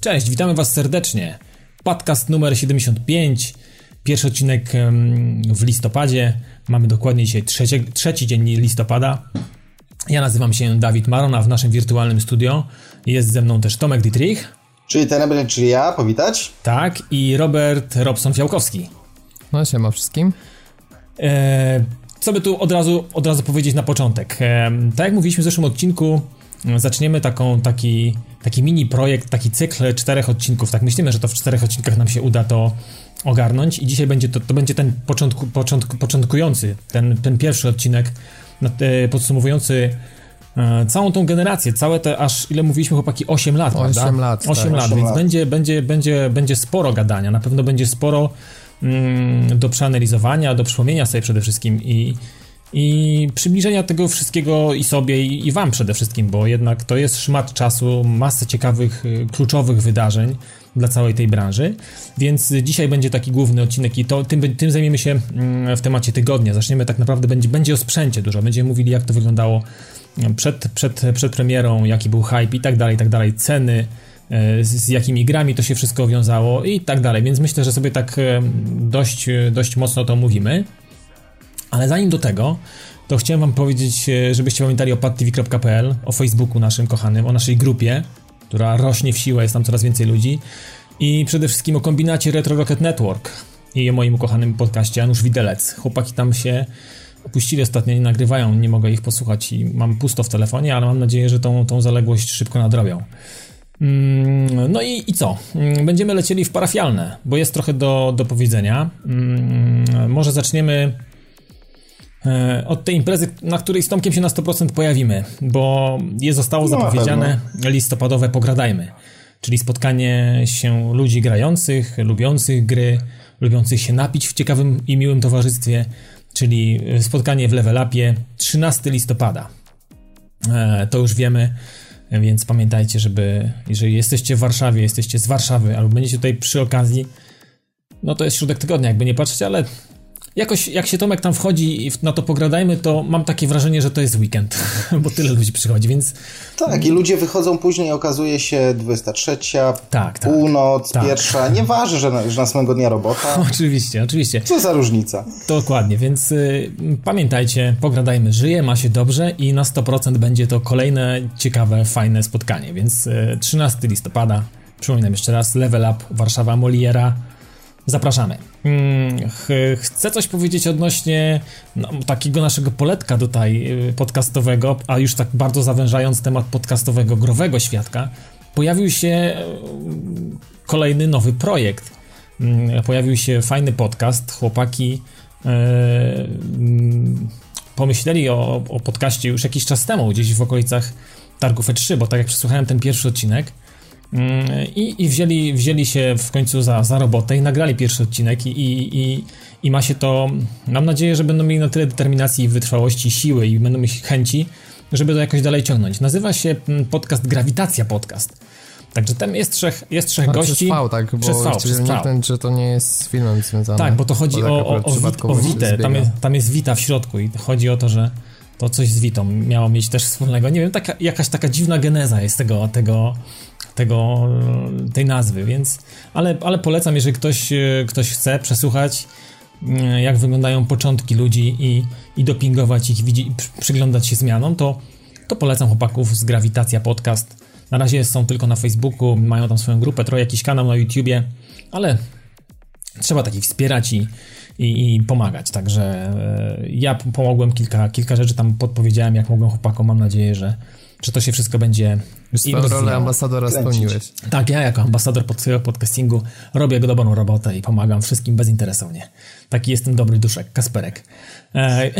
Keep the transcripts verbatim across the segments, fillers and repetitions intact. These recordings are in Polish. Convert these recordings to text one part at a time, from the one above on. Cześć, witamy Was serdecznie. Podcast numer siedemdziesiąt pięć, pierwszy odcinek w listopadzie. Mamy dokładnie dzisiaj trzeci, trzeci dzień listopada. Ja nazywam się Dawid Marona, w naszym wirtualnym studio jest ze mną też Tomek Dietrich. Czyli ten, czyli ja, powitać. Tak, i Robert Robson-Fiałkowski. No, siema wszystkim. E, co by tu od razu, od razu powiedzieć na początek? E, tak jak mówiliśmy w zeszłym odcinku, zaczniemy taką, taki, taki mini projekt, taki cykl czterech odcinków. Tak myślimy, że to w czterech odcinkach nam się uda to ogarnąć i dzisiaj będzie to, to będzie ten początku, początku, początkujący, ten, ten pierwszy odcinek podsumowujący całą tą generację, całe te aż, ile mówiliśmy chłopaki, osiem lat, prawda? osiem lat, osiem tak. lat, osiem więc lat. Będzie, będzie, będzie, będzie sporo gadania, na pewno będzie sporo mm, do przeanalizowania, do przypomnienia sobie przede wszystkim i i przybliżenia tego wszystkiego i sobie, i, i wam przede wszystkim, bo jednak to jest szmat czasu, masę ciekawych, kluczowych wydarzeń dla całej tej branży, więc dzisiaj będzie taki główny odcinek i to, tym, tym zajmiemy się w temacie tygodnia. Zaczniemy tak naprawdę, będzie, będzie o sprzęcie dużo, będziemy mówili, jak to wyglądało przed, przed, przed premierą, jaki był hype i tak dalej, i tak dalej, ceny, z, z jakimi grami to się wszystko wiązało i tak dalej, więc myślę, że sobie tak dość, dość mocno to mówimy. Ale zanim do tego, to chciałem wam powiedzieć, żebyście pamiętali o pad t v kropka p l, o Facebooku naszym kochanym, o naszej grupie, która rośnie w siłę, jest tam coraz więcej ludzi i przede wszystkim o kombinacie RetroRocket Network i o moim ukochanym podcaście Janusz Widelec. Chłopaki tam się opuścili ostatnio, nie nagrywają, nie mogę ich posłuchać i mam pusto w telefonie, ale mam nadzieję, że tą, tą zaległość szybko nadrobią. No i, i co? Będziemy lecieli w parafialne, bo jest trochę do, do powiedzenia. Może zaczniemy od tej imprezy, na której z Tomkiem się na sto procent pojawimy, bo je zostało zapowiedziane listopadowe Pogradajmy, czyli spotkanie się ludzi grających, lubiących gry, lubiących się napić w ciekawym i miłym towarzystwie, czyli spotkanie w LevelUpie trzynastego listopada. To już wiemy, więc pamiętajcie, żeby jeżeli jesteście w Warszawie, jesteście z Warszawy albo będziecie tutaj przy okazji, no to jest środek tygodnia, jakby nie patrzeć, ale jakoś jak się Tomek tam wchodzi i na to Pogradajmy, to mam takie wrażenie, że to jest weekend, bo tyle ludzi przychodzi, więc... Tak, i ludzie wychodzą później, okazuje się dwudziesta trzecia, tak, północ, tak, pierwsza, tak. Nieważne, że na, że na samego dnia robota. Oczywiście, oczywiście. Co za różnica. Dokładnie, więc y, pamiętajcie, Pogradajmy żyje, ma się dobrze i na sto procent będzie to kolejne ciekawe, fajne spotkanie, więc y, trzynastego listopada, przypominam jeszcze raz, Level Up, Warszawa, Moliera. Zapraszamy. Ch- chcę coś powiedzieć odnośnie no, takiego naszego poletka tutaj podcastowego, a już tak bardzo zawężając temat podcastowego growego świadka, pojawił się kolejny nowy projekt. Pojawił się fajny podcast. Chłopaki yy, pomyśleli o, o podcaście już jakiś czas temu, gdzieś w okolicach targów E trzy, bo tak jak przesłuchałem ten pierwszy odcinek, I, i wzięli, wzięli się w końcu za, za robotę i nagrali pierwszy odcinek i, i, i, i ma się to, mam nadzieję, że będą mieli na tyle determinacji, wytrwałości, siły i będą mieli chęci, żeby to jakoś dalej ciągnąć. Nazywa się podcast Grawitacja Podcast. Także tam jest trzech, jest trzech Ale gości. Przez V, tak? Bo przez V, przez V. Ten, że to nie jest z filmem związane. Tak, bo to chodzi bo o, o, o, wit, o Witę. Tam jest, tam jest Wita w środku i chodzi o to, że to coś z Witą miało mieć też wspólnego. Nie wiem, taka, jakaś taka dziwna geneza jest tego... tego Tego, tej nazwy, więc ale, ale polecam, jeżeli ktoś, ktoś chce przesłuchać, jak wyglądają początki ludzi i, i dopingować ich, widzi, przyglądać się zmianom, to, to polecam chłopaków z Grawitacja Podcast. Na razie są tylko na Facebooku, mają tam swoją grupę, trochę jakiś kanał na YouTubie, ale trzeba takich wspierać i, i, i pomagać. Także ja pomogłem kilka, kilka rzeczy, tam podpowiedziałem, jak mogłem chłopakom, mam nadzieję, że że to się wszystko będzie... Już rolę ambasadora spełniłeś. Tak, ja jako ambasador pod, podcastingu robię dobrą robotę i pomagam wszystkim bezinteresownie. Taki jestem dobry duszek, Kasperek. E,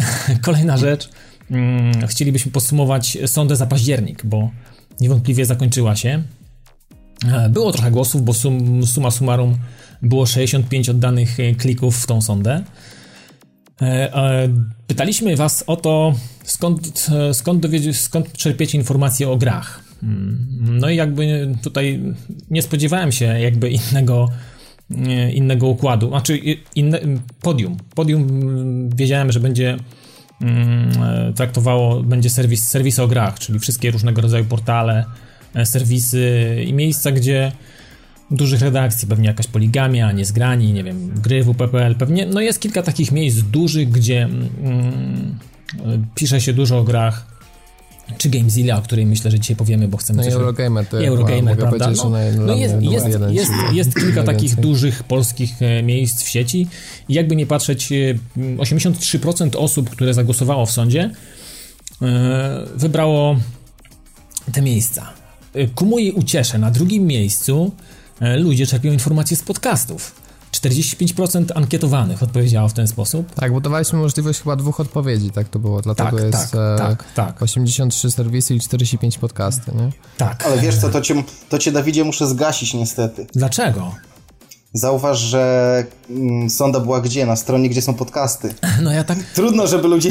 kolejna rzecz. Hmm, chcielibyśmy podsumować sondę za październik, bo niewątpliwie zakończyła się. E, było trochę głosów, bo sum, summa summarum było sześćdziesiąt pięć oddanych klików w tą sondę. Pytaliśmy was o to, skąd, skąd, dowiedzi, skąd czerpiecie informacje o grach. No i jakby tutaj nie spodziewałem się jakby innego innego układu, znaczy inne, podium. Podium wiedziałem, że będzie traktowało, będzie serwis, serwis o grach, czyli wszystkie różnego rodzaju portale, serwisy i miejsca, gdzie dużych redakcji, pewnie jakaś Poligamia, Niezgrani, nie wiem, gry w p l, pewnie, no jest kilka takich miejsc dużych, gdzie mm, pisze się dużo o grach, czy Gamezilla, o której myślę, że dzisiaj powiemy, bo chcemy... No coś... Eurogamer, to Eurogamer, ja prawda? No, no jest, jest, jest, jest, jest kilka takich dużych polskich miejsc w sieci i jakby nie patrzeć, osiemdziesiąt trzy procent osób, które zagłosowało w sądzie, wybrało te miejsca. Ku mojej uciesze, na drugim miejscu ludzie czerpią informacje z podcastów. czterdzieści pięć procent ankietowanych odpowiedziało w ten sposób. Tak, bo dawaliśmy możliwość chyba dwóch odpowiedzi, tak to było. Dlatego tak, jest tak, tak, tak. osiemdziesiąt trzy serwisy i czterdzieści pięć podcasty, nie? Tak. Ale wiesz co, to cię, to cię Dawidzie muszę zgasić niestety. Dlaczego? Zauważ, że sonda była gdzie? Na stronie, gdzie są podcasty. No ja tak... Trudno, żeby ludzie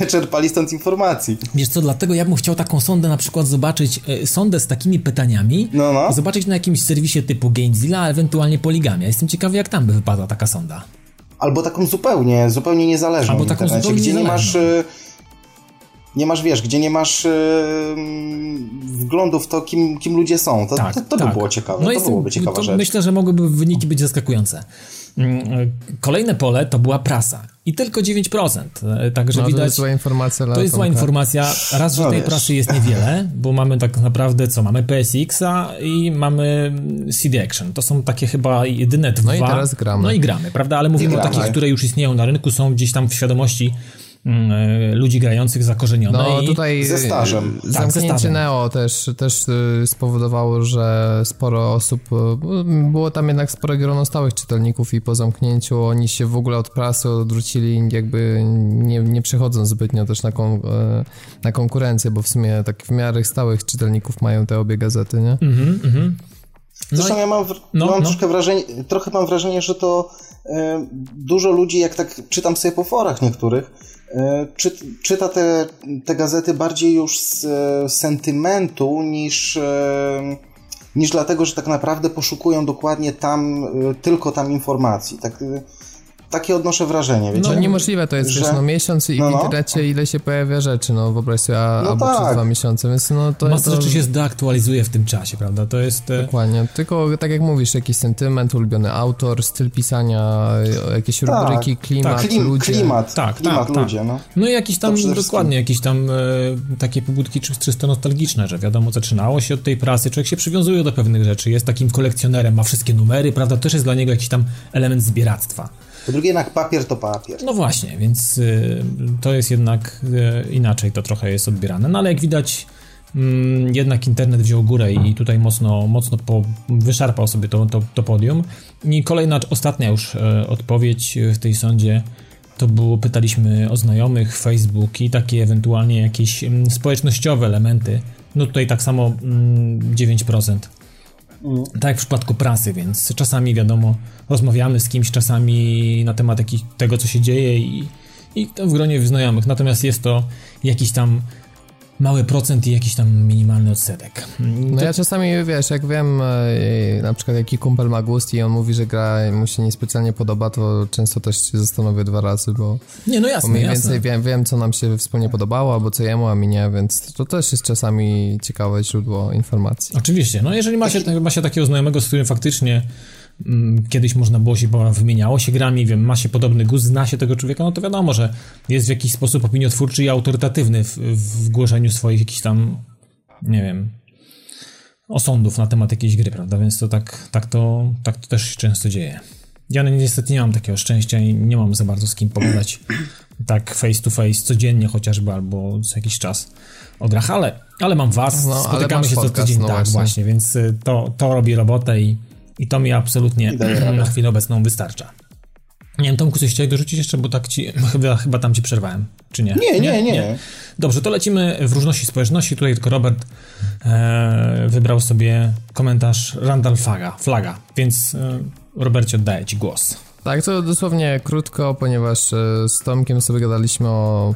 nie czerpali stąd informacji. Wiesz co, dlatego ja bym chciał taką sondę na przykład zobaczyć, sondę z takimi pytaniami no, no. i zobaczyć na jakimś serwisie typu Gamezilla, ewentualnie Poligamia. Jestem ciekawy, jak tam by wypadła taka sonda. Albo taką zupełnie, zupełnie niezależną. Albo taką zupełnie gdzie niezależną. Nie masz... Nie masz, wiesz, gdzie nie masz yy, wglądu w to, kim, kim ludzie są. To, tak, to, to tak. by było ciekawe, no to byłoby ciekawa to rzecz. Myślę, że mogłyby wyniki być zaskakujące. Kolejne pole to była prasa. I tylko dziewięć procent. Także no, widać... To jest zła informacja. To jest zła informacja. Raz, że no tej wiesz. prasy jest niewiele, bo mamy tak naprawdę, co? Mamy P S X a i mamy C D Action. To są takie chyba jedyne dwa. No i teraz gramy. No i gramy, prawda? Ale mówimy o takich, które już istnieją na rynku, są gdzieś tam w świadomości ludzi grających zakorzenione. No i... tutaj ze stażem. Zamknięcie tak, ze Neo też, też spowodowało, że sporo osób, było tam jednak sporo grono stałych czytelników i po zamknięciu oni się w ogóle od prasy odwrócili, jakby nie, nie przechodząc zbytnio też na, kon, na konkurencję, bo w sumie tak w miarę stałych czytelników mają te obie gazety, nie? Mhm, mhm. Zresztą no, ja mam, no, mam no. troszkę wrażenie, trochę mam wrażenie, że to y, dużo ludzi, jak tak czytam sobie po forach niektórych, y, czy, czyta te, te gazety bardziej już z y, sentymentu niż, y, niż dlatego, że tak naprawdę poszukują dokładnie tam, y, tylko tam informacji. Tak, y, takie odnoszę wrażenie, wiecie? No niemożliwe to jest, że... wiesz, no miesiąc i no, no. w internecie ile się pojawia rzeczy, no wyobraź sobie, a, no albo tak. przez dwa miesiące, więc no to... Masa to... rzeczy się zdeaktualizuje w tym czasie, prawda? To jest... Dokładnie, tylko tak jak mówisz, jakiś sentyment, ulubiony autor, styl pisania, jakieś tak. rubryki, klimat, tak. Klim, ludzie. Klimat, tak, klimat, tak, ludzie, tak. no. No i jakieś tam, dokładnie, wszystkim. jakieś tam e, takie pobudki czysto nostalgiczne, że wiadomo, zaczynało się od tej prasy, człowiek się przywiązuje do pewnych rzeczy, jest takim kolekcjonerem, ma wszystkie numery, prawda? Też jest dla niego jakiś tam element zbieractwa. Po drugie jednak papier to papier. No właśnie, więc y, to jest jednak y, inaczej, to trochę jest odbierane. No ale jak widać, y, jednak internet wziął górę i tutaj mocno, mocno po, wyszarpał sobie to, to, to podium. I kolejna, ostatnia już y, odpowiedź w tej sondzie to było, pytaliśmy o znajomych, Facebook i takie ewentualnie jakieś y, społecznościowe elementy. No tutaj tak samo y, dziewięć procent. Tak jak w przypadku prasy, więc czasami wiadomo, rozmawiamy z kimś czasami na temat jakich, tego, co się dzieje i, i to w gronie znajomych. Natomiast jest to jakiś tam mały procent i jakiś tam minimalny odsetek. No to... ja czasami, wiesz, jak wiem na przykład jaki kumpel ma gust i on mówi, że gra mu się niespecjalnie podoba, to często też się zastanowię dwa razy, bo, nie, no jasne, bo mniej więcej wiem, wiem, co nam się wspólnie podobało, albo co jemu, a mi nie, więc to też jest czasami ciekawe źródło informacji. Oczywiście, no jeżeli ma się, ma się takiego znajomego, z którym faktycznie kiedyś można było się, bo wymieniało się grami, wiem, ma się podobny gust, zna się tego człowieka, no to wiadomo, że jest w jakiś sposób opiniotwórczy i autorytatywny w, w głoszeniu swoich jakichś tam, nie wiem, osądów na temat jakiejś gry, prawda, więc to tak, tak, to, tak to też się często dzieje. Ja niestety nie mam takiego szczęścia i nie mam za bardzo z kim pogadać tak face to face codziennie chociażby albo co jakiś czas o grach, ale, ale mam was, no, spotykamy się podcast, co tydzień, no tak właśnie, właśnie więc to, to robi robotę i I to mi absolutnie na chwilę obecną wystarcza. Nie wiem, Tomku, coś chciałeś dorzucić jeszcze, bo tak ci, chyba, chyba tam ci przerwałem, czy nie? Nie, nie, nie. nie. Dobrze, to lecimy w różności społeczności. Tutaj tylko Robert e, wybrał sobie komentarz Randall Flagga, Flagga. Więc e, Robercie, oddaję ci głos. Tak, to dosłownie krótko, ponieważ z Tomkiem sobie gadaliśmy o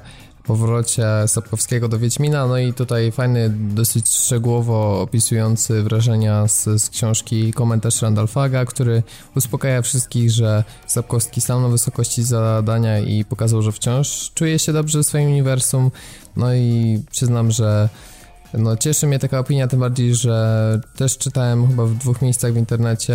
powrocie Sapkowskiego do Wiedźmina, no i tutaj fajny, dosyć szczegółowo opisujący wrażenia z, z książki komentarz Randall Flagga, który uspokaja wszystkich, że Sapkowski stał na wysokości zadania i pokazał, że wciąż czuje się dobrze w swoim uniwersum, no i przyznam, że no cieszy mnie taka opinia, tym bardziej, że też czytałem chyba w dwóch miejscach w internecie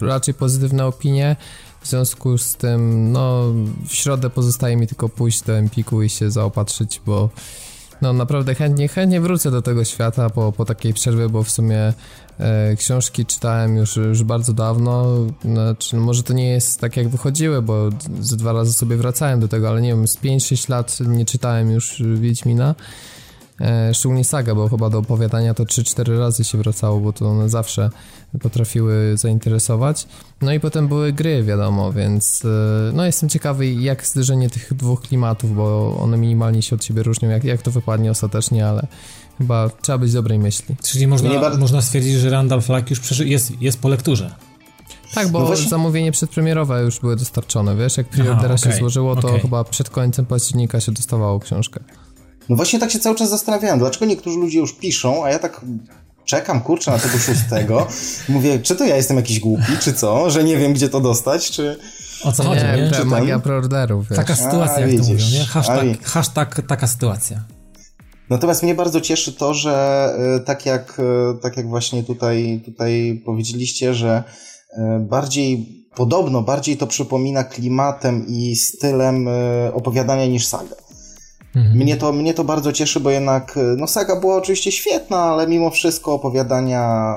raczej pozytywne opinie. W związku z tym, no, w środę pozostaje mi tylko pójść do Empiku i się zaopatrzyć, bo no naprawdę chętnie, chętnie wrócę do tego świata po, po takiej przerwie, bo w sumie e, książki czytałem już, już bardzo dawno. Znaczy, może to nie jest tak jak wychodziły, bo ze dwa razy sobie wracałem do tego, ale nie wiem, z pięć sześć lat nie czytałem już Wiedźmina. Szczególnie saga, bo chyba do opowiadania to trzy cztery razy się wracało, bo to one zawsze potrafiły zainteresować. No i potem były gry, wiadomo, więc no jestem ciekawy, jak zderzenie tych dwóch klimatów, bo one minimalnie się od siebie różnią, jak, jak to wypadnie ostatecznie, ale chyba trzeba być dobrej myśli. Czyli można, bardzo... można stwierdzić, że Randall Flagg już przeży- jest, jest po lekturze. Tak, bo no zamówienie przedpremierowe już były dostarczone, wiesz, jak preordera okay, się złożyło, to okay. Chyba przed końcem października się dostawało książkę. No właśnie tak się cały czas zastanawiałem, dlaczego niektórzy ludzie już piszą, a ja tak czekam, kurczę, na tego szóstego. Mówię, czy to ja jestem jakiś głupi, czy co, że nie wiem, gdzie to dostać, czy... O co chodzi, nie? Czy magia preorderów. Taka sytuacja, a, jak widzisz, to mówią, nie? Hashtag, hashtag taka sytuacja. Natomiast mnie bardzo cieszy to, że tak jak, tak jak właśnie tutaj, tutaj powiedzieliście, że bardziej, podobno bardziej to przypomina klimatem i stylem opowiadania niż saga. Mhm. Mnie to, mnie to bardzo cieszy, bo jednak no saga była oczywiście świetna, ale mimo wszystko opowiadania...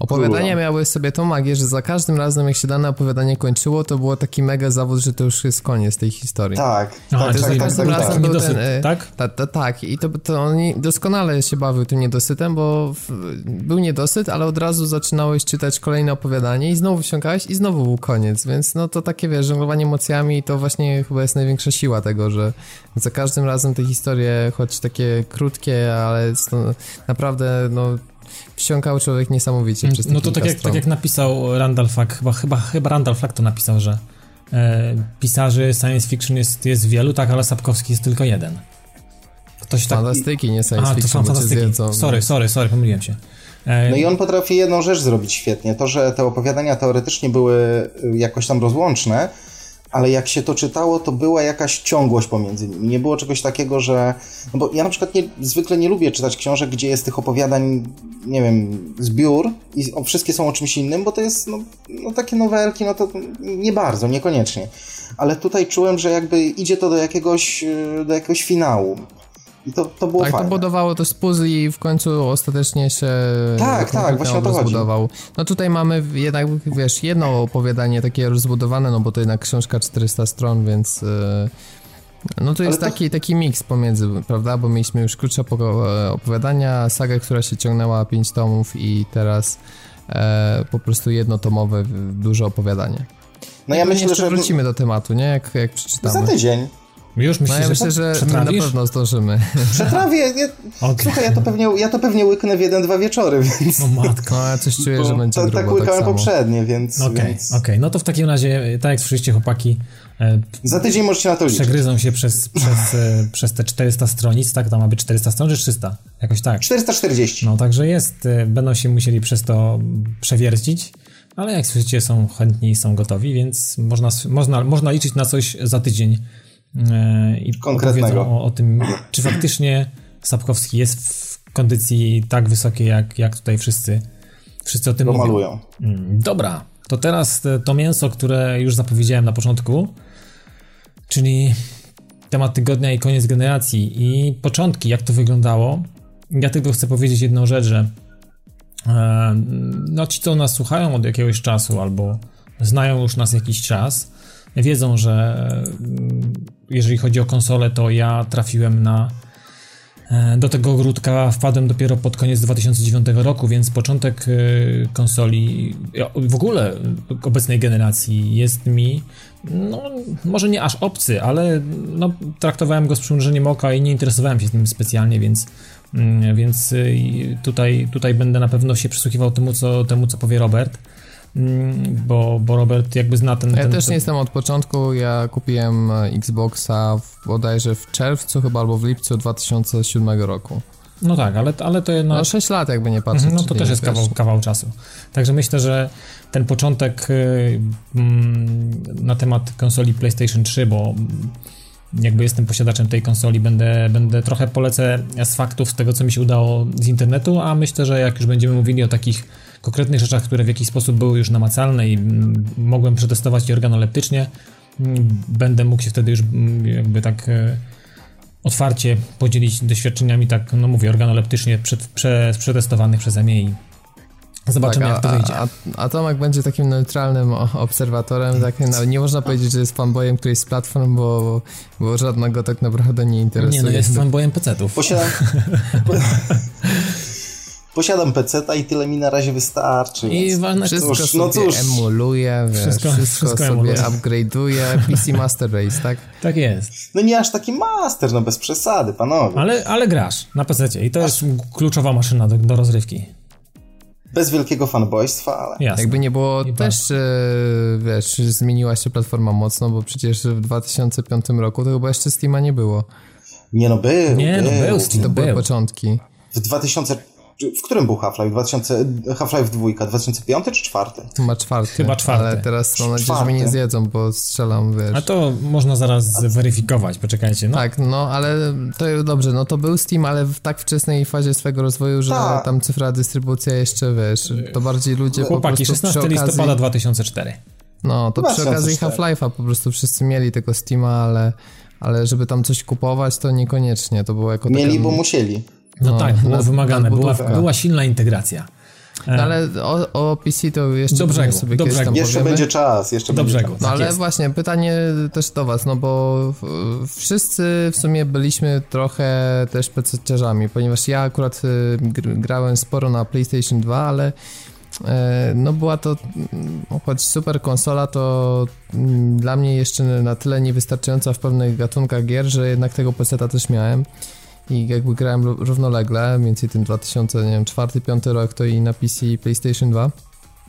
Opowiadania króla. Miały sobie tą magię, że za każdym razem jak się dane opowiadanie kończyło, to było taki mega zawód, że to już jest koniec tej historii. Tak, tak, tak, tak, tak, razem był ten, tak? Ta, ta, tak, i to, to on doskonale się bawił tym niedosytem, bo w, był niedosyt, ale od razu zaczynałeś czytać kolejne opowiadanie i znowu wsiąkałeś i znowu był koniec, więc no to takie, wiesz, żonglowanie emocjami i to właśnie chyba jest największa siła tego, że za każdym razem te historie, choć takie krótkie, ale no, naprawdę, no wsiąkał człowiek niesamowicie przez te No to tak jak, tak jak napisał Randall Flagg, chyba, chyba, chyba Randall Flagg to napisał, że e, pisarzy science fiction jest, jest wielu, tak, ale Sapkowski jest tylko jeden. Ktoś tak... Fantastyki, nie science A, fiction. A, to fantastyki. Sorry, sorry, sorry, pomyliłem się. E... No i on potrafi jedną rzecz zrobić świetnie, to, że te opowiadania teoretycznie były jakoś tam rozłączne, ale jak się to czytało, to była jakaś ciągłość pomiędzy nimi. Nie było czegoś takiego, że... No bo ja na przykład nie, zwykle nie lubię czytać książek, gdzie jest tych opowiadań, nie wiem, zbiór i wszystkie są o czymś innym, bo to jest, no, no takie nowelki, no to nie bardzo, niekoniecznie. Ale tutaj czułem, że jakby idzie to do jakiegoś, do jakiegoś finału. I to, to było tak, fajne. To budowało też puzli i w końcu ostatecznie się... Tak, tak, właśnie o to chodzi. No tutaj mamy jednak, wiesz, jedno opowiadanie takie rozbudowane, no bo to jednak książka czterysta stron, więc... No to jest to... Taki, taki miks pomiędzy, prawda, bo mieliśmy już krótsze opowiadania, sagę, która się ciągnęła pięć tomów i teraz e, po prostu jednotomowe, duże opowiadanie. No ja myślę, że... wrócimy do tematu, nie? Jak, jak przeczytamy. Za tydzień. Już myślę, no ja że, myślę, że my na pewno zdążymy. Przetrawię. Nie, okay. Słuchaj, ja to, pewnie, ja to pewnie łyknę w jeden, dwa wieczory, więc... O matko, ja coś czuję, bo że będzie to, tak łykałem tak poprzednie, więc... Okej, okay, więc... okay. No to w takim razie, tak jak słyszycie, chłopaki... Za tydzień możecie na to liczyć. Przegryzą się przez, przez, przez te czterysta stronic, tak? Tam ma być czterysta stron, czy trzysta? Jakoś tak. czterysta czterdzieści. No, także jest. Będą się musieli przez to przewiercić. Ale jak słyszycie, są chętni i są gotowi, więc można, można, można liczyć na coś za tydzień. I konkretnego o, o tym, czy faktycznie Sapkowski jest w kondycji tak wysokiej, jak, jak tutaj wszyscy, wszyscy o tym mówią. Dobra, to teraz to mięso, które już zapowiedziałem na początku, czyli temat tygodnia i koniec generacji i początki, jak to wyglądało. Ja tylko chcę powiedzieć jedną rzecz, że no ci, co nas słuchają od jakiegoś czasu albo znają już nas jakiś czas, wiedzą, że jeżeli chodzi o konsolę, to ja trafiłem na do tego ogródka, wpadłem dopiero pod koniec dwa tysiące dziewiątego roku, więc początek konsoli, w ogóle obecnej generacji jest mi, no może nie aż obcy, ale no, traktowałem go z przymrużeniem oka i nie interesowałem się tym specjalnie, więc, więc tutaj, tutaj będę na pewno się przysłuchiwał temu co, temu, co powie Robert. Bo, bo Robert jakby zna ten... Ja ten, też ten... nie jestem od początku, ja kupiłem Xboxa w, bodajże w czerwcu chyba albo w lipcu dwa tysiące siódmego roku. No tak, ale, ale to jednak... No sześć lat jakby nie patrzeć. No to też jest kawał, kawał czasu. Także myślę, że ten początek na temat konsoli PlayStation trzy, bo jakby jestem posiadaczem tej konsoli, będę, będę trochę polecę z faktów, z tego co mi się udało z internetu, a myślę, że jak już będziemy mówili o takich konkretnych rzeczach, które w jakiś sposób były już namacalne i mogłem przetestować je organoleptycznie, będę mógł się wtedy już jakby tak otwarcie podzielić doświadczeniami, tak no mówię, organoleptycznie przed, prze, przetestowanych przeze mnie i zobaczymy, tak, a, jak to wyjdzie. A, a Tomek będzie takim neutralnym obserwatorem, tak, no, nie można powiedzieć, że jest fanboyem którejś z platform, bo, bo żadnego tak naprawdę nie interesuje. Nie, no jest fanboyem pecetów. Posiadam... Posiadam peceta i tyle mi na razie wystarczy. I ważne, wszystko cóż, sobie no cóż. emuluję, wiesz, wszystko, wszystko, wszystko sobie upgrade'uję, P C Master Race, tak? Tak jest. No nie aż taki master, no bez przesady, panowie. Ale, ale grasz na pececie i to aż... jest kluczowa maszyna do, do rozrywki. Bez wielkiego fanboystwa, ale... Jasne. Jakby nie było nie też, tak. Wiesz, zmieniła się platforma mocno, bo przecież w dwa tysiące piątym roku to chyba jeszcze Steama nie było. Nie no, był, nie, był. No był Steam, to były był. Początki. W dwa tysiące... W którym był Half-Life? Half-Life dwa, dwa tysiące piąty czy czwarty? Chyba czwarty. Chyba czwarty. Ale teraz mam nadzieję, że mnie nie zjedzą, bo strzelam, wiesz. A to można zaraz zweryfikować, poczekajcie. No. Tak, no ale to dobrze, no to był Steam, ale w tak wczesnej fazie swego rozwoju, że Ta. tam cyfra dystrybucja jeszcze, wiesz, to bardziej ludzie Chłopaki, po prostu Chłopaki, szesnastego listopada dwa tysiące czwartego. No, to dwa tysiące czwarty. Przy okazji Half-Life'a po prostu wszyscy mieli tego Steama, ale, ale żeby tam coś kupować, to niekoniecznie. To było jako mieli, taka... bo musieli. No, no tak, było na, wymagane, była, była silna integracja. No, ale o, o P C to jeszcze dobrze sobie dobrze, kiedyś tam jeszcze powiemy. Będzie czas, jeszcze dobrze, będzie czas. No ale tak właśnie, pytanie też do was, no bo wszyscy w sumie byliśmy trochę też pececiarzami, ponieważ ja akurat grałem sporo na PlayStation dwa, ale no była to, choć super konsola, to dla mnie jeszcze na tyle niewystarczająca w pewnych gatunkach gier, że jednak tego peceta też miałem. I jakby grałem równolegle, mniej więcej tym dwa tysiące czwarty piąty rok, to i na P C i PlayStation dwa.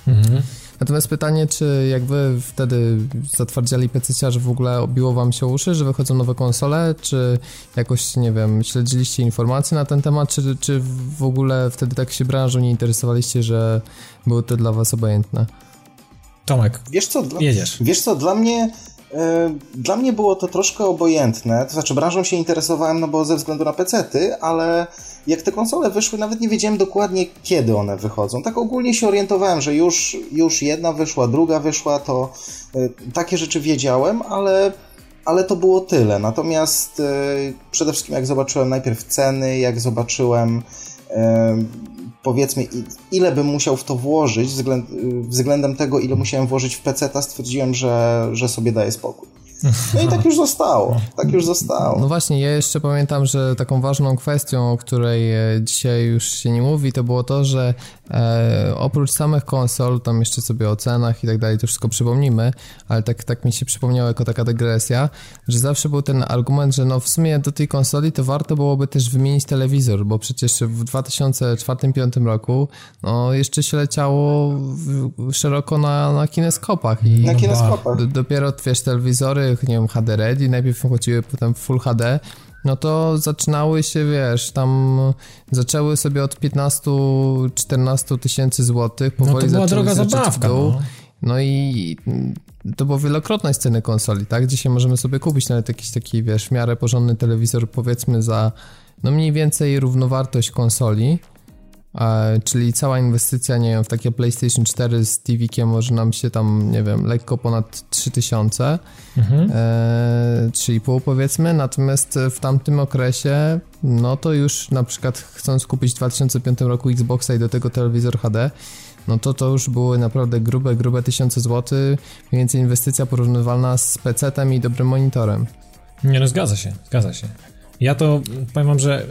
Mhm. Natomiast pytanie, czy jakby wtedy zatwardziali pececiarze w ogóle obiło wam się uszy, że wychodzą nowe konsole, czy jakoś, nie wiem, śledziliście informacje na ten temat, czy, czy w ogóle wtedy tak się branżą nie interesowaliście, że było to dla was obojętne? Tomek, wiesz co, dla... jedziesz. Wiesz co, dla mnie... Dla mnie było to troszkę obojętne, to znaczy branżą się interesowałem, no bo ze względu na pecety, ale jak te konsole wyszły, nawet nie wiedziałem dokładnie, kiedy one wychodzą. Tak ogólnie się orientowałem, że już, już jedna wyszła, druga wyszła, to takie rzeczy wiedziałem, ale, ale to było tyle. Natomiast przede wszystkim jak zobaczyłem najpierw ceny, jak zobaczyłem... powiedzmy, ile bym musiał w to włożyć, względ, względem tego, ile musiałem włożyć w peceta, stwierdziłem, że, że sobie daję spokój. No i tak już zostało, tak już zostało. No właśnie, ja jeszcze pamiętam, że taką ważną kwestią, o której dzisiaj już się nie mówi, to było to, że e, oprócz samych konsol, tam jeszcze sobie o cenach i tak dalej, to wszystko przypomnimy, ale tak, tak mi się przypomniało jako taka dygresja, że zawsze był ten argument, że no w sumie do tej konsoli to warto byłoby też wymienić telewizor, bo przecież w dwa tysiące czwartym piątym roku no jeszcze się leciało szeroko na, na kineskopach. I na kineskopach. Do, dopiero, wiesz, telewizory, nie wiem, H D Ready, najpierw chodziły potem Full H D, no to zaczynały się, wiesz, tam zaczęły sobie od piętnastu do czternastu tysięcy złotych, powoli no zaczęły zaczęć w dół. No. No i to było wielokrotność ceny konsoli, tak? Dzisiaj możemy sobie kupić nawet jakiś taki, wiesz, w miarę porządny telewizor, powiedzmy za no mniej więcej równowartość konsoli, czyli cała inwestycja, nie wiem, w takie PlayStation cztery z T V-kiem może nam się tam, nie wiem, lekko ponad trzy tysiące, mhm. e, trzy i pół powiedzmy, natomiast w tamtym okresie, no to już na przykład chcąc kupić w dwa tysiące piątym roku Xboxa i do tego telewizor H D, no to to już były naprawdę grube, grube tysiące złotych, mniej więcej inwestycja porównywalna z pecetem i dobrym monitorem. Nie no, zgadza się, zgadza się. Ja to powiem wam, że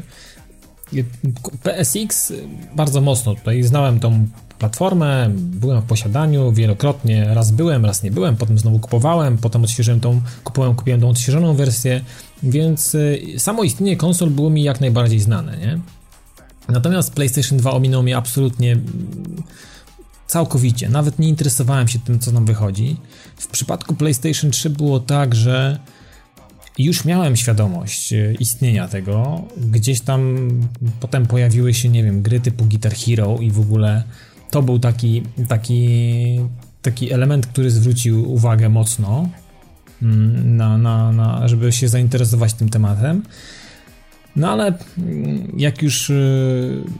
P S X bardzo mocno tutaj znałem tą platformę, byłem w posiadaniu wielokrotnie, raz byłem, raz nie byłem, potem znowu kupowałem, potem odświeżyłem tą, kupowałem, kupiłem tą odświeżoną wersję, więc samo istnienie konsol było mi jak najbardziej znane, nie? Natomiast PlayStation dwa ominął mnie absolutnie Całkowicie. Nawet nie interesowałem się tym, co nam wychodzi. W przypadku PlayStation trzy było tak, że już miałem świadomość istnienia tego. Gdzieś tam potem pojawiły się, nie wiem, gry typu Guitar Hero i w ogóle to był taki, taki, taki element, który zwrócił uwagę mocno, na, na, na, żeby się zainteresować tym tematem. No ale jak już...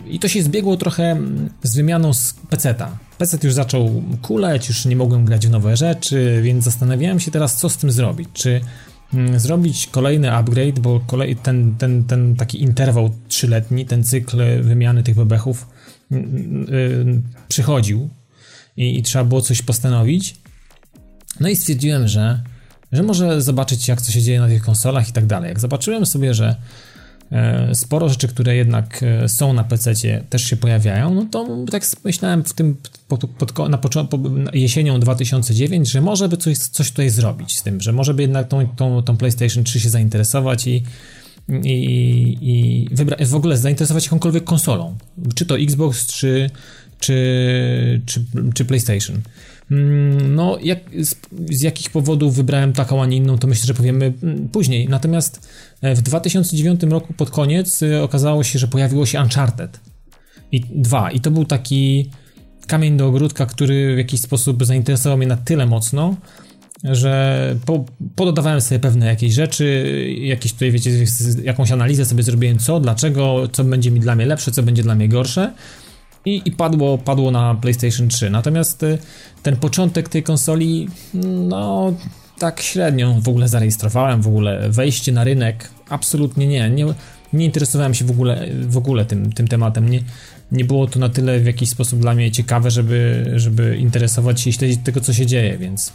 I to się zbiegło trochę z wymianą z peceta. Pecet już zaczął kuleć, już nie mogłem grać w nowe rzeczy, więc zastanawiałem się teraz, co z tym zrobić. Czy zrobić kolejny upgrade, bo kolej, ten, ten, ten taki interwał trzyletni, ten cykl wymiany tych bebechów yy, przychodził i, i trzeba było coś postanowić. No i stwierdziłem, że, że może zobaczyć, jak co się dzieje na tych konsolach i tak dalej. Jak zobaczyłem sobie, że sporo rzeczy, które jednak są na pececie, też się pojawiają, no to tak myślałem w tym pod, pod, na początku, jesienią dwa tysiące dziewięć, że może by coś, coś tutaj zrobić z tym, że może by jednak tą, tą, tą PlayStation trzy się zainteresować i, i, i wybra- w ogóle zainteresować jakąkolwiek konsolą, czy to Xbox, czy, czy, czy, czy PlayStation. No jak, z, z jakich powodów wybrałem taką, a nie inną, to myślę, że powiemy później. Natomiast w dwa tysiące dziewiątym roku pod koniec okazało się, że pojawiło się Uncharted dwa i to był taki kamień do ogródka, który w jakiś sposób zainteresował mnie na tyle mocno, że po, pododawałem sobie pewne jakieś rzeczy, jakieś tutaj, wiecie, jakąś analizę sobie zrobiłem, co, dlaczego, co będzie mi dla mnie lepsze, co będzie dla mnie gorsze. I, i padło, padło na PlayStation trzy. Natomiast ten początek tej konsoli, no tak średnio w ogóle zarejestrowałem, w ogóle wejście na rynek, absolutnie nie, nie, nie interesowałem się w ogóle, w ogóle tym, tym tematem, nie, nie było to na tyle w jakiś sposób dla mnie ciekawe, żeby, żeby interesować się i śledzić tego, co się dzieje, więc...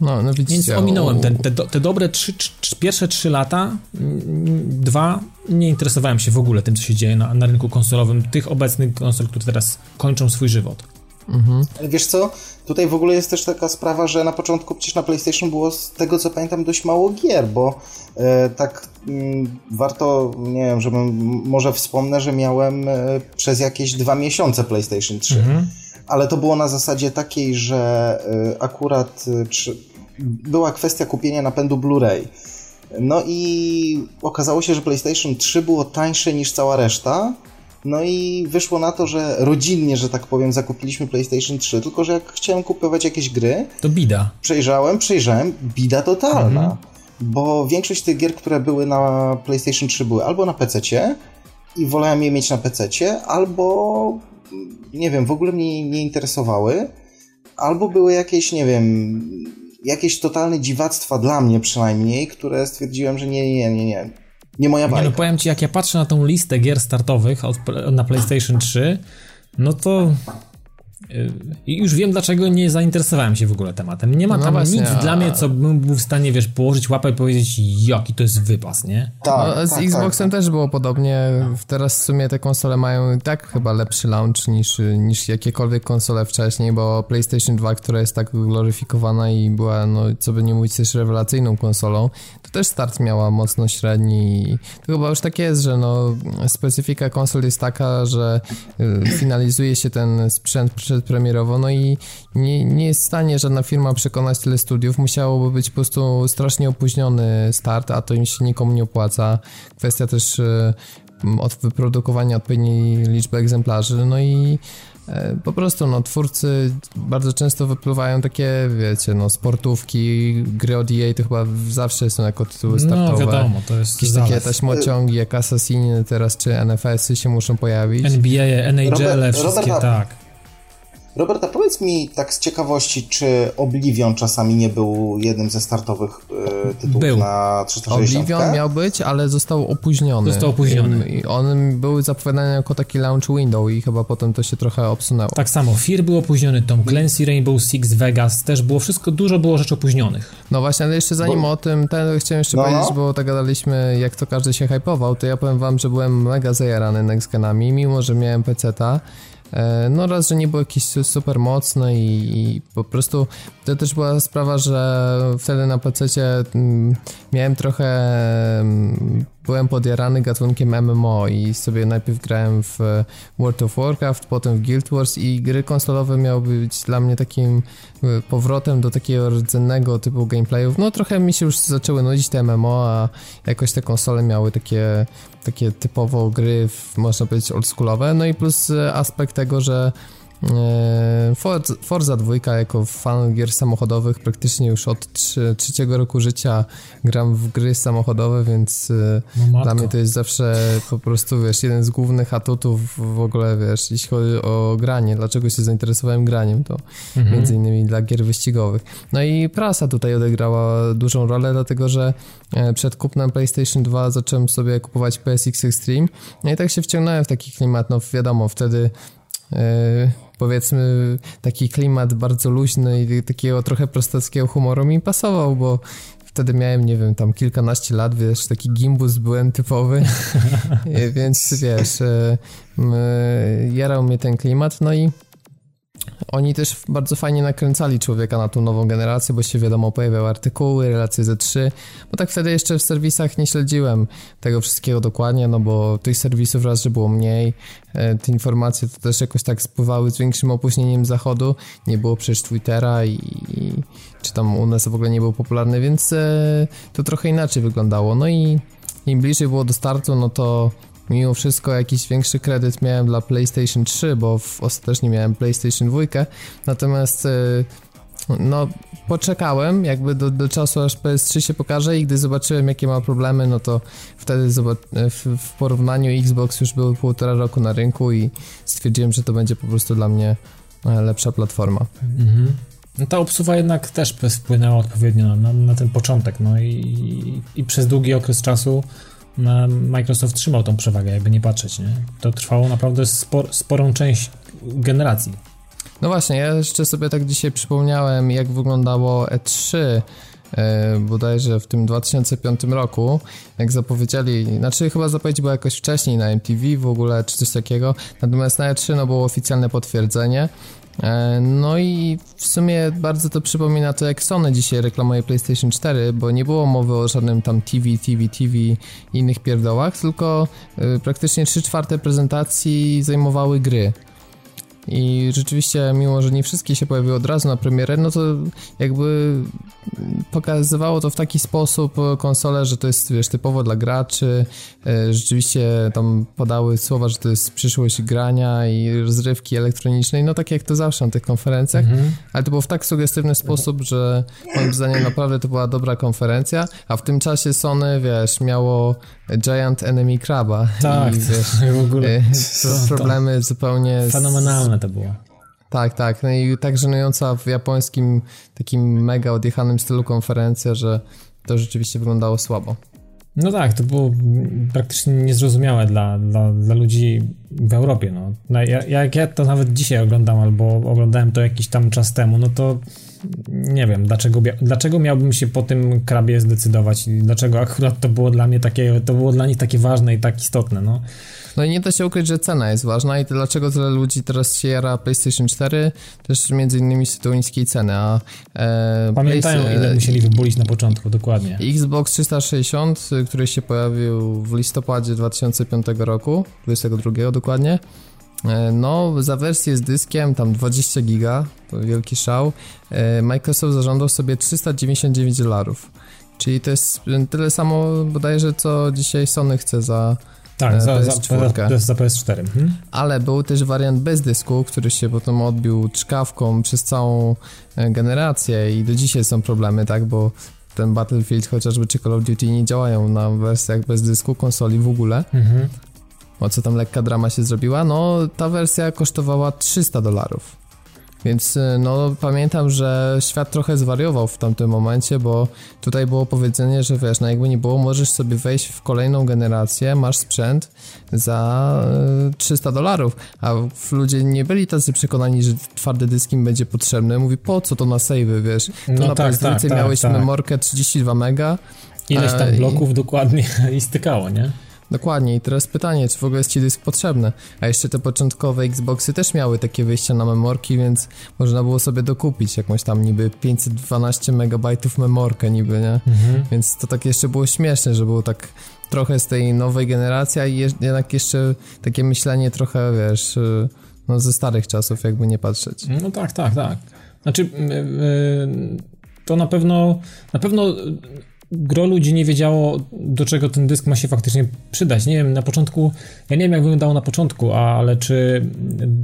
No, no widzicie, więc ominąłem ten, te, te dobre trzy, trzy, pierwsze trzy lata, dwa, nie interesowałem się w ogóle tym, co się dzieje na, na rynku konsolowym, tych obecnych konsol, które teraz kończą swój żywot. Mhm. Ale wiesz co, tutaj w ogóle jest też taka sprawa, że na początku przecież na PlayStation było, z tego co pamiętam, dość mało gier, bo e, tak m, warto, nie wiem, żebym, może wspomnę, że miałem e, przez jakieś dwa miesiące PlayStation trzy. Mhm. Ale to było na zasadzie takiej, że akurat była kwestia kupienia napędu Blu-ray. No i okazało się, że PlayStation trzy było tańsze niż cała reszta. No i wyszło na to, że rodzinnie, że tak powiem, zakupiliśmy PlayStation trzy, tylko że jak chciałem kupować jakieś gry... To bida. Przejrzałem, przejrzałem, bida totalna. Mhm. Bo większość tych gier, które były na PlayStation trzy, były albo na pececie i wolałem je mieć na pececie, albo... nie wiem, w ogóle mnie nie interesowały, albo były jakieś, nie wiem, jakieś totalne dziwactwa dla mnie przynajmniej, które stwierdziłem, że nie, nie, nie, nie, nie moja bajka. Nie, no powiem ci, jak ja patrzę na tą listę gier startowych od, na PlayStation trzy, no to yy, już wiem, dlaczego nie zainteresowałem się w ogóle tematem. Nie ma tam no nic dla mnie, co bym był w stanie, wiesz, położyć łapę i powiedzieć, jaki to jest wypas, nie? Tak, no, z tak, Xboxem tak. Też było podobnie. Teraz w sumie te konsole mają i tak chyba lepszy launch niż, niż jakiekolwiek konsole wcześniej, bo PlayStation dwa, która jest tak gloryfikowana i była, no co by nie mówić, też rewelacyjną konsolą, to też start miała mocno średni i to chyba już tak jest, że no specyfika konsol jest taka, że finalizuje się ten sprzęt przedpremierowo, no i nie, nie jest w stanie żadna firma przekonać tyle studiów, musiałoby być po prostu strasznie opóźniony start, a to im się nikomu nie opłaca. Kwestia też y, od wyprodukowania odpowiedniej liczby egzemplarzy, no i po prostu no twórcy bardzo często wypływają takie, wiecie, no sportówki, gry od E A to chyba zawsze są jako tytuły startowe. No wiadomo, to jest jakieś takie taśmociągi jak Assassiny teraz, czy N F S-y się muszą pojawić. N B A, N H L, wszystkie, tak. Robert, a powiedz mi tak z ciekawości, czy Oblivion czasami nie był jednym ze startowych y, tytułów był. na trzysta sześćdziesiąt? Oblivion miał być, ale został opóźniony. Został opóźniony. I, i on był zapowiadany jako taki launch window i chyba potem to się trochę obsunęło. Tak samo, Fear był opóźniony, Tom Clancy, Rainbow Six, Vegas, też było wszystko, dużo było rzeczy opóźnionych. No właśnie, ale jeszcze zanim bo... o tym, ten chciałem jeszcze no. powiedzieć, bo tak gadaliśmy, jak to każdy się hypował, to ja powiem wam, że byłem mega zajarany Next Genami, mimo że miałem peceta. No raz, że nie było jakieś super mocne i, i po prostu to też była sprawa, że wtedy na pececie miałem trochę byłem podjarany gatunkiem M M O i sobie najpierw grałem w World of Warcraft, potem w Guild Wars i gry konsolowe miały być dla mnie takim powrotem do takiego rdzennego typu gameplayów. No trochę mi się już zaczęły nudzić te M M O, a jakoś te konsole miały takie, takie typowo gry, można powiedzieć, oldschoolowe. No i plus aspekt tego, że Forza dwa, jako fan gier samochodowych, praktycznie już od trzeciego roku życia gram w gry samochodowe, więc no dla mnie to jest zawsze po prostu, wiesz, jeden z głównych atutów w ogóle, wiesz, jeśli chodzi o granie, dlaczego się zainteresowałem graniem, to mhm. między innymi dla gier wyścigowych. No i prasa tutaj odegrała dużą rolę, dlatego że przed kupnem PlayStation dwa zacząłem sobie kupować P S X Extreme, no i tak się wciągnąłem w taki klimat, no wiadomo, wtedy Yy, powiedzmy taki klimat bardzo luźny i takiego trochę prostackiego humoru mi pasował, bo wtedy miałem, nie wiem, tam kilkanaście lat, wiesz, taki gimbus byłem typowy, więc wiesz, yy, yy, jarał mnie ten klimat, no i oni też bardzo fajnie nakręcali człowieka na tą nową generację, bo się wiadomo pojawiały artykuły, relacje z E trzy, bo tak wtedy jeszcze w serwisach nie śledziłem tego wszystkiego dokładnie, no bo tych serwisów raz, że było mniej, te informacje to też jakoś tak spływały z większym opóźnieniem z zachodu, nie było przecież Twittera i, i czy tam u nas w ogóle nie było popularny, więc e, to trochę inaczej wyglądało, no i im bliżej było do startu, no to mimo wszystko jakiś większy kredyt miałem dla PlayStation trzy, bo w, ostatecznie miałem PlayStation dwa, natomiast no poczekałem jakby do, do czasu, aż P S trzy się pokaże i gdy zobaczyłem, jakie ma problemy, no to wtedy w, w porównaniu Xbox już był półtora roku na rynku i stwierdziłem, że to będzie po prostu dla mnie lepsza platforma. Mhm. No ta obsuwa jednak też wpłynęła odpowiednio na, na ten początek, no i, i przez długi okres czasu Microsoft trzymał tą przewagę, jakby nie patrzeć, nie? To trwało naprawdę spor, sporą część generacji. No właśnie, ja jeszcze sobie tak dzisiaj przypomniałem, jak wyglądało E trzy bodajże w tym dwa tysiące piątym roku, jak zapowiedzieli, znaczy chyba zapowiedź była jakoś wcześniej na M T V w ogóle, czy coś takiego, natomiast na E trzy no było oficjalne potwierdzenie. No i w sumie bardzo to przypomina to, jak Sony dzisiaj reklamuje PlayStation cztery, bo nie było mowy o żadnym tam T V, T V, T V i innych pierdołach, tylko praktycznie trzy czwarte prezentacji zajmowały gry. I rzeczywiście, mimo że nie wszystkie się pojawiły od razu na premierę, no to jakby pokazywało to w taki sposób konsolę, że to jest, wiesz, typowo dla graczy. Rzeczywiście tam padały słowa, że to jest przyszłość grania i rozrywki elektronicznej, no tak jak to zawsze na tych konferencjach, mhm. ale to było w tak sugestywny sposób, że moim zdaniem naprawdę to była dobra konferencja, a w tym czasie Sony, wiesz, miało Giant Enemy Craba. Tak, i, wiesz, w ogóle. To, to problemy zupełnie fenomenalne. Z... to było. Tak, tak. No i tak żenująca w japońskim takim mega odjechanym stylu konferencja, że to rzeczywiście wyglądało słabo. No tak, to było praktycznie niezrozumiałe dla, dla, dla ludzi w Europie. No. No, ja, jak ja to nawet dzisiaj oglądam, albo oglądałem to jakiś tam czas temu, no to nie wiem, dlaczego, dlaczego miałbym się po tym krabie zdecydować i dlaczego akurat to było dla mnie takie, to było dla nich takie ważne i tak istotne, no. No i nie da się ukryć, że cena jest ważna i dlaczego tyle ludzi teraz się jara PlayStation cztery, też między innymi z tytułu niskiej ceny, a... E, Pamiętają, place, ile musieli wybulić na początku, dokładnie. Xbox trzysta sześćdziesiąt, który się pojawił w listopadzie dwa tysiące piątego roku, dwudziestego drugiego dokładnie, no za wersję z dyskiem tam dwadzieścia giga, to wielki szał, Microsoft zażądał sobie trzysta dziewięćdziesiąt dziewięć dolarów, czyli to jest tyle samo bodajże, co dzisiaj Sony chce za... Tak, za, za, za, za P S cztery. Mhm. Ale był też wariant bez dysku, który się potem odbił czkawką przez całą generację i do dzisiaj są problemy, tak, bo ten Battlefield chociażby czy Call of Duty nie działają na wersjach bez dysku konsoli w ogóle. Mhm. O co tam lekka drama się zrobiła? No, ta wersja kosztowała trzysta dolarów. Więc no pamiętam, że świat trochę zwariował w tamtym momencie, bo tutaj było powiedzenie, że wiesz, no jakby nie było, możesz sobie wejść w kolejną generację, masz sprzęt za trzysta dolarów, a ludzie nie byli tacy przekonani, że twardy dysk im będzie potrzebny, mówi po co to na save'y, wiesz, to no na tak, tak, miałeś tak, memorkę trzydzieści dwa mega, ileś tam bloków i... dokładnie i stykało, nie? Dokładnie, i teraz pytanie, czy w ogóle jest ci dysk potrzebny? A jeszcze te początkowe Xboxy też miały takie wyjścia na memorki, więc można było sobie dokupić jakąś tam niby pięćset dwanaście megabajtów memorkę niby, nie? Mhm. Więc to tak jeszcze było śmieszne, że było tak trochę z tej nowej generacji, a jednak jeszcze takie myślenie trochę, wiesz, no ze starych czasów, jakby nie patrzeć. No tak, tak, tak. Znaczy to na pewno na pewno gro ludzi nie wiedziało, do czego ten dysk ma się faktycznie przydać. Nie wiem, na początku, ja nie wiem jak wyglądało na początku, ale czy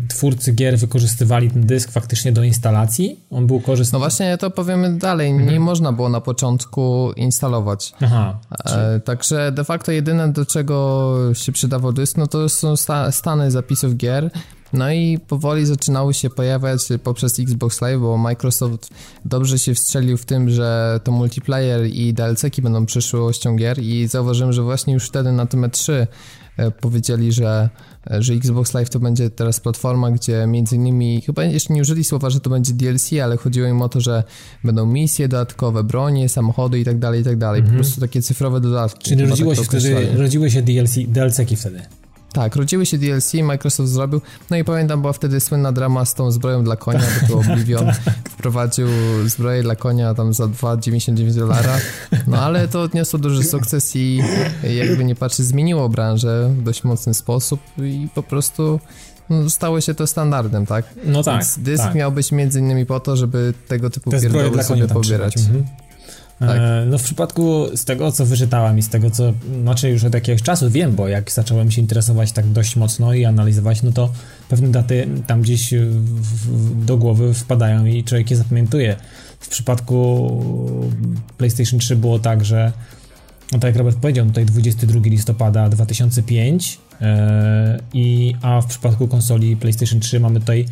twórcy gier wykorzystywali ten dysk faktycznie do instalacji? On był korzystny? No właśnie, to powiemy dalej. Mhm. Nie można było na początku instalować. Aha. E, także de facto jedyne, do czego się przydawał dysk, no to są sta- stany zapisów gier. No i powoli zaczynały się pojawiać poprzez Xbox Live, bo Microsoft dobrze się wstrzelił w tym, że to multiplayer i D L C ki będą przyszłością gier, i zauważyłem, że właśnie już wtedy na tym E trzy powiedzieli, że, że Xbox Live to będzie teraz platforma, gdzie między innymi, chyba jeszcze nie użyli słowa, że to będzie D L C, ale chodziło im o to, że będą misje dodatkowe, bronie, samochody i tak dalej, i tak dalej. Po prostu takie cyfrowe dodatki. Czyli rodziło się wtedy, rodziły się D L C ki wtedy. Tak, rodziły się D L C, Microsoft zrobił, no i pamiętam, była wtedy słynna drama z tą zbroją dla konia, bo to Oblivion wprowadził zbroję dla konia tam za dwa dziewięćdziesiąt dziewięć dolara, no ale to odniosło duży sukces i jakby nie patrzy, zmieniło branżę w dość mocny sposób i po prostu no, stało się to standardem, tak? No tak. Więc dysk tak. miał być między innymi po to, żeby tego typu Te pierdoły sobie pobierać. Tak. No w przypadku z tego, co wyczytałem i z tego, co, znaczy już od jakiegoś czasu wiem, bo jak zacząłem się interesować tak dość mocno i analizować, no to pewne daty tam gdzieś w, w, do głowy wpadają i człowiek je zapamiętuje. W przypadku PlayStation trzy było tak, że, no tak jak Robert powiedział, tutaj dwudziestego drugiego listopada dwa tysiące piątego, yy, i, a w przypadku konsoli PlayStation trzy mamy tutaj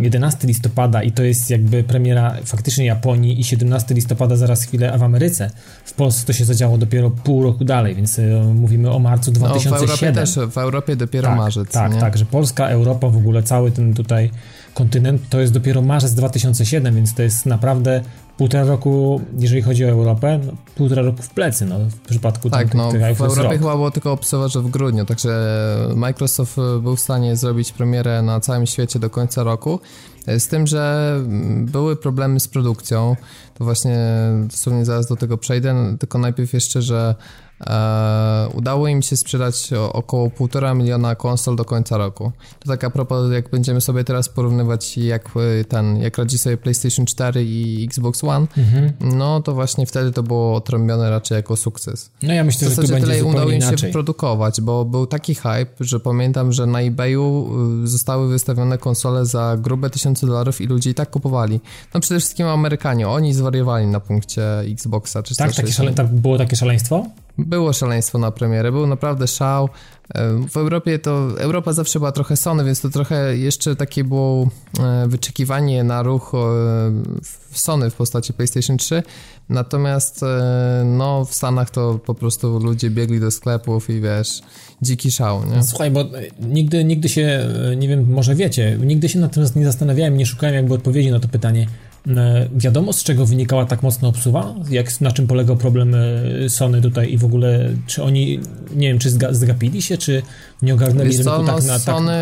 jedenastego listopada i to jest jakby premiera faktycznie Japonii, i siedemnastego listopada zaraz chwilę, a w Ameryce. W Polsce to się zadziało dopiero pół roku dalej, więc mówimy o marcu dwa tysiące siódmego. No, w Europie też, w Europie dopiero tak, marzec. Tak, nie? Tak, że Polska, Europa, w ogóle cały ten tutaj kontynent to jest dopiero marzec dwa tysiące siódmego, więc to jest naprawdę półtora roku, jeżeli chodzi o Europę, no, półtora roku w plecy, no, w przypadku tak, tych, no, tych w Europie rok. Chyba było tylko obserwować, że w grudniu, także Microsoft był w stanie zrobić premierę na całym świecie do końca roku, z tym, że były problemy z produkcją, to właśnie dosłownie zaraz do tego przejdę, tylko najpierw jeszcze, że e, udało im się sprzedać około półtora miliona konsol do końca roku. To tak a propos, jak będziemy sobie teraz porównywać, jak ten, jak radzi sobie PlayStation cztery i Xbox One, mhm. no to właśnie wtedy to było odrębione raczej jako sukces. No ja myślę, w zasadzie że to będzie udało im inaczej. Się produkować, bo był taki hype, że pamiętam, że na eBayu zostały wystawione konsole za grube tysiące dolarów i ludzie i tak kupowali. No przede wszystkim Amerykanie, oni zwariowali na punkcie Xboxa trzysta sześćdziesiąt. Tak, takie szale... tak, było takie szaleństwo? Było szaleństwo na premierę, był naprawdę szał. W Europie to, Europa zawsze była trochę Sony, więc to trochę jeszcze takie było wyczekiwanie na ruch w Sony w postaci PlayStation trzy, natomiast no w Stanach to po prostu ludzie biegli do sklepów i wiesz, dziki szał, nie? Słuchaj, bo nigdy, nigdy się, nie wiem, może wiecie, nigdy się natomiast nie zastanawiałem, nie szukałem jakby odpowiedzi na to pytanie. Wiadomo, z czego wynikała tak mocna obsuwa? Jak, na czym polegał problem Sony tutaj i w ogóle, czy oni, nie wiem, czy zga- zgapili się, czy nie ogarnęli rynku tak na... Tak... Sony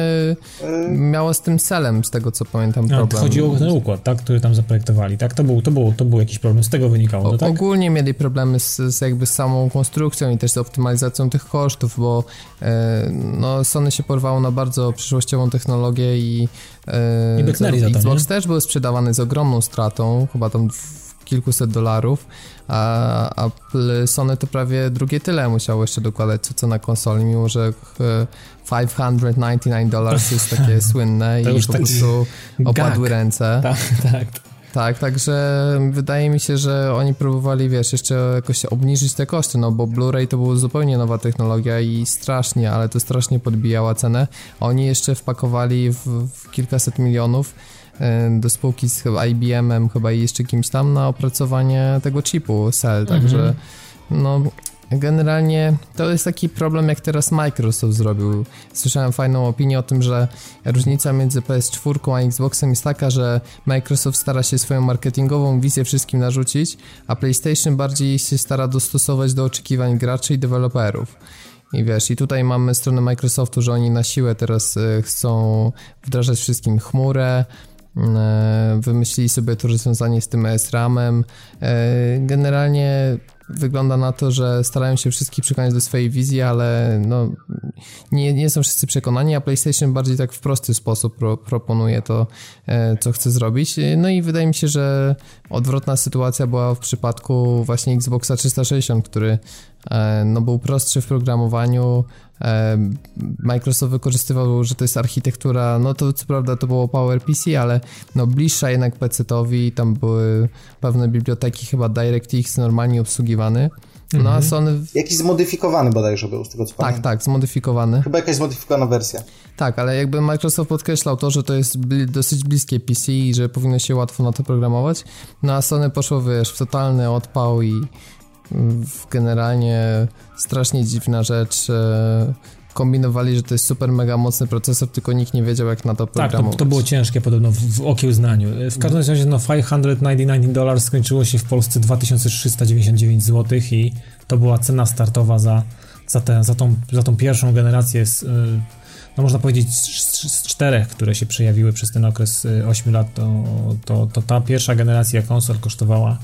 miało z tym celem, z tego co pamiętam, problem. A, to chodziło o ten układ, tak, który tam zaprojektowali, tak? To był, to był, to był jakiś problem, z tego wynikało, o, no, tak? Ogólnie mieli problemy z, z jakby samą konstrukcją i też z optymalizacją tych kosztów, bo e, no, Sony się porwało na bardzo przyszłościową technologię i, e, I za to, Xbox nie? też był sprzedawany z ogromną stratą, chyba tam kilkuset dolarów, a, a Sony to prawie drugie tyle musiało jeszcze dokładać, co na konsoli, mimo że pięćset dziewięćdziesiąt dziewięć dolarów jest takie słynne i po prostu opadły gag. Ręce. Tak, tak. Tak, także wydaje mi się, że oni próbowali, wiesz, jeszcze jakoś obniżyć te koszty, no bo Blu-ray to była zupełnie nowa technologia i strasznie, ale to strasznie podbijała cenę. Oni jeszcze wpakowali w, w kilkaset milionów do spółki z chyba I B M-em chyba i jeszcze kimś tam na opracowanie tego chipu S E L, także mm-hmm. no generalnie to jest taki problem, jak teraz Microsoft zrobił. Słyszałem fajną opinię o tym, że różnica między P S cztery a Xboxem jest taka, że Microsoft stara się swoją marketingową wizję wszystkim narzucić, a PlayStation bardziej się stara dostosować do oczekiwań graczy i deweloperów. I wiesz, i tutaj mamy stronę Microsoftu, że oni na siłę teraz chcą wdrażać wszystkim chmurę, wymyślili sobie to rozwiązanie z tym E S ramem. Generalnie wygląda na to, że starają się wszystkich przekonać do swojej wizji, ale no, nie, nie są wszyscy przekonani, a PlayStation bardziej tak w prosty sposób pro, proponuje to, co chce zrobić. No i wydaje mi się, że odwrotna sytuacja była w przypadku właśnie Xboxa trzysta sześćdziesiąt, który no, był prostszy w programowaniu. Microsoft wykorzystywał, że to jest architektura, no to co prawda to było PowerPC, ale no bliższa jednak pecetowi, tam były pewne biblioteki, chyba DirectX normalnie obsługiwany. No mhm. a Sony... Jakiś zmodyfikowany bodajże był, z tego co pamiętam. Tak, tak, zmodyfikowany. Chyba jakaś zmodyfikowana wersja. Tak, ale jakby Microsoft podkreślał to, że to jest bli- dosyć bliskie P C i że powinno się łatwo na to programować. No a Sony poszło, wiesz, w totalny odpał i generalnie strasznie dziwna rzecz. Kombinowali, że to jest super mega mocny procesor, tylko nikt nie wiedział, jak na to programować. Tak, to, to było ciężkie podobno w, w okiełznaniu. W każdym razie no pięćset dziewięćdziesiąt dziewięć dolarów skończyło się w Polsce dwa tysiące trzysta dziewięćdziesiąt dziewięć złotych i to była cena startowa za, za, te, za, tą, za tą pierwszą generację z, no można powiedzieć z, z czterech, które się przejawiły przez ten okres ośmiu lat, to, to, to ta pierwsza generacja konsol kosztowała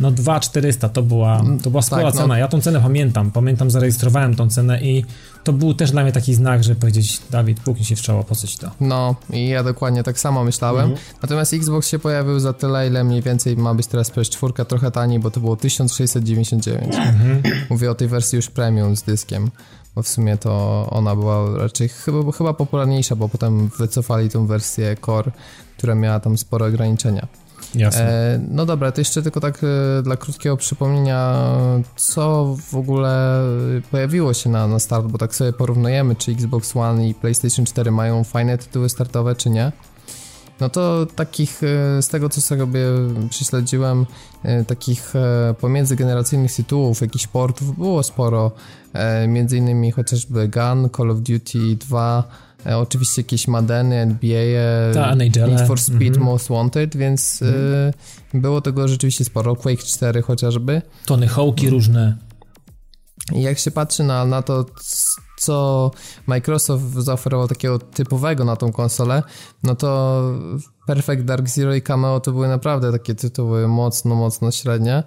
no dwa tysiące czterysta, to była, to była spora tak, no. cena. Ja tą cenę pamiętam, pamiętam, zarejestrowałem tą cenę i to był też dla mnie taki znak, żeby powiedzieć, Dawid, puknij się w czoło, po co ci to? No i ja dokładnie tak samo myślałem. Mhm. Natomiast Xbox się pojawił za tyle, ile mniej więcej ma być teraz P S cztery, trochę taniej, bo to było tysiąc sześćset dziewięćdziesiąt dziewięć. Mhm. Mówię o tej wersji już premium z dyskiem, bo w sumie to ona była raczej chyba, chyba popularniejsza, bo potem wycofali tą wersję Core, która miała tam spore ograniczenia. E, no dobra, to jeszcze tylko tak e, dla krótkiego przypomnienia, co w ogóle pojawiło się na, na start, bo tak sobie porównujemy, czy Xbox One i PlayStation cztery mają fajne tytuły startowe, czy nie. No to takich, e, z tego co sobie prześledziłem, e, takich e, pomiędzygeneracyjnych tytułów, jakichś portów było sporo, e, między innymi chociażby Gun, Call of Duty dwa, oczywiście jakieś Maddeny, N B A, Need for Speed, mhm. Most Wanted, więc mhm. y, było tego rzeczywiście sporo. Quake cztery chociażby. Tony Hawk'i różne. I jak się patrzy na, na to, co Microsoft zaoferował takiego typowego na tą konsolę, no to Perfect Dark Zero i Cameo to były naprawdę takie tytuły mocno, mocno średnie.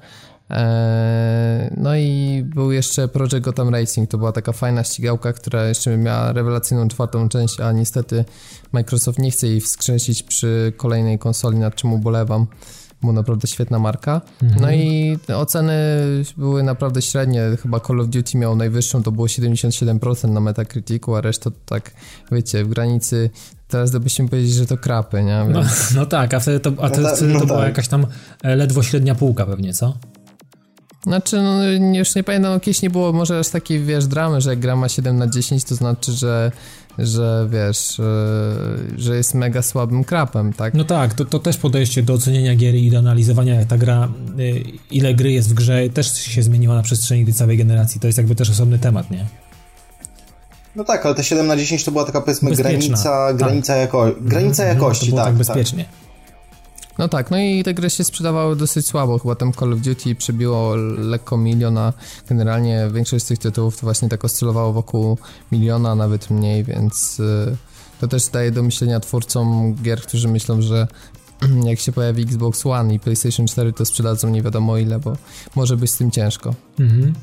No i był jeszcze Project Gotham Racing, to była taka fajna ścigałka, która jeszcze miała rewelacyjną czwartą część, a niestety Microsoft nie chce jej wskrzesić przy kolejnej konsoli, nad czym ubolewam, bo naprawdę świetna marka. Mhm. No i oceny były naprawdę średnie, chyba Call of Duty miał najwyższą, to było siedemdziesiąt siedem procent na Metacriticu, a reszta to tak, wiecie, w granicy. Teraz byśmy powiedzieć, że to krapy, nie? Więc... No, no tak, a wtedy to, a wtedy no ta, no to była tak. jakaś tam ledwo średnia półka pewnie, co? Znaczy, no, już nie pamiętam, jakieś nie było może aż takiej, wiesz, dramy, że jak gra ma siedem na dziesięć, to znaczy, że, że wiesz, że jest mega słabym krapem, tak? No tak, to, to też podejście do oceniania gier i do analizowania, jak ta gra, ile gry jest w grze, też się zmieniła na przestrzeni całej generacji, to jest jakby też osobny temat, nie? No tak, ale te siedem na dziesięć to była taka, powiedzmy, granica, granica, tak. jako, granica mhm, jakości, to tak. tak bezpiecznie. Tak. No tak, no i te gry się sprzedawały dosyć słabo, chyba tam Call of Duty przebiło lekko miliona, generalnie większość z tych tytułów to właśnie tak oscylowało wokół miliona, nawet mniej, więc to też daje do myślenia twórcom gier, którzy myślą, że jak się pojawi Xbox One i PlayStation cztery, to sprzedadzą nie wiadomo ile, bo może być z tym ciężko. Mhm.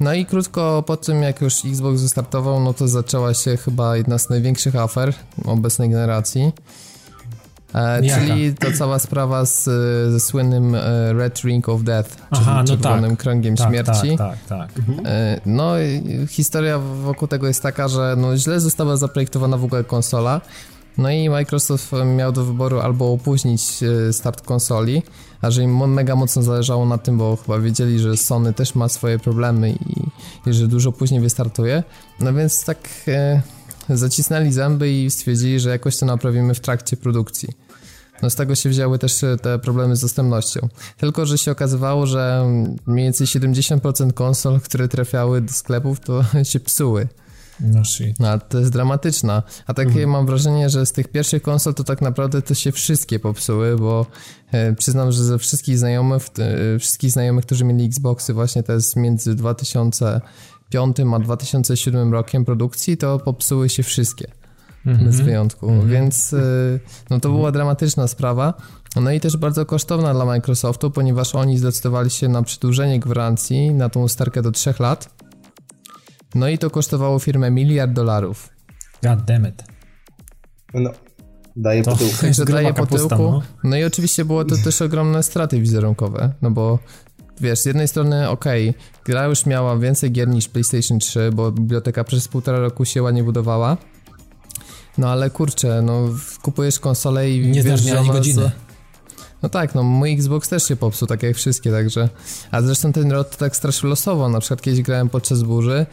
No i krótko po tym, jak już Xbox wystartował, no to zaczęła się chyba jedna z największych afer obecnej generacji. E, czyli ta cała sprawa z, ze słynnym e, Red Ring of Death, czyli Aha, no czerwonym tak. kręgiem tak, śmierci. Tak, tak, tak. Mhm. E, no historia wokół tego jest taka, że no, źle została zaprojektowana w ogóle konsola. No i Microsoft miał do wyboru albo opóźnić start konsoli, a że im mega mocno zależało na tym, bo chyba wiedzieli, że Sony też ma swoje problemy i, i że dużo później wystartuje. No więc tak... E, zacisnęli zęby i stwierdzili, że jakoś to naprawimy w trakcie produkcji. No z tego się wzięły też te problemy z dostępnością. Tylko, że się okazywało, że mniej więcej siedemdziesiąt procent konsol, które trafiały do sklepów, to się psuły. No shit. No, to jest dramatyczna. A takie mhm. mam wrażenie, że z tych pierwszych konsol to tak naprawdę to się wszystkie popsuły, bo e, przyznam, że ze wszystkich znajomych, e, wszystkich znajomych, którzy mieli Xboxy właśnie to jest między dwa tysiące piątym a dwa tysiące siódmym rokiem produkcji, to popsuły się wszystkie. Mhm. Bez wyjątku. Mhm. Więc e, no to mhm. była dramatyczna sprawa. No i też bardzo kosztowna dla Microsoftu, ponieważ oni zdecydowali się na przedłużenie gwarancji na tą usterkę do trzech lat. No i to kosztowało firmę miliard dolarów. God damn it. No, daje potyłku. Także daje potyłku. No. no i oczywiście było to też ogromne straty wizerunkowe, no bo wiesz, z jednej strony okej, okay, gra już miała więcej gier niż PlayStation trzy, bo biblioteka przez półtora roku się ładnie budowała. No ale kurczę, no kupujesz konsolę i... Nie znasz dnia ani godziny. No tak, no mój Xbox też się popsuł, tak jak wszystkie, także... A zresztą ten rod tak strasznie losowo, na przykład kiedyś grałem podczas burzy,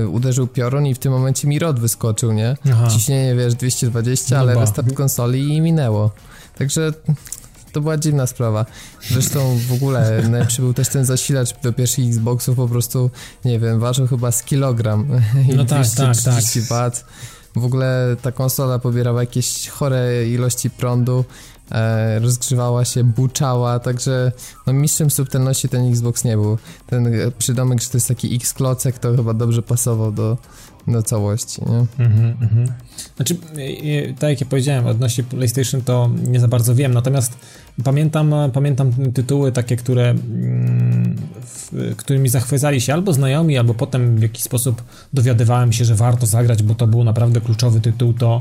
yy, uderzył piorun i w tym momencie mi rod wyskoczył, nie? Aha. Ciśnienie, wiesz, dwieście dwadzieścia, no ale ba. Restart konsoli i minęło. Także to była dziwna sprawa. Zresztą w ogóle najlepszy był też ten zasilacz do pierwszych Xboxów, po prostu, nie wiem, ważył chyba z kilogram. No tak, tak, tak. dwieście trzydzieści watów. W ogóle ta konsola pobierała jakieś chore ilości prądu, e, rozgrzewała się, buczała, także no mistrzem subtelności ten Xbox nie był. Ten przydomek, że to jest taki X-klocek, to chyba dobrze pasował do, do całości, nie? Mm-hmm, mm-hmm. Znaczy, tak jak ja powiedziałem, odnośnie PlayStation to nie za bardzo wiem, natomiast pamiętam, pamiętam tytuły takie, które, w, którymi zachwycali się albo znajomi, albo potem w jakiś sposób dowiadywałem się, że warto zagrać, bo to był naprawdę kluczowy tytuł, to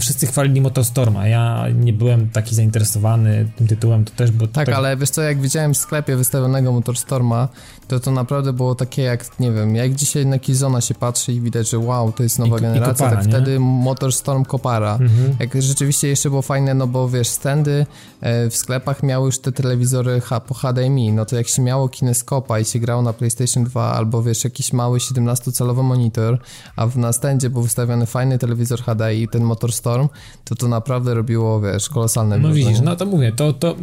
wszyscy chwalili MotorStorma. Ja nie byłem taki zainteresowany tym tytułem, to też... Bo tak, tak, ale wiesz co, jak widziałem w sklepie wystawionego MotorStorma, to to naprawdę było takie jak, nie wiem, jak dzisiaj na Killzona się patrzy i widać, że wow, to jest nowa I, generacja, i kopara, tak nie? Wtedy MotorStorm kopara. Mhm. Jak rzeczywiście jeszcze było fajne, no bo wiesz, stędy w sklepach miały już te telewizory po H D M I, no to jak się miało kineskopa i się grało na PlayStation dwa, albo wiesz, jakiś mały siedemnastocalowy monitor, a na stędzie był wystawiony fajny telewizor H D I i ten motor Storm, to to naprawdę robiło, wiesz, kolosalne... No wrażenie. Widzisz, no to mówię, to, to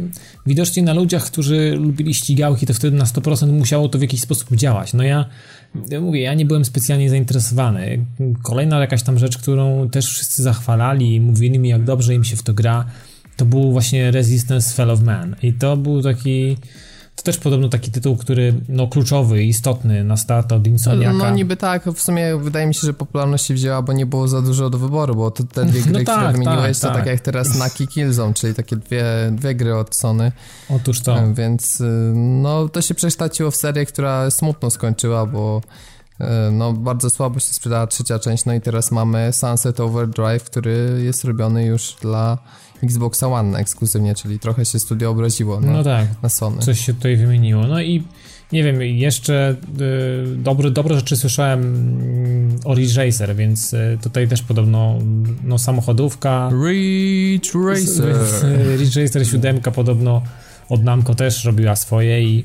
widocznie na ludziach, którzy lubili ścigałki, to wtedy na sto procent musiało to w jakiś sposób działać. No ja, ja mówię, ja nie byłem specjalnie zainteresowany. Kolejna jakaś tam rzecz, którą też wszyscy zachwalali i mówili mi, jak dobrze im się w to gra, to był właśnie Resistance Fell of Man. I to był taki... To też podobno taki tytuł, który no kluczowy, istotny na start od Insomniaka. No niby tak, w sumie wydaje mi się, że popularność się wzięła, bo nie było za dużo do wyboru, bo to te dwie gry, no tak, które wymieniłeś, tak, to tak jak teraz Naki i Killzone, czyli takie dwie, dwie gry od Sony. Otóż to. Więc no to się przekształciło w serię, która smutno skończyła, bo no bardzo słabo się sprzedała trzecia część, no i teraz mamy Sunset Overdrive, który jest robiony już dla Xboxa One ekskluzywnie, czyli trochę się studio obraziło na, no tak, na Sony. Coś się tutaj wymieniło. No i nie wiem, jeszcze y, dobre, dobre rzeczy słyszałem y, o Ridge Racer, więc y, tutaj też podobno no, samochodówka. Ridge Racer. Y, Ridge Racer siedem podobno od Namco też robiła swoje i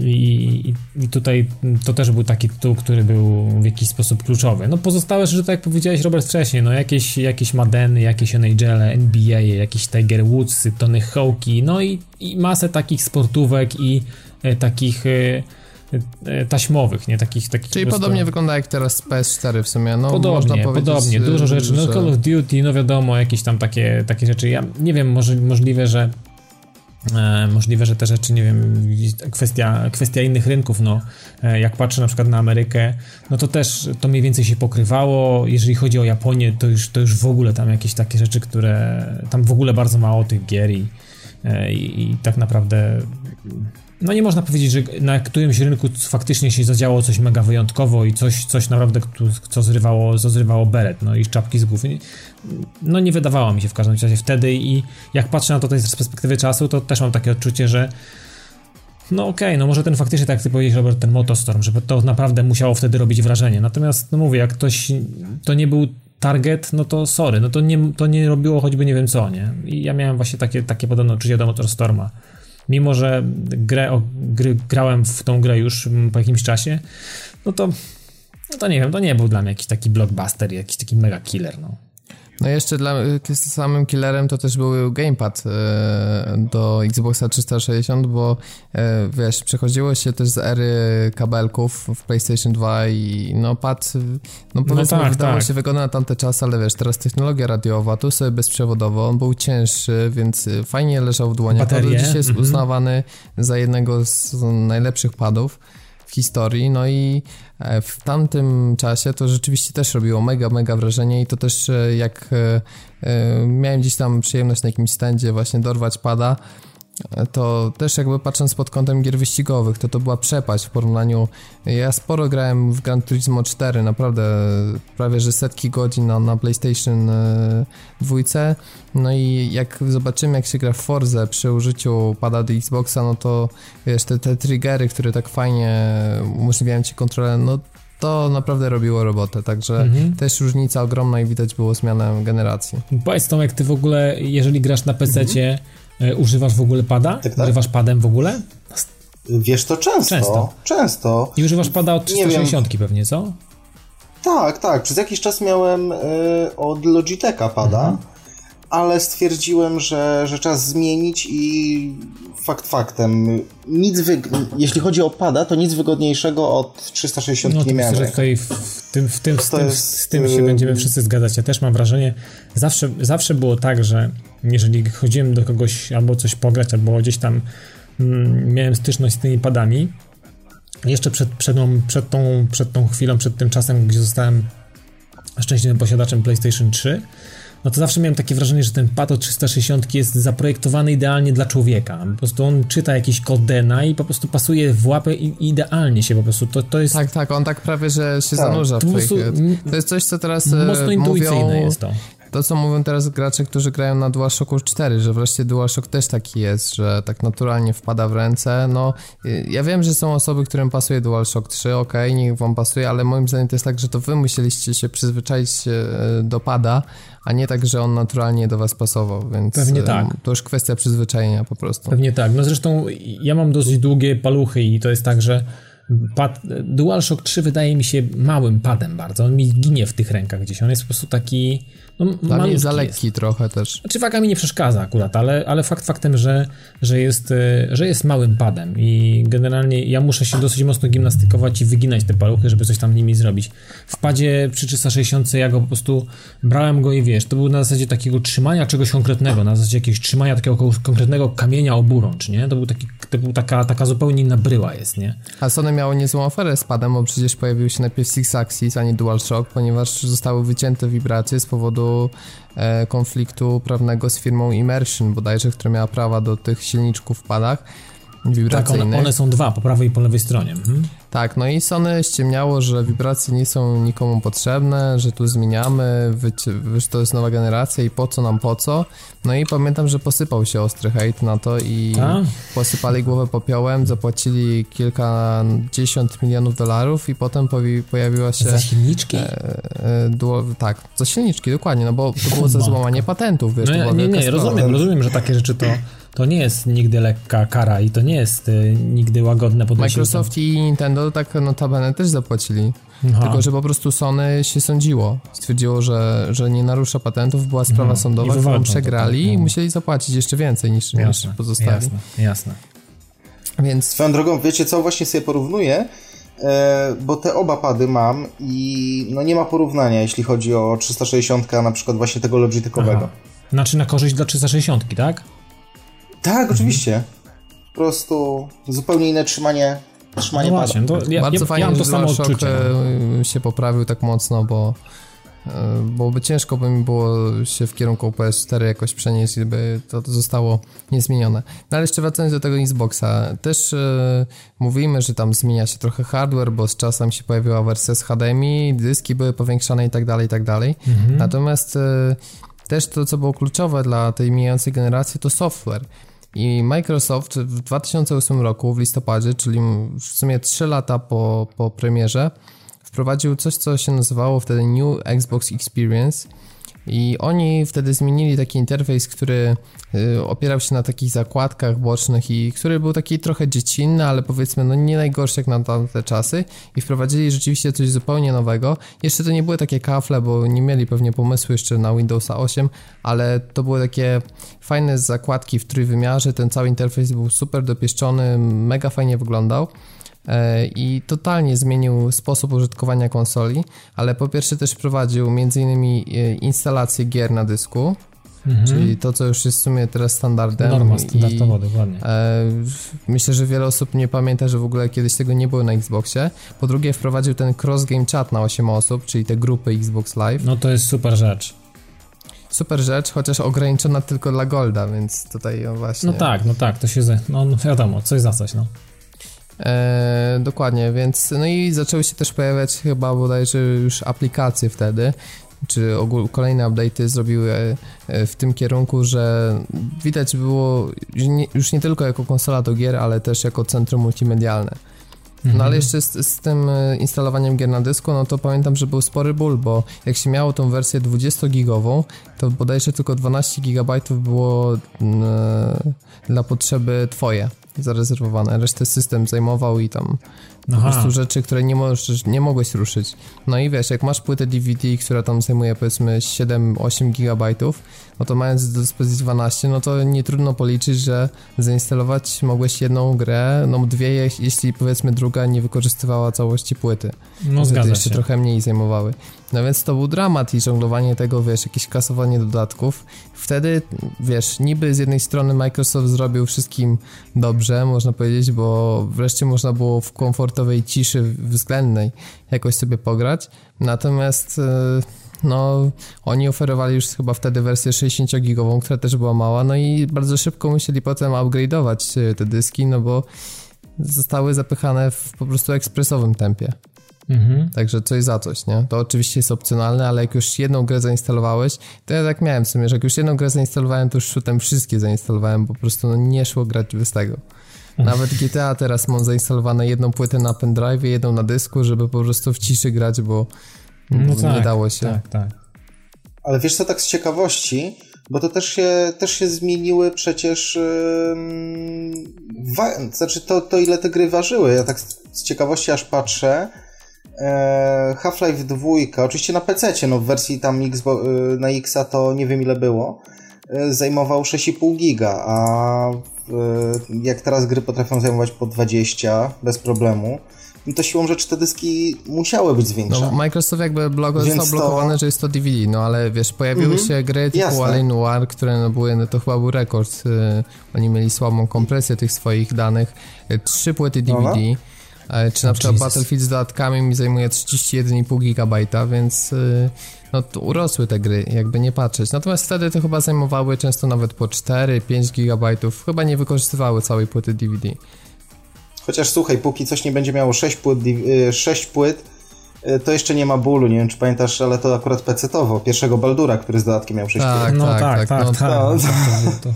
I, I tutaj to też był taki tytuł, który był w jakiś sposób kluczowy. No pozostałe rzeczy, tak jak powiedziałeś, Robert, wcześniej, no jakieś, jakieś Maddeny, jakieś N H L-e, N B A, jakieś Tiger Woods, Tony Hawk'i, no i, i masę takich sportówek i e, takich e, taśmowych, nie? Takich, takich Czyli prostu... podobnie wygląda jak teraz P S cztery w sumie, no podobnie, można powiedzieć. Podobnie, dużo rzeczy, no Call of Duty, no wiadomo, jakieś tam takie, takie rzeczy, ja nie wiem, może, możliwe, że E, możliwe, że te rzeczy, nie wiem, kwestia, kwestia innych rynków, no e, jak patrzę na przykład na Amerykę, no to też to mniej więcej się pokrywało, jeżeli chodzi o Japonię, to już, to już w ogóle tam jakieś takie rzeczy, które tam w ogóle bardzo mało tych gier i, e, i, i tak naprawdę no nie można powiedzieć, że na którymś rynku faktycznie się zadziało coś mega wyjątkowo i coś, coś naprawdę, co zrywało, co zrywało beret, no i czapki z głów. No nie wydawało mi się w każdym razie wtedy i jak patrzę na to z perspektywy czasu, to też mam takie odczucie, że no okej, okay, no może ten faktycznie, tak jak ty powiedziałeś, Robert, ten MotorStorm, żeby to naprawdę musiało wtedy robić wrażenie. Natomiast, no mówię, jak ktoś, to nie był target, no to sorry, no to nie, to nie robiło choćby nie wiem co, nie? I ja miałem właśnie takie, takie podobne odczucie do MotorStorma. Mimo, że grę, o, gry, grałem w tą grę już po jakimś czasie, no to, no to nie wiem, to nie był dla mnie jakiś taki blockbuster, jakiś taki mega killer, no. No jeszcze dla, samym killerem to też był gamepad do Xboxa trzysta sześćdziesiąt, bo wiesz, przechodziło się też z ery kabelków w PlayStation dwa i no pad, no powiedzmy, no tak, wydało tak. się wygodne na tamte czasy, ale wiesz, teraz technologia radiowa, tu sobie bezprzewodowo, on był cięższy, więc fajnie leżał w dłoniach. Do dzisiaj jest mhm. uznawany za jednego z najlepszych padów w historii, no i w tamtym czasie to rzeczywiście też robiło mega, mega wrażenie i to też jak miałem gdzieś tam przyjemność na jakimś standzie właśnie dorwać pada, to też jakby patrząc pod kątem gier wyścigowych, to to była przepaść w porównaniu. Ja sporo grałem w Gran Turismo cztery, naprawdę prawie że setki godzin na, na PlayStation dwa, no i jak zobaczymy, jak się gra w Forzę przy użyciu pada do Xboxa, no to wiesz, te, te triggery, które tak fajnie umożliwiają ci kontrolę, no to naprawdę robiło robotę, także mhm. też różnica ogromna i widać było zmianę generacji. Powiedz Tomek, ty w ogóle, jeżeli grasz na pececie, mhm. używasz w ogóle pada? Tak, tak. Używasz padem w ogóle? Wiesz, to często. Często. często. I używasz pada od trzysta sześćdziesiąt pewnie, co? Tak, tak. Przez jakiś czas miałem y, od Logitecha pada, mhm. ale stwierdziłem, że, że czas zmienić i fakt faktem. Nic wyg- Jeśli chodzi o pada, to nic wygodniejszego od trzysta sześćdziesiąt no, nie miałem. Myślę, że tutaj w, w tym, w tym, z, tym jest, z tym się y- będziemy wszyscy zgadzać. Ja też mam wrażenie, zawsze, zawsze było tak, że jeżeli chodziłem do kogoś albo coś pograć, albo gdzieś tam mm, miałem styczność z tymi padami, jeszcze przed, przed, tą, przed, tą, przed tą chwilą, przed tym czasem, gdzie zostałem szczęśliwym posiadaczem PlayStation trzy, no to zawsze miałem takie wrażenie, że ten pad od trzysta sześćdziesiąt jest zaprojektowany idealnie dla człowieka. Po prostu on czyta jakiś kod D N A i po prostu pasuje w łapę i idealnie się po prostu, to, to jest... Tak, tak, on tak prawie, że się tak. zanurza w to, prostu, to jest coś, co teraz mocno intuicyjne mówią... jest to. To, co mówią teraz gracze, którzy grają na DualShocku cztery, że wreszcie DualShock też taki jest, że tak naturalnie wpada w ręce. No, ja wiem, że są osoby, którym pasuje DualShock trzy, okej, niech wam pasuje, ale moim zdaniem to jest tak, że to wy musieliście się przyzwyczaić do pada, a nie tak, że on naturalnie do was pasował, więc pewnie tak. To już kwestia przyzwyczajenia po prostu. Pewnie tak, no zresztą ja mam dosyć długie paluchy i to jest tak, że pad, DualShock trzy wydaje mi się małym padem bardzo, on mi ginie w tych rękach gdzieś, on jest po prostu taki... No, jest za lekki jest. Trochę też. Znaczy waga mi nie przeszkadza akurat, ale, ale fakt faktem, że, że, jest, że jest małym padem i generalnie ja muszę się dosyć mocno gimnastykować i wyginać te paluchy, żeby coś tam nimi zrobić. W padzie przy trzysta sześćdziesiąt ja go po prostu brałem go i wiesz, to był na zasadzie takiego trzymania czegoś konkretnego, na zasadzie jakiegoś trzymania takiego konkretnego kamienia oburącz, nie? To był taki, to był taka, taka zupełnie inna bryła jest, nie? A Sony miało niezłą aferę z padem, bo przecież pojawił się najpierw Six Axis, a nie DualShock, ponieważ zostały wycięte wibracje z powodu konfliktu prawnego z firmą Immersion bodajże, która miała prawa do tych silniczków w padach wibracyjnych. Tak, one, one są dwa, po prawej i po lewej stronie. Mhm. Tak, no i Sony ściemniało, że wibracje nie są nikomu potrzebne, że tu zmieniamy, że to jest nowa generacja i po co nam po co. No i pamiętam, że posypał się ostry hejt na to i A? posypali głowę popiołem, zapłacili kilkadziesiąt milionów dolarów i potem powi- pojawiła się... Za silniczki? E, e, duo, tak, za silniczki, dokładnie, no bo to było za złamanie patentów, wiesz. No ja, nie, nie, rozumiem, rozumiem, że takie rzeczy to... To nie jest nigdy lekka kara i to nie jest y, nigdy łagodne podejście. Microsoft i Nintendo tak notabene też zapłacili. Aha. Tylko, że po prostu Sony się sądziło. Stwierdziło, że, że nie narusza patentów. Była sprawa mhm. sądowa, którą przegrali tak, i musieli zapłacić jeszcze więcej niż, niż pozostali. Jasne, jasne. Więc... Swoją drogą, wiecie co, właśnie sobie porównuję, e, bo te oba pady mam i no nie ma porównania, jeśli chodzi o trzysta sześćdziesiąt, na przykład właśnie tego logitechowego. Znaczy na korzyść dla trzysta sześćdziesiąt, tak? Tak, oczywiście. Po prostu zupełnie inne trzymanie, trzymanie no właśnie, pada. To, ja, Bardzo ja, fajnie, ja mam to że samo DualShock się poprawił tak mocno, bo, bo by ciężko by mi było się w kierunku P S cztery jakoś przenieść, gdyby to, to zostało niezmienione. No ale jeszcze wracając do tego Xboxa, też yy, mówimy, że tam zmienia się trochę hardware, bo z czasem się pojawiła wersja z H D M I, dyski były powiększane i tak dalej, i tak dalej. Mhm. Natomiast yy, też to, co było kluczowe dla tej mijającej generacji, to software. I Microsoft w dwa tysiące ósmym roku w listopadzie, czyli w sumie trzy lata po, po premierze, wprowadził coś, co się nazywało wtedy New Xbox Experience I oni wtedy zmienili taki interfejs, który opierał się na takich zakładkach bocznych i który był taki trochę dziecinny, ale powiedzmy no nie najgorszy jak na tamte czasy, i wprowadzili rzeczywiście coś zupełnie nowego. Jeszcze to nie były takie kafle, bo nie mieli pewnie pomysłu jeszcze na Windowsa osiem, ale to były takie fajne zakładki w trójwymiarze, ten cały interfejs był super dopieszczony, mega fajnie wyglądał. I totalnie zmienił sposób użytkowania konsoli, ale po pierwsze też wprowadził m.in. instalację gier na dysku, mhm. czyli to, co już jest w sumie teraz standardem. Norma standardowa, dokładnie. Myślę, że wiele osób nie pamięta, że w ogóle kiedyś tego nie było na Xboxie. Po drugie wprowadził ten cross-game chat na osiem osób, czyli te grupy Xbox Live. No to jest super rzecz. Super rzecz, chociaż ograniczona tylko dla Golda, więc tutaj właśnie... No tak, no tak, to się... No wiadomo, coś za coś, no. E, dokładnie, więc no i zaczęły się też pojawiać chyba bodajże już aplikacje wtedy, czy ogól, kolejne update'y zrobiły w tym kierunku, że widać było nie, już nie tylko jako konsola do gier, ale też jako centrum multimedialne. No ale jeszcze z, z tym instalowaniem gier na dysku, no to pamiętam, że był spory ból, bo jak się miało tą wersję dwudziestogigową, to bodajże tylko dwanaście gigabajtów było e, dla potrzeby twoje zarezerwowane, resztę system zajmował i tam Aha. po prostu rzeczy, które nie, możesz, nie mogłeś ruszyć. No i wiesz, jak masz płytę D V D, która tam zajmuje powiedzmy siedem osiem gigabajtów, no to mając do dyspozycji dwanaście, no to nie trudno policzyć, że zainstalować mogłeś jedną grę, no dwie, jeśli powiedzmy druga nie wykorzystywała całości płyty. No zgadza się. Jeszcze trochę mniej zajmowały. No więc to był dramat i żonglowanie tego, wiesz, jakieś kasowanie dodatków. Wtedy, wiesz, niby z jednej strony Microsoft zrobił wszystkim dobrze, można powiedzieć, bo wreszcie można było w komfortowej ciszy względnej jakoś sobie pograć. Natomiast... Yy... no oni oferowali już chyba wtedy wersję sześćdziesięciogigową, która też była mała, no i bardzo szybko musieli potem upgrade'ować te dyski, no bo zostały zapychane w po prostu ekspresowym tempie. Mhm. Także coś za coś, nie? To oczywiście jest opcjonalne, ale jak już jedną grę zainstalowałeś, to ja tak miałem w sumie, że jak już jedną grę zainstalowałem, to już shootem wszystkie zainstalowałem, po prostu no, nie szło grać bez tego. Nawet G T A teraz mam zainstalowane jedną płytę na pendrive, jedną na dysku, żeby po prostu w ciszy grać, bo No tak, nie dało się. Tak, tak. Ale wiesz co, tak z ciekawości, bo to też się, też się zmieniły przecież yy, wa- znaczy to, to ile te gry ważyły. Ja tak z ciekawości aż patrzę. E, Half-Life dwa, oczywiście na pececie, no w wersji tam Xbox, na X-a to nie wiem ile było, e, zajmował sześć i pół giga, a e, jak teraz gry potrafią zajmować po dwadzieścia bez problemu, to siłą rzeczy te dyski musiały być zwiększone. No, Microsoft jakby blogo został blokowany, to... że jest to D V D, no ale wiesz, pojawiły mm-hmm. się gry typu Alienware, które no były, no to chyba był rekord. Yy, oni mieli słabą kompresję tych swoich danych. Yy, trzy płyty D V D, yy, czy na przykład Battlefield z dodatkami mi zajmuje trzydzieści jeden i pół gigabajta, więc yy, no to urosły te gry, jakby nie patrzeć. Natomiast wtedy to chyba zajmowały często nawet po cztery, pięć gigabajtów, chyba nie wykorzystywały całej płyty D V D. Chociaż słuchaj, póki coś nie będzie miało sześć płyt, sześć płyt, to jeszcze nie ma bólu, nie wiem czy pamiętasz, ale to akurat pecetowo, pierwszego Baldura, który z dodatkiem miał sześć tak, płyt. No tak, tak, tak, no, tak, no, tak, tak, no, to...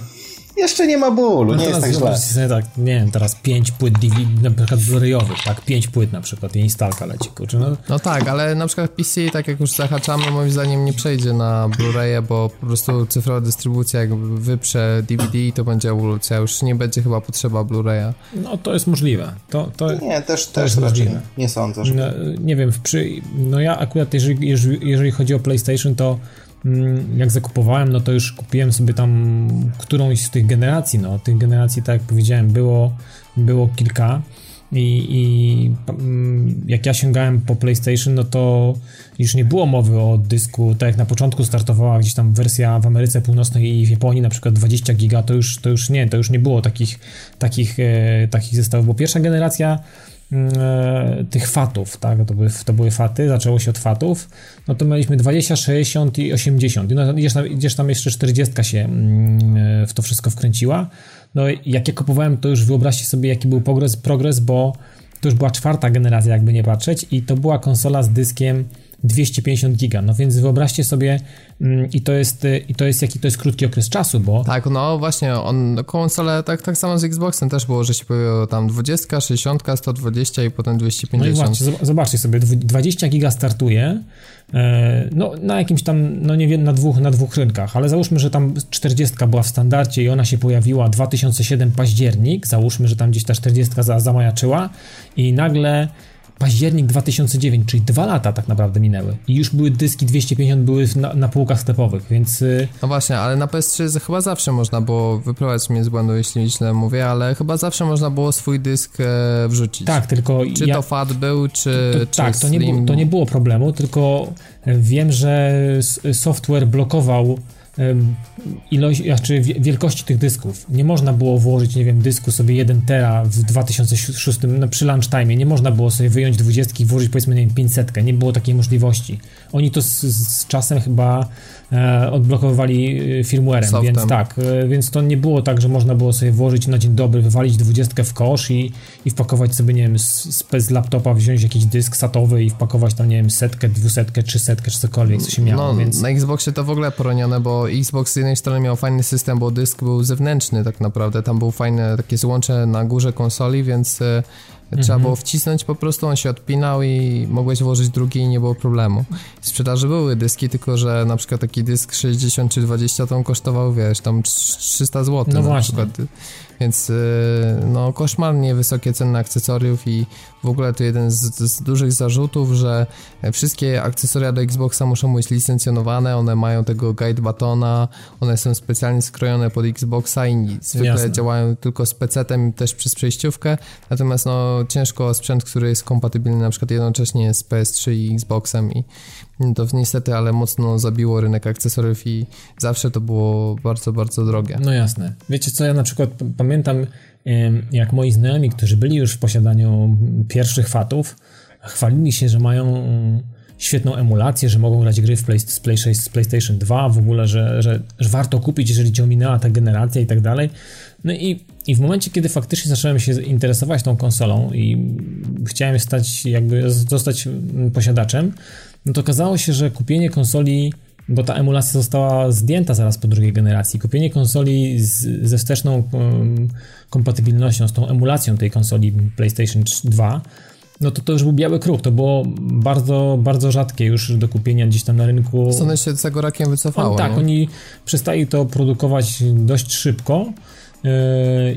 Jeszcze nie ma bólu, no nie jest tak źle. Sobie tak, nie wiem, teraz pięć płyt na przykład Blu-rayowych, tak, pięć płyt na przykład i instalka leci, kurczę. No. no tak, ale na przykład P C, tak jak już zahaczamy, moim zdaniem nie przejdzie na Blu-raye, bo po prostu cyfrowa dystrybucja jak wyprze D V D, to będzie ewolucja, już nie będzie chyba potrzeba Blu-raya. No to jest możliwe. To, to, nie, też, to też jest raczej możliwe. Nie sądzę. Żeby... No, nie wiem, przy, no ja akurat jeżeli, jeżeli, jeżeli chodzi o PlayStation, to jak zakupowałem, no to już kupiłem sobie tam którąś z tych generacji, no tych generacji, tak jak powiedziałem, było, było kilka i, i jak ja sięgałem po PlayStation, no to już nie było mowy o dysku, tak jak na początku startowała gdzieś tam wersja w Ameryce Północnej i w Japonii na przykład dwadzieścia giga, to już, to już nie, to już nie było takich, takich, e, takich zestawów, bo pierwsza generacja tych fatów, tak, to były, to były faty, zaczęło się od fatów, no to mieliśmy dwadzieścia, sześćdziesiąt i osiemdziesiąt, no, gdzieś, tam, gdzieś tam jeszcze czterdziestka się w to wszystko wkręciła, no jak ja kupowałem, to już wyobraźcie sobie jaki był progres, progres, bo to już była czwarta generacja, jakby nie patrzeć, i to była konsola z dyskiem dwieście pięćdziesiąt giga, no więc wyobraźcie sobie mm, i to jest, i to jest jaki to jest krótki okres czasu, bo... Tak, no właśnie, on, konsole, tak, tak samo z Xboxem też było, że się pojawiło tam dwadzieścia, sześćdziesiąt, sto dwadzieścia i potem dwieście pięćdziesiąt. No i właśnie, zobaczcie sobie, dwadzieścia giga startuje, yy, no na jakimś tam, no nie wiem, na dwóch, na dwóch rynkach, ale załóżmy, że tam czterdzieści była w standardzie i ona się pojawiła dwa tysiące siódmy październik, załóżmy, że tam gdzieś ta czterdzieści za, zamajaczyła i nagle... Październik dwa tysiące dziewiąty, czyli dwa lata tak naprawdę minęły i już były dyski dwieście pięćdziesiąt były na, na półkach sklepowych, więc... No właśnie, ale na P S trzy chyba zawsze można było, wyprowadzić mnie z błędu, jeśli źle mówię, ale chyba zawsze można było swój dysk e, wrzucić. Tak, tylko... Czy ja... to F A T był, czy... To, to, czy tak, to nie, bu- to nie było problemu, tylko wiem, że software blokował ilość, znaczy wielkości tych dysków. Nie można było włożyć, nie wiem, dysku sobie jeden tera w dwa tysiące szóstym, no przy lunch time, nie można było sobie wyjąć dwudziestki i włożyć powiedzmy, nie wiem, pięćsetkę. Nie było takiej możliwości. Oni to z, z czasem chyba e, odblokowywali firmwarem, Softem. Więc tak, e, więc to nie było tak, że można było sobie włożyć na dzień dobry, wywalić dwudziestkę w kosz i, i wpakować sobie, nie wiem, z, z laptopa wziąć jakiś dysk satowy i wpakować tam, nie wiem, setkę, dwusetkę, trzysetkę, czy cokolwiek, co się miało. No, więc... na Xboxie to w ogóle poronione, bo Xbox z jednej strony miał fajny system, bo dysk był zewnętrzny tak naprawdę, tam było fajne takie złącze na górze konsoli, więc mhm. trzeba było wcisnąć po prostu, on się odpinał i mogłeś włożyć drugi i nie było problemu. W sprzedaży były dyski, tylko że na przykład taki dysk sześćdziesiąt czy dwadzieścia to on kosztował, wiesz, tam trzysta złotych no na właśnie. Przykład. Więc no koszmarnie wysokie ceny akcesoriów i w ogóle to jeden z, z dużych zarzutów, że wszystkie akcesoria do Xboxa muszą być licencjonowane, one mają tego guide batona, one są specjalnie skrojone pod Xboxa i zwykle Jasne. Działają tylko z P C-tem też przez przejściówkę, natomiast no ciężko sprzęt, który jest kompatybilny na przykład jednocześnie z P S trzy i Xboxem i to niestety, ale mocno zabiło rynek akcesoriów i zawsze to było bardzo, bardzo drogie. No jasne. Wiecie co, ja na przykład pamiętam, jak moi znajomi, którzy byli już w posiadaniu pierwszych fatów, chwalili się, że mają świetną emulację, że mogą grać gry w play, z, play, z PlayStation dwa, w ogóle, że, że, że warto kupić, jeżeli cię ominęła ta generacja i tak dalej. No i, i w momencie, kiedy faktycznie zacząłem się interesować tą konsolą i chciałem stać, jakby zostać posiadaczem, no to okazało się, że kupienie konsoli, bo ta emulacja została zdjęta zaraz po drugiej generacji, kupienie konsoli z, ze wsteczną um, kompatybilnością, z tą emulacją tej konsoli PlayStation dwa, no to to już był biały kruk, to było bardzo, bardzo rzadkie już do kupienia gdzieś tam na rynku. One się z tego rakiem wycofały. On, tak, oni przestali to produkować dość szybko.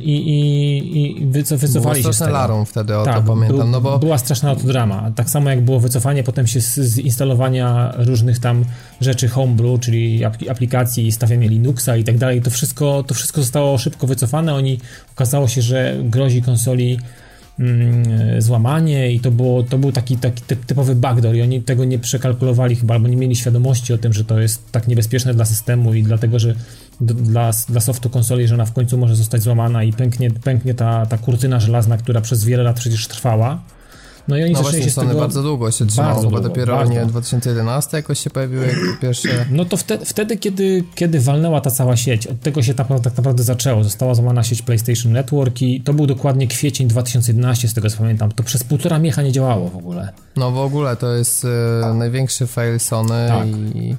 I, i, i wyco, wycofali się z tego. Była straszna larą wtedy, o tak, to pamiętam. Był, no bo... Była straszna autodrama. Tak samo jak było wycofanie potem się z, z instalowania różnych tam rzeczy homebrew, czyli aplikacji, stawianie Linuxa i tak dalej. To wszystko, to wszystko zostało szybko wycofane. Oni okazało się, że grozi konsoli mm, złamanie i to, było, to był taki, taki typowy backdoor i oni tego nie przekalkulowali chyba, albo nie mieli świadomości o tym, że to jest tak niebezpieczne dla systemu i dlatego, że Dla, dla softu konsoli, że ona w końcu może zostać złamana i pęknie, pęknie ta, ta kurtyna żelazna, która przez wiele lat przecież trwała. No i oni no zaczęli się z tego... bardzo długo się trzymało, bo długo, dopiero nie, dwa tysiące jedenasty jakoś się pojawiły pierwsze... No to wtedy, wtedy kiedy, kiedy walnęła ta cała sieć, od tego się tak, tak naprawdę zaczęło. Została złamana sieć PlayStation Network i to był dokładnie kwiecień dwa tysiące jedenasty, z tego co pamiętam. To przez półtora miecha nie działało w ogóle. No w ogóle to jest y, największy fail Sony tak. i...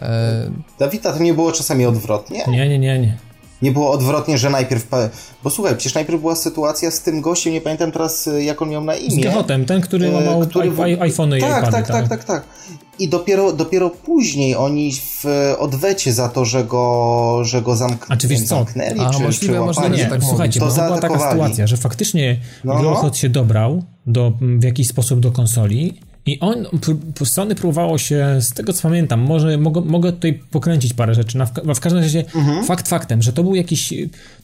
E... Dawida, to nie było czasami odwrotnie? Nie, nie, nie, nie. Nie było odwrotnie, że najpierw... Bo słuchaj, przecież najpierw była sytuacja z tym gościem, nie pamiętam teraz jak on miał na imię. Z Geohotem, ten, który łamał e, który... iPhone'y i tak, iPady. Tak, tak, tak, tak. I dopiero, dopiero później oni w odwecie za to, że go, że go zamk- A czy wiesz co? zamknęli, A, czy, możliwe, czy łapali. Możliwe, nie. Tak Słuchajcie, to była taka sytuacja, że faktycznie no. Geohot się dobrał do, w jakiś sposób do konsoli. I on, Sony próbowało się, z tego co pamiętam, może mogę, mogę tutaj pokręcić parę rzeczy, no, w, w każdym razie mhm. fakt faktem, że to był jakiś,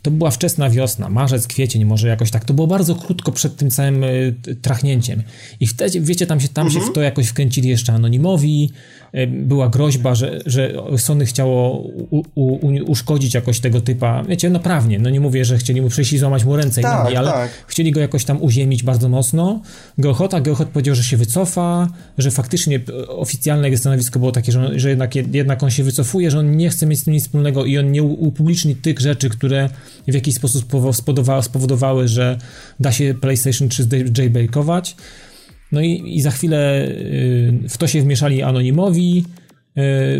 to była wczesna wiosna, marzec, kwiecień, może jakoś tak, to było bardzo krótko przed tym całym y, trachnięciem i wtedy, wiecie, tam się, tam mhm. się w to jakoś wkręcili jeszcze anonimowi, y, była groźba, że, że Sony chciało u, u, uszkodzić jakoś tego typa, wiecie, no prawnie, no nie mówię, że chcieli mu przyjść i złamać mu ręce tak, i nogi, ale tak. chcieli go jakoś tam uziemić bardzo mocno. Geohota, Geohot powiedział, że się wycofa, że faktycznie oficjalne jego stanowisko było takie, że, on, że jednak, jednak on się wycofuje, że on nie chce mieć z tym nic wspólnego i on nie upubliczni tych rzeczy, które w jakiś sposób spowodowały, spowodowały że da się PlayStation trzy jailbreakować. No i, i za chwilę w to się wmieszali Anonimowi,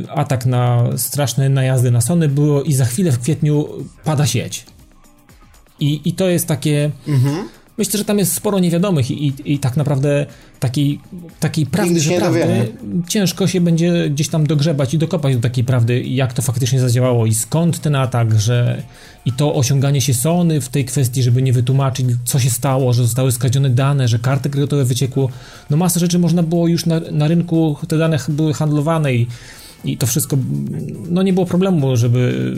atak na straszne najazdy na Sony było i za chwilę w kwietniu pada sieć. I, i to jest takie... Mhm. Myślę, że tam jest sporo niewiadomych i, i, i tak naprawdę takiej, takiej prawdy, że prawdy ciężko się będzie gdzieś tam dogrzebać i dokopać do takiej prawdy, jak to faktycznie zadziałało i skąd ten atak, że i to osiąganie się Sony w tej kwestii, żeby nie wytłumaczyć, co się stało, że zostały skradzione dane, że karty kredytowe wyciekło. No masę rzeczy można było już na, na rynku, te dane były handlowane i, i to wszystko, no nie było problemu, żeby...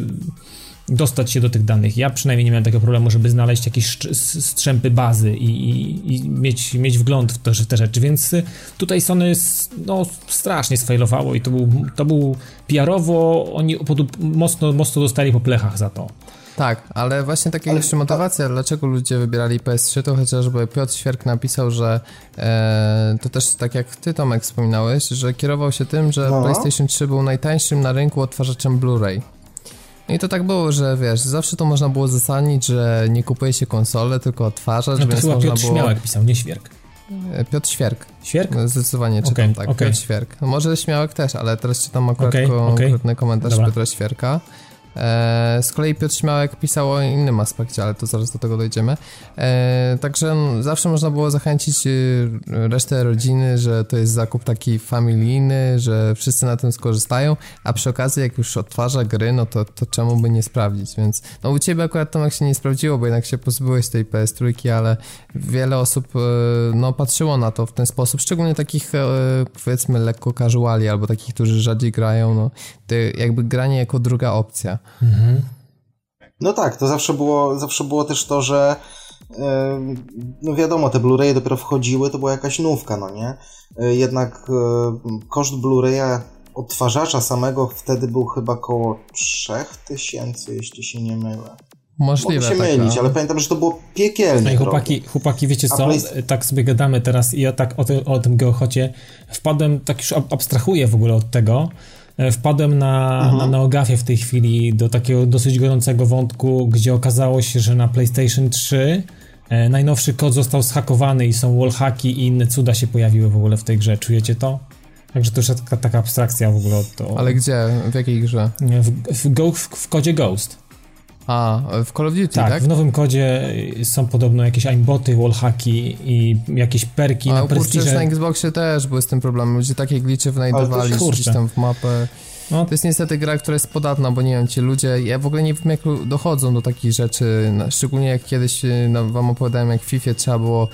dostać się do tych danych. Ja przynajmniej nie miałem takiego problemu, żeby znaleźć jakieś strzępy bazy i, i, i mieć, mieć wgląd w, to, w te rzeczy, więc tutaj Sony no, strasznie sfejlowało i to był, to był P R owo, oni pod, mocno, mocno dostali po plechach za to. Tak, ale właśnie taka ale, jeszcze motywacja, ale... dlaczego ludzie wybierali P S trzy, to chociażby Piotr Świerk napisał, że e, to też tak jak ty, Tomek, wspominałeś, że kierował się tym, że no. PlayStation trzy był najtańszym na rynku odtwarzaczem Blu-ray. I to tak było, że wiesz, zawsze to można było zasadnić, że nie kupuje się konsolę, tylko odtwarzacz, no to więc chyba można Piotr było... Śmiałek pisał, nie Świerk. Piotr Świerk. Świerk? Zdecydowanie okay, czytam tak, okay. Piotr Świerk. Może Śmiałek też, ale teraz czytam akurat okay, konkretny okay. komentarz Dobra. Piotra Świerka. E, z kolei Piotr Śmiałek pisał o innym aspekcie, ale to zaraz do tego dojdziemy. E, także zawsze można było zachęcić resztę rodziny, że to jest zakup taki familijny, że wszyscy na tym skorzystają, a przy okazji jak już odtwarza gry, no to, to czemu by nie sprawdzić, więc no u ciebie akurat, Tomek, się nie sprawdziło, bo jednak się pozbyłeś tej P S trzy, ale wiele osób no patrzyło na to w ten sposób, szczególnie takich powiedzmy lekko casuali, albo takich, którzy rzadziej grają, no jakby granie jako druga opcja. Opcja. Mhm. No tak, to zawsze było, zawsze było też to, że yy, no wiadomo, te Blu-raye dopiero wchodziły, to była jakaś nówka, no nie? Yy, jednak yy, koszt Blu-raya odtwarzacza samego wtedy był chyba około trzy tysiące, jeśli się nie mylę. Możliwe. Mogę się tak, mylić, no. Ale pamiętam, że to było piekielne. No i chłopaki, chłopaki, wiecie co, play... tak sobie gadamy teraz i ja tak o, te, o tym Geohocie wpadłem, tak już abstrahuję w ogóle od tego, wpadłem na, mhm. na Neogafię w tej chwili do takiego dosyć gorącego wątku, gdzie okazało się, że na PlayStation trzy e, najnowszy kod został zhakowany i są wallhacki i inne cuda się pojawiły w ogóle w tej grze. Czujecie to? Także to już taka, taka abstrakcja w ogóle. To... Ale gdzie? W jakiej grze? W, w, go, w, w kodzie Ghost. A, w Call of Duty, tak? Tak, w nowym kodzie są podobno jakieś aimboty, wallhacki i jakieś perki A, na prestiże. A na Xboxie też były z tym problemem, ludzie takie glicze wnajdowali gdzieś tam w mapę. No. To jest niestety gra, która jest podatna, bo nie wiem, ci ludzie, ja w ogóle nie wiem jak dochodzą do takich rzeczy, szczególnie jak kiedyś no, wam opowiadałem, jak w Fifie trzeba było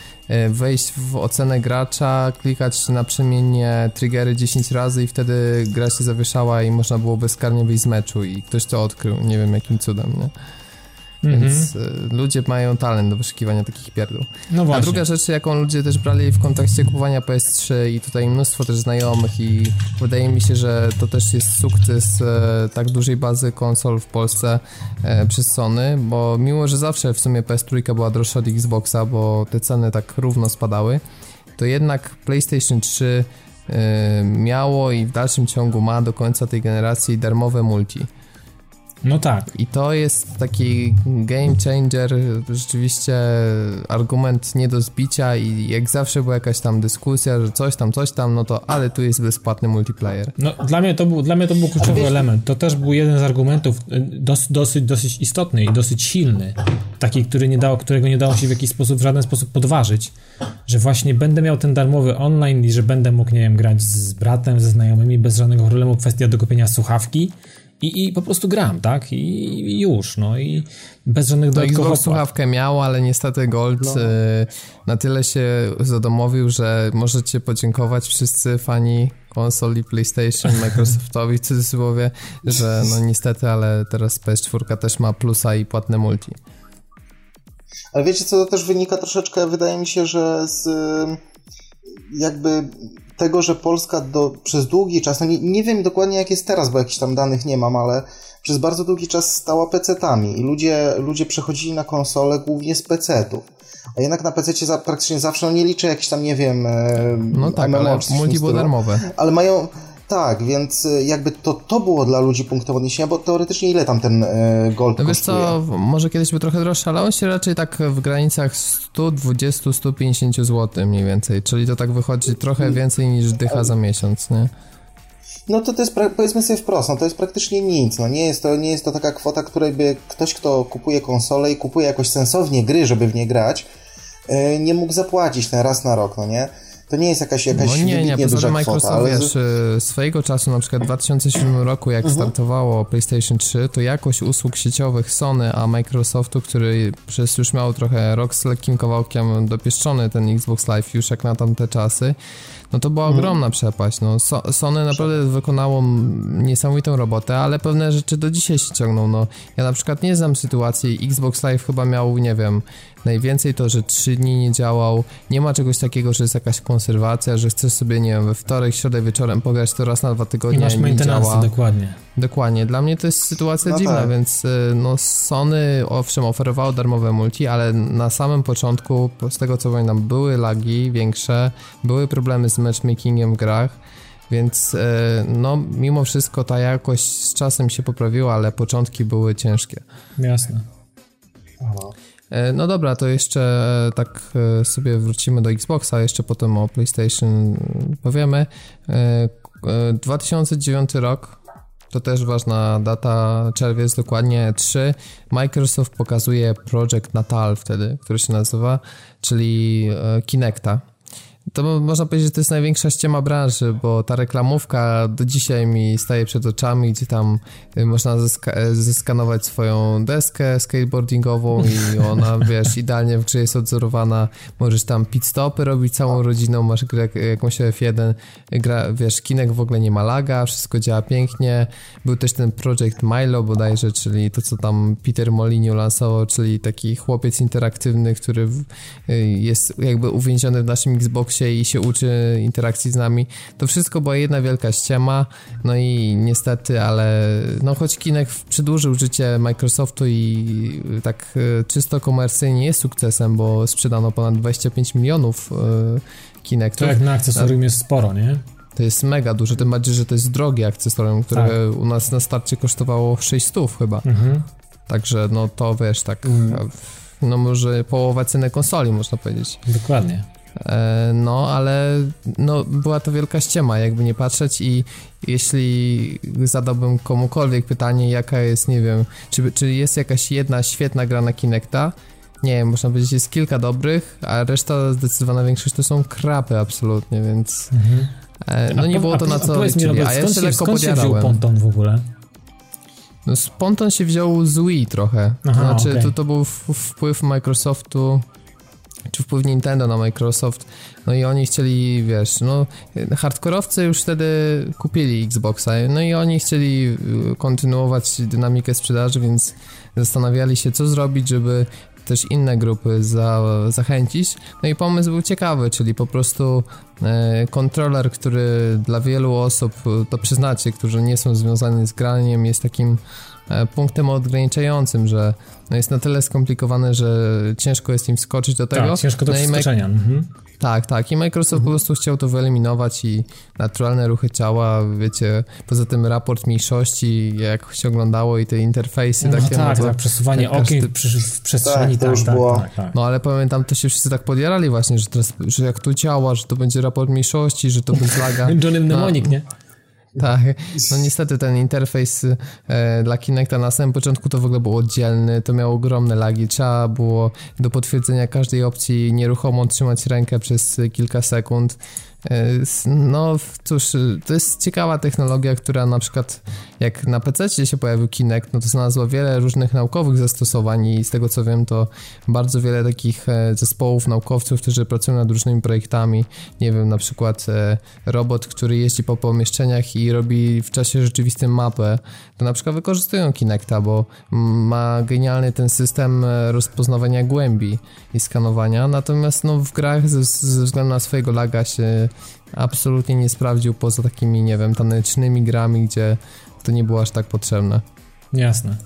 wejść w ocenę gracza, klikać naprzemiennie triggery dziesięć razy i wtedy gra się zawieszała i można było bezkarnie wyjść z meczu i ktoś to odkrył, nie wiem jakim cudem, nie? Mm-hmm. Więc y, ludzie mają talent do wyszukiwania takich pierdół. No właśnie. A druga rzecz, jaką ludzie też brali w kontekście kupowania P S trzy i tutaj mnóstwo też znajomych i wydaje mi się, że to też jest sukces y, tak dużej bazy konsol w Polsce y, przez Sony, bo mimo, że zawsze w sumie P S trzy była droższa od Xboxa, bo te ceny tak równo spadały, to jednak PlayStation trzy y, miało i w dalszym ciągu ma do końca tej generacji darmowe multi. No tak. I to jest taki game changer, rzeczywiście argument nie do zbicia i jak zawsze była jakaś tam dyskusja, że coś tam, coś tam, no to ale tu jest bezpłatny multiplayer. No dla mnie to był, dla mnie to był kluczowy element. To też był jeden z argumentów dos, dosyć, dosyć istotny i dosyć silny. Taki, który nie dało, którego nie dało się w jakiś sposób, w żaden sposób podważyć. Że właśnie będę miał ten darmowy online i że będę mógł, nie wiem, grać z bratem, ze znajomymi bez żadnego problemu. Kwestia do kupienia słuchawki. I, I po prostu gram, tak? I, i już, no i bez żadnych dodatkowych opłat. Xbox słuchawkę miał, ale niestety Gold no. y, na tyle się zadomowił, że możecie podziękować wszyscy fani konsoli PlayStation, Microsoftowi w cudzysłowie, że no niestety, ale teraz P S cztery też ma plusa i płatne multi. Ale wiecie co, to też wynika troszeczkę, wydaje mi się, że z jakby... tego, że Polska do, przez długi czas, no nie, nie wiem dokładnie jak jest teraz, bo jakichś tam danych nie mam, ale przez bardzo długi czas stała pecetami i ludzie, ludzie przechodzili na konsolę głównie z pecetów. A jednak na pececie za, praktycznie zawsze, no nie liczę jakichś tam, nie wiem, no tak, M M O, ale multi było darmowe. Ale mają... Tak, więc jakby to, to było dla ludzi punktem odniesienia, bo teoretycznie ile tam ten e, gold no kosztuje? Wiesz co, może kiedyś by trochę droższe, ale on się raczej tak w granicach sto dwadzieścia do stu pięćdziesięciu złotych mniej więcej, czyli to tak wychodzi trochę więcej niż dycha za miesiąc, nie? No to to jest, powiedzmy sobie wprost, no to jest praktycznie nic, no nie jest to, nie jest to taka kwota, której by ktoś, kto kupuje konsolę i kupuje jakoś sensownie gry, żeby w nie grać, e, nie mógł zapłacić ten raz na rok, no nie? To nie jest jakaś, jakaś no nie, wybitnie nie, duża Microsoft, kwota. Ale... wiesz, swojego czasu, na przykład w dwa tysiące siódmym roku, jak mhm. startowało PlayStation trzy, to jakość usług sieciowych Sony, a Microsoftu, który przez już miał trochę rok z lekkim kawałkiem dopieszczony ten Xbox Live już jak na tamte czasy, no to była ogromna mhm. przepaść. No, so- Sony naprawdę wykonało niesamowitą robotę, ale pewne rzeczy do dzisiaj się ciągną. No, ja na przykład nie znam sytuacji, Xbox Live chyba miał, nie wiem, najwięcej to, że trzy dni nie działał, nie ma czegoś takiego, że jest jakaś konserwacja, że chcesz sobie, nie wiem, we wtorek, środę wieczorem pograć to raz na dwa tygodnie i masz maintenance, dokładnie. Dokładnie, dla mnie to jest sytuacja no dziwna, tak. Więc no Sony owszem oferowało darmowe multi, ale na samym początku, z tego co pamiętam, były lagi większe, były problemy z matchmakingiem w grach, więc no mimo wszystko ta jakość z czasem się poprawiła, ale początki były ciężkie. Jasne. Aha. No dobra, to jeszcze tak sobie wrócimy do Xboxa, jeszcze potem o PlayStation powiemy. dwa tysiące dziewiąty rok, to też ważna data, czerwiec dokładnie, trzy. Microsoft pokazuje Project Natal wtedy, który się nazywa, czyli Kinecta. To można powiedzieć, że to jest największa ściema branży, bo ta reklamówka do dzisiaj mi staje przed oczami, gdzie tam można zeska- zeskanować swoją deskę skateboardingową i ona, wiesz, idealnie w grze jest odzorowana, możesz tam pit stopy robić całą rodziną, masz grę jakąś F jeden, gra, wiesz, Kinect w ogóle nie ma laga, wszystko działa pięknie. Był też ten Project Milo bodajże, czyli to, co tam Peter Molyneux lansował, czyli taki chłopiec interaktywny, który jest jakby uwięziony w naszym Xboxie i się uczy interakcji z nami. To wszystko była jedna wielka ściema, no i niestety, ale no choć Kinect przedłużył życie Microsoftu i tak czysto komercyjnie jest sukcesem, bo sprzedano ponad dwadzieścia pięć milionów Kinectów. To jak na akcesorium jest sporo, nie? To jest mega dużo, tym bardziej, że to jest drogie akcesorium, które tak. u nas na starcie kosztowało sześćset chyba. Mhm. Także no to wiesz, tak mhm. no może połowa ceny konsoli, można powiedzieć. Dokładnie. No, ale no, była to wielka ściema, jakby nie patrzeć i jeśli zadałbym komukolwiek pytanie, jaka jest, nie wiem, czy, czy jest jakaś jedna świetna gra na Kinecta, nie wiem, można powiedzieć, jest kilka dobrych, a reszta, zdecydowana większość, to są krapy absolutnie, więc mhm. no nie było to na co liczyli, a ja się lekko podjarałem. Skąd się wziął ponton w ogóle? No, ponton się wziął z Wii trochę, to Aha, znaczy okay. to, to był w, wpływ Microsoftu, czy wpływ Nintendo na Microsoft, no i oni chcieli, wiesz, no hardkorowcy już wtedy kupili Xboxa, no i oni chcieli kontynuować dynamikę sprzedaży, więc zastanawiali się, co zrobić, żeby też inne grupy za, zachęcić, no i pomysł był ciekawy, czyli po prostu kontroler, który dla wielu osób, to przyznacie, którzy nie są związani z graniem, jest takim punktem odgraniczającym, że no jest na tyle skomplikowane, że ciężko jest im skoczyć do tego. Tak, ciężko do no przeskoczenia. Ma- mhm. Tak, tak. I Microsoft mhm. po prostu chciał to wyeliminować i naturalne ruchy ciała, wiecie, poza tym raport mniejszości, jak się oglądało i te interfejsy no takie. Tak, no to, tak, przesuwanie tak, okien każdy... przy, w przestrzeni. Tak, to już tak, było. Tak, tak. No ale pamiętam, to się wszyscy tak podjarali właśnie, że teraz, że jak tu ciała, że to będzie raport mniejszości, że to będzie laga. Johnny Mnemonic, no, nie? Tak, no niestety ten interfejs e, dla Kinecta na samym początku to w ogóle był oddzielny, to miało ogromne lagi, trzeba było do potwierdzenia każdej opcji nieruchomo trzymać rękę przez kilka sekund. No cóż, to jest ciekawa technologia, która na przykład jak na P C się pojawił Kinect, no to znalazła wiele różnych naukowych zastosowań i z tego co wiem, to bardzo wiele takich zespołów naukowców, którzy pracują nad różnymi projektami, nie wiem, na przykład robot, który jeździ po pomieszczeniach i robi w czasie rzeczywistym mapę, to na przykład wykorzystują Kinecta, bo ma genialny ten system rozpoznawania głębi i skanowania, natomiast no w grach ze, ze względu na swojego laga się absolutnie nie sprawdził poza takimi, nie wiem, tanecznymi grami, gdzie to nie było aż tak potrzebne. Jasne.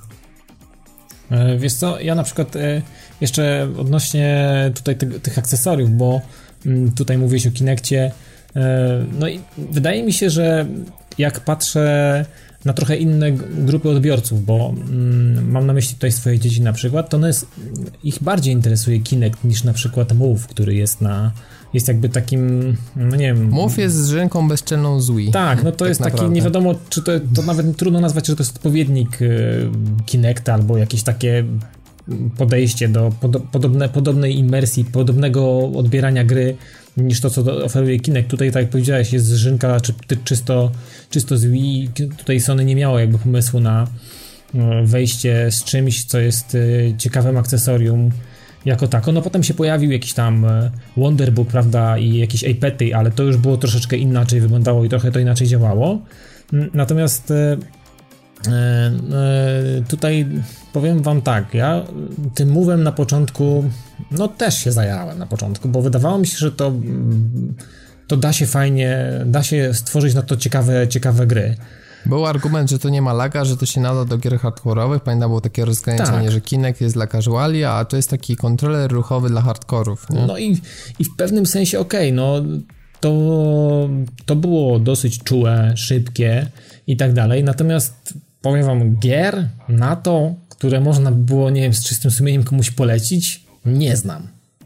Wiesz co, ja na przykład jeszcze odnośnie tutaj tych, tych akcesoriów, bo tutaj mówiłeś o Kinectie, no i wydaje mi się, że jak patrzę na trochę inne grupy odbiorców, bo mm, mam na myśli tutaj swoje dzieci na przykład, to one jest, ich bardziej interesuje Kinect niż na przykład Move, który jest na jest jakby takim, no nie wiem... Move jest z ręką bezczelną z Wii. Tak, no to tak jest naprawdę. Taki, nie wiadomo, czy to, to nawet trudno nazwać, że to jest odpowiednik y, Kinecta albo jakieś takie podejście do pod, podobne, podobnej imersji, podobnego odbierania gry niż to, co oferuje Kinect. Tutaj, tak jak powiedziałeś, jest zżynka czy, czy, czysto, czysto z Wii. Tutaj Sony nie miało jakby pomysłu na wejście z czymś, co jest ciekawym akcesorium jako tako. No potem się pojawił jakiś tam Wonderbook, prawda, i jakieś Apety, ale to już było troszeczkę inaczej wyglądało i trochę to inaczej działało. Natomiast tutaj powiem wam tak, ja tym Move'em na początku no też się zajarałem na początku, bo wydawało mi się, że to to da się fajnie, da się stworzyć na to ciekawe, ciekawe gry. Był argument, że to nie ma laga, że to się nada do gier hardkorowych. Pamiętam, było takie rozgraniczenie, tak, że Kinect jest dla casuali, a to jest taki kontroler ruchowy dla hardkorów. Nie? No i, i w pewnym sensie okej, okay, no to, to było dosyć czułe, szybkie i tak dalej, natomiast powiem wam, gier na to, które można by było, nie wiem, z czystym sumieniem komuś polecić, nie znam.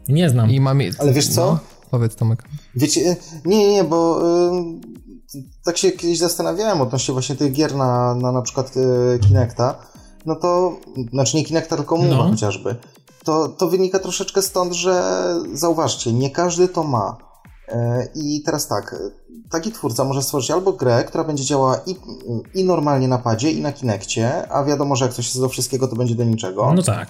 Nie znam. I mam... Ale wiesz co? No, powiedz, Tomek. Wiecie, nie, nie, bo y, tak się kiedyś zastanawiałem odnośnie właśnie tych gier na na, na przykład y, Kinecta, no to, znaczy nie Kinecta, tylko Move'a no. chociażby. To, to wynika troszeczkę stąd, że zauważcie, nie każdy to ma. Y, I teraz tak, taki twórca może stworzyć albo grę, która będzie działała i, i normalnie na padzie, i na Kinekcie, a wiadomo, że jak coś jest do wszystkiego, to będzie do niczego. No tak.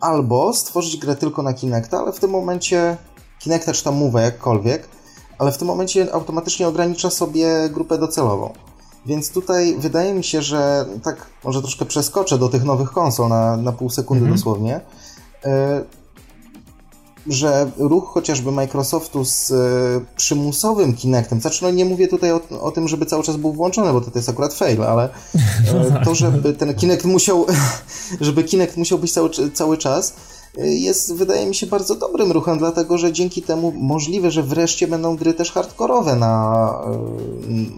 Albo stworzyć grę tylko na Kinekta, ale w tym momencie Kinekta czy tam Move, jakkolwiek, ale w tym momencie automatycznie ogranicza sobie grupę docelową. Więc tutaj wydaje mi się, że tak może troszkę przeskoczę do tych nowych konsol na, na pół sekundy mhm. dosłownie, że ruch chociażby Microsoftu z y, przymusowym Kinectem, znaczy no nie mówię tutaj o, o tym, żeby cały czas był włączony, bo to jest akurat fail, ale y, to, żeby ten Kinect musiał żeby Kinect musiał być cały, cały czas, y, jest, wydaje mi się, bardzo dobrym ruchem, dlatego, że dzięki temu możliwe, że wreszcie będą gry też hardkorowe na,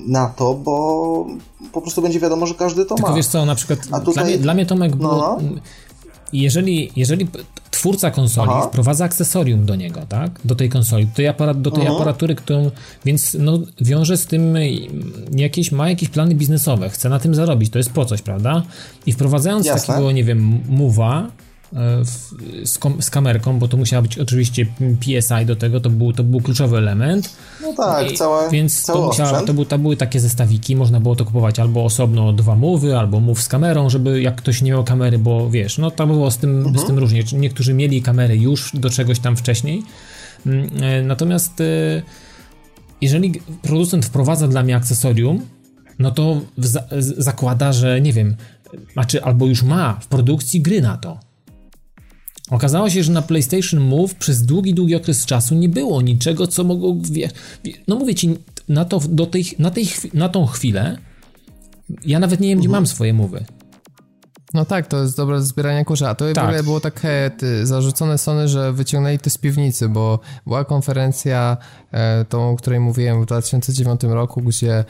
y, na to, bo po prostu będzie wiadomo, że każdy to Tylko ma. Wiesz co, na przykład A tutaj, dla, mnie, dla mnie Tomek no, było... Jeżeli, jeżeli twórca konsoli Aha. wprowadza akcesorium do niego, tak? Do tej konsoli, do tej, aparat, do tej aparatury, którą... Więc no, wiąże z tym jakieś, ma jakieś plany biznesowe, chce na tym zarobić, to jest po coś, prawda? I wprowadzając Jasne. takiego, nie wiem, move'a z, kom, z kamerką, bo to musiała być oczywiście P S I do tego, to był, to był kluczowy element. No tak, całe, Więc to, musiała, to, był, to były takie zestawiki, można było to kupować albo osobno dwa move'y, albo move z kamerą, żeby jak ktoś nie miał kamery, bo wiesz, no to było z tym, mhm. z tym różnie. Niektórzy mieli kamery już do czegoś tam wcześniej. Natomiast jeżeli producent wprowadza dla mnie akcesorium, no to za- zakłada, że nie wiem, znaczy albo już ma w produkcji gry na to. Okazało się, że na PlayStation Move przez długi, długi okres czasu nie było niczego, co mogło... Wie, wie, no mówię ci, na, to, do tej, na, tej, na tą chwilę ja nawet nie wiem, gdzie mam swoje move'y. No tak, to jest dobre zbieranie kurza, a to tak. w ogóle było takie ty, zarzucone Sony, że wyciągnęli to z piwnicy, bo była konferencja, e, tą, o której mówiłem w dwa tysiące dziewiątym roku, gdzie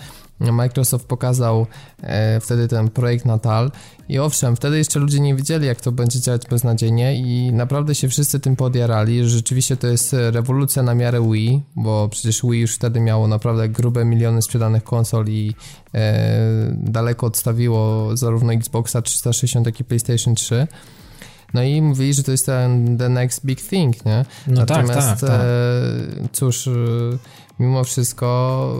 Microsoft pokazał e, wtedy ten projekt Natal i owszem, wtedy jeszcze ludzie nie wiedzieli, jak to będzie działać beznadziejnie i naprawdę się wszyscy tym podjarali, że rzeczywiście to jest rewolucja na miarę Wii, bo przecież Wii już wtedy miało naprawdę grube miliony sprzedanych konsol i e, daleko odstawiło zarówno Xboxa trzysta sześćdziesiąt, jak i PlayStation trzy. No i mówili, że to jest ten the next big thing, nie? No Natomiast tak, tak, tak. E, cóż... Mimo wszystko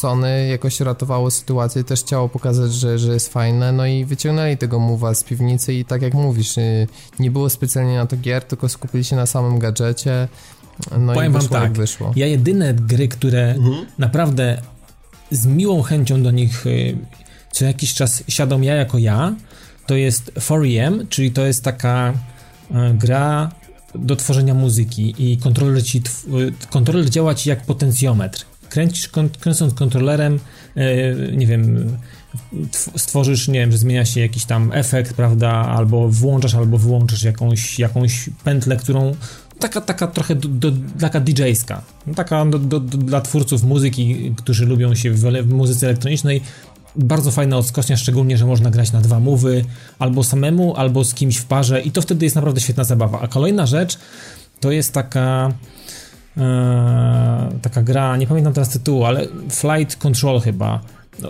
Sony jakoś ratowało sytuację, też chciało pokazać, że, że jest fajne, no i wyciągnęli tego move'a z piwnicy i tak jak mówisz, nie było specjalnie na to gier, tylko skupili się na samym gadżecie, no Powiem i wyszło wam tak, jak wyszło. Ja jedyne gry, które mhm. naprawdę z miłą chęcią do nich co jakiś czas siadam ja jako ja, to jest four E M, czyli to jest taka gra... do tworzenia muzyki i kontroler, ci tw- kontroler działa ci jak potencjometr. Kręcisz, kon- kręcąc kontrolerem, yy, nie wiem, tw- stworzysz, nie wiem, że zmienia się jakiś tam efekt, prawda, albo włączasz, albo wyłączysz jakąś, jakąś pętlę, którą taka, taka trochę do, do, taka didżejska, taka do, do, do, dla twórców muzyki, którzy lubią się w, w muzyce elektronicznej. Bardzo fajna odskocznia, szczególnie, że można grać na dwa mowy, albo samemu, albo z kimś w parze i to wtedy jest naprawdę świetna zabawa. A kolejna rzecz to jest taka yy, taka gra, nie pamiętam teraz tytułu, ale Flight Control chyba,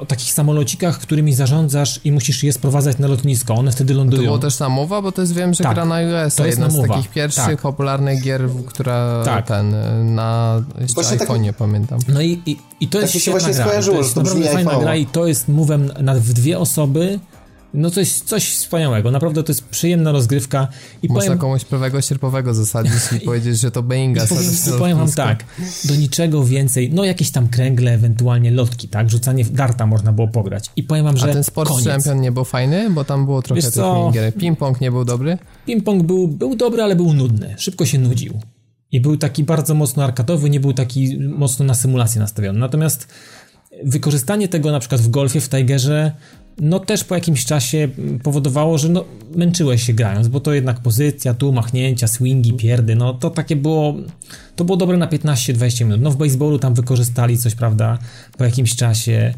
o takich samolocikach, którymi zarządzasz i musisz je sprowadzać na lotnisko, one wtedy lądują. To było też na mowa, bo to jest, wiem, że tak, gra na iOS, to jest jedna na mowa. Z takich pierwszych tak. popularnych gier, która tak. ten, na iPhone'ie tak... pamiętam. No i, i, i to jest tak świetna się gra, skojarzyło, to jest naprawdę fajna gra i to jest move'em na, w dwie osoby, no to jest coś wspaniałego, naprawdę to jest przyjemna rozgrywka. I można powiem... komuś prawego sierpowego zasadzić i powiedzieć, że to Boeinga. Powiem wam tak, do niczego więcej, no jakieś tam kręgle, ewentualnie lotki, tak, rzucanie w darta można było pograć i powiem wam, że a ten Sport Champion nie był fajny, bo tam było trochę tych minigierek. Ping-pong nie był dobry? Ping-pong był, był dobry, ale był nudny, szybko się nudził i był taki bardzo mocno arkadowy, nie był taki mocno na symulację nastawiony, natomiast wykorzystanie tego na przykład w golfie, w Tigerze, no też po jakimś czasie powodowało, że no męczyłeś się grając, bo to jednak pozycja, tu machnięcia, swingi, pierdy, no to takie było, to było dobre na piętnaście dwadzieścia minut. No w baseballu tam wykorzystali coś, prawda, po jakimś czasie.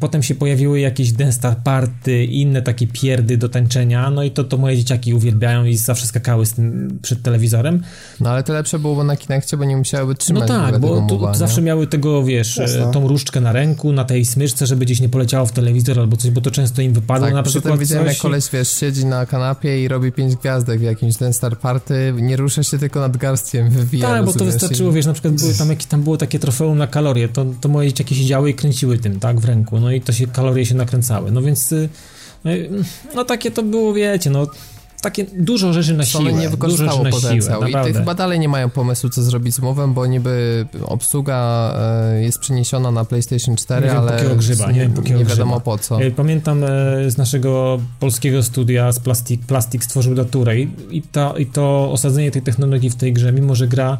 Potem się pojawiły jakieś dance star party i inne takie pierdy do tańczenia, no i to, to moje dzieciaki uwielbiają i zawsze skakały z tym przed telewizorem. No ale to lepsze było na Kinekcie, bo nie musiały trzymać. No tak, bo tu mowa, zawsze miały tego, wiesz, Jasne. tą różdżkę na ręku, na tej smyczce, żeby gdzieś nie poleciało w telewizor albo coś, bo to często im wypadło, tak, na przykład coś... widziałem, jak koleś, wiesz, siedzi na kanapie i robi pięć gwiazdek w jakimś ten star party, nie rusza się, tylko nadgarstkiem wywija. Tak, bo to wystarczyło, i... wiesz, na przykład były tam, jak, tam było takie trofeum na kalorie, to, to moje dzieciaki siedziały i kręciły tym, tak, w ręku, no i to się, kalorie się nakręcały, no więc no takie to było, wiecie, no takie dużo rzeczy na siłę. Nie wykorzystało potencjału i te chyba dalej nie mają pomysłu, co zrobić z Move'em, bo niby obsługa jest przeniesiona na PlayStation cztery, nie wiem, ale po grzyba, nie, wiem, po nie wiadomo po co. Pamiętam z naszego polskiego studia, z Plastik, Plastik stworzył daturę i, i, ta, i to osadzenie tej technologii w tej grze, mimo że gra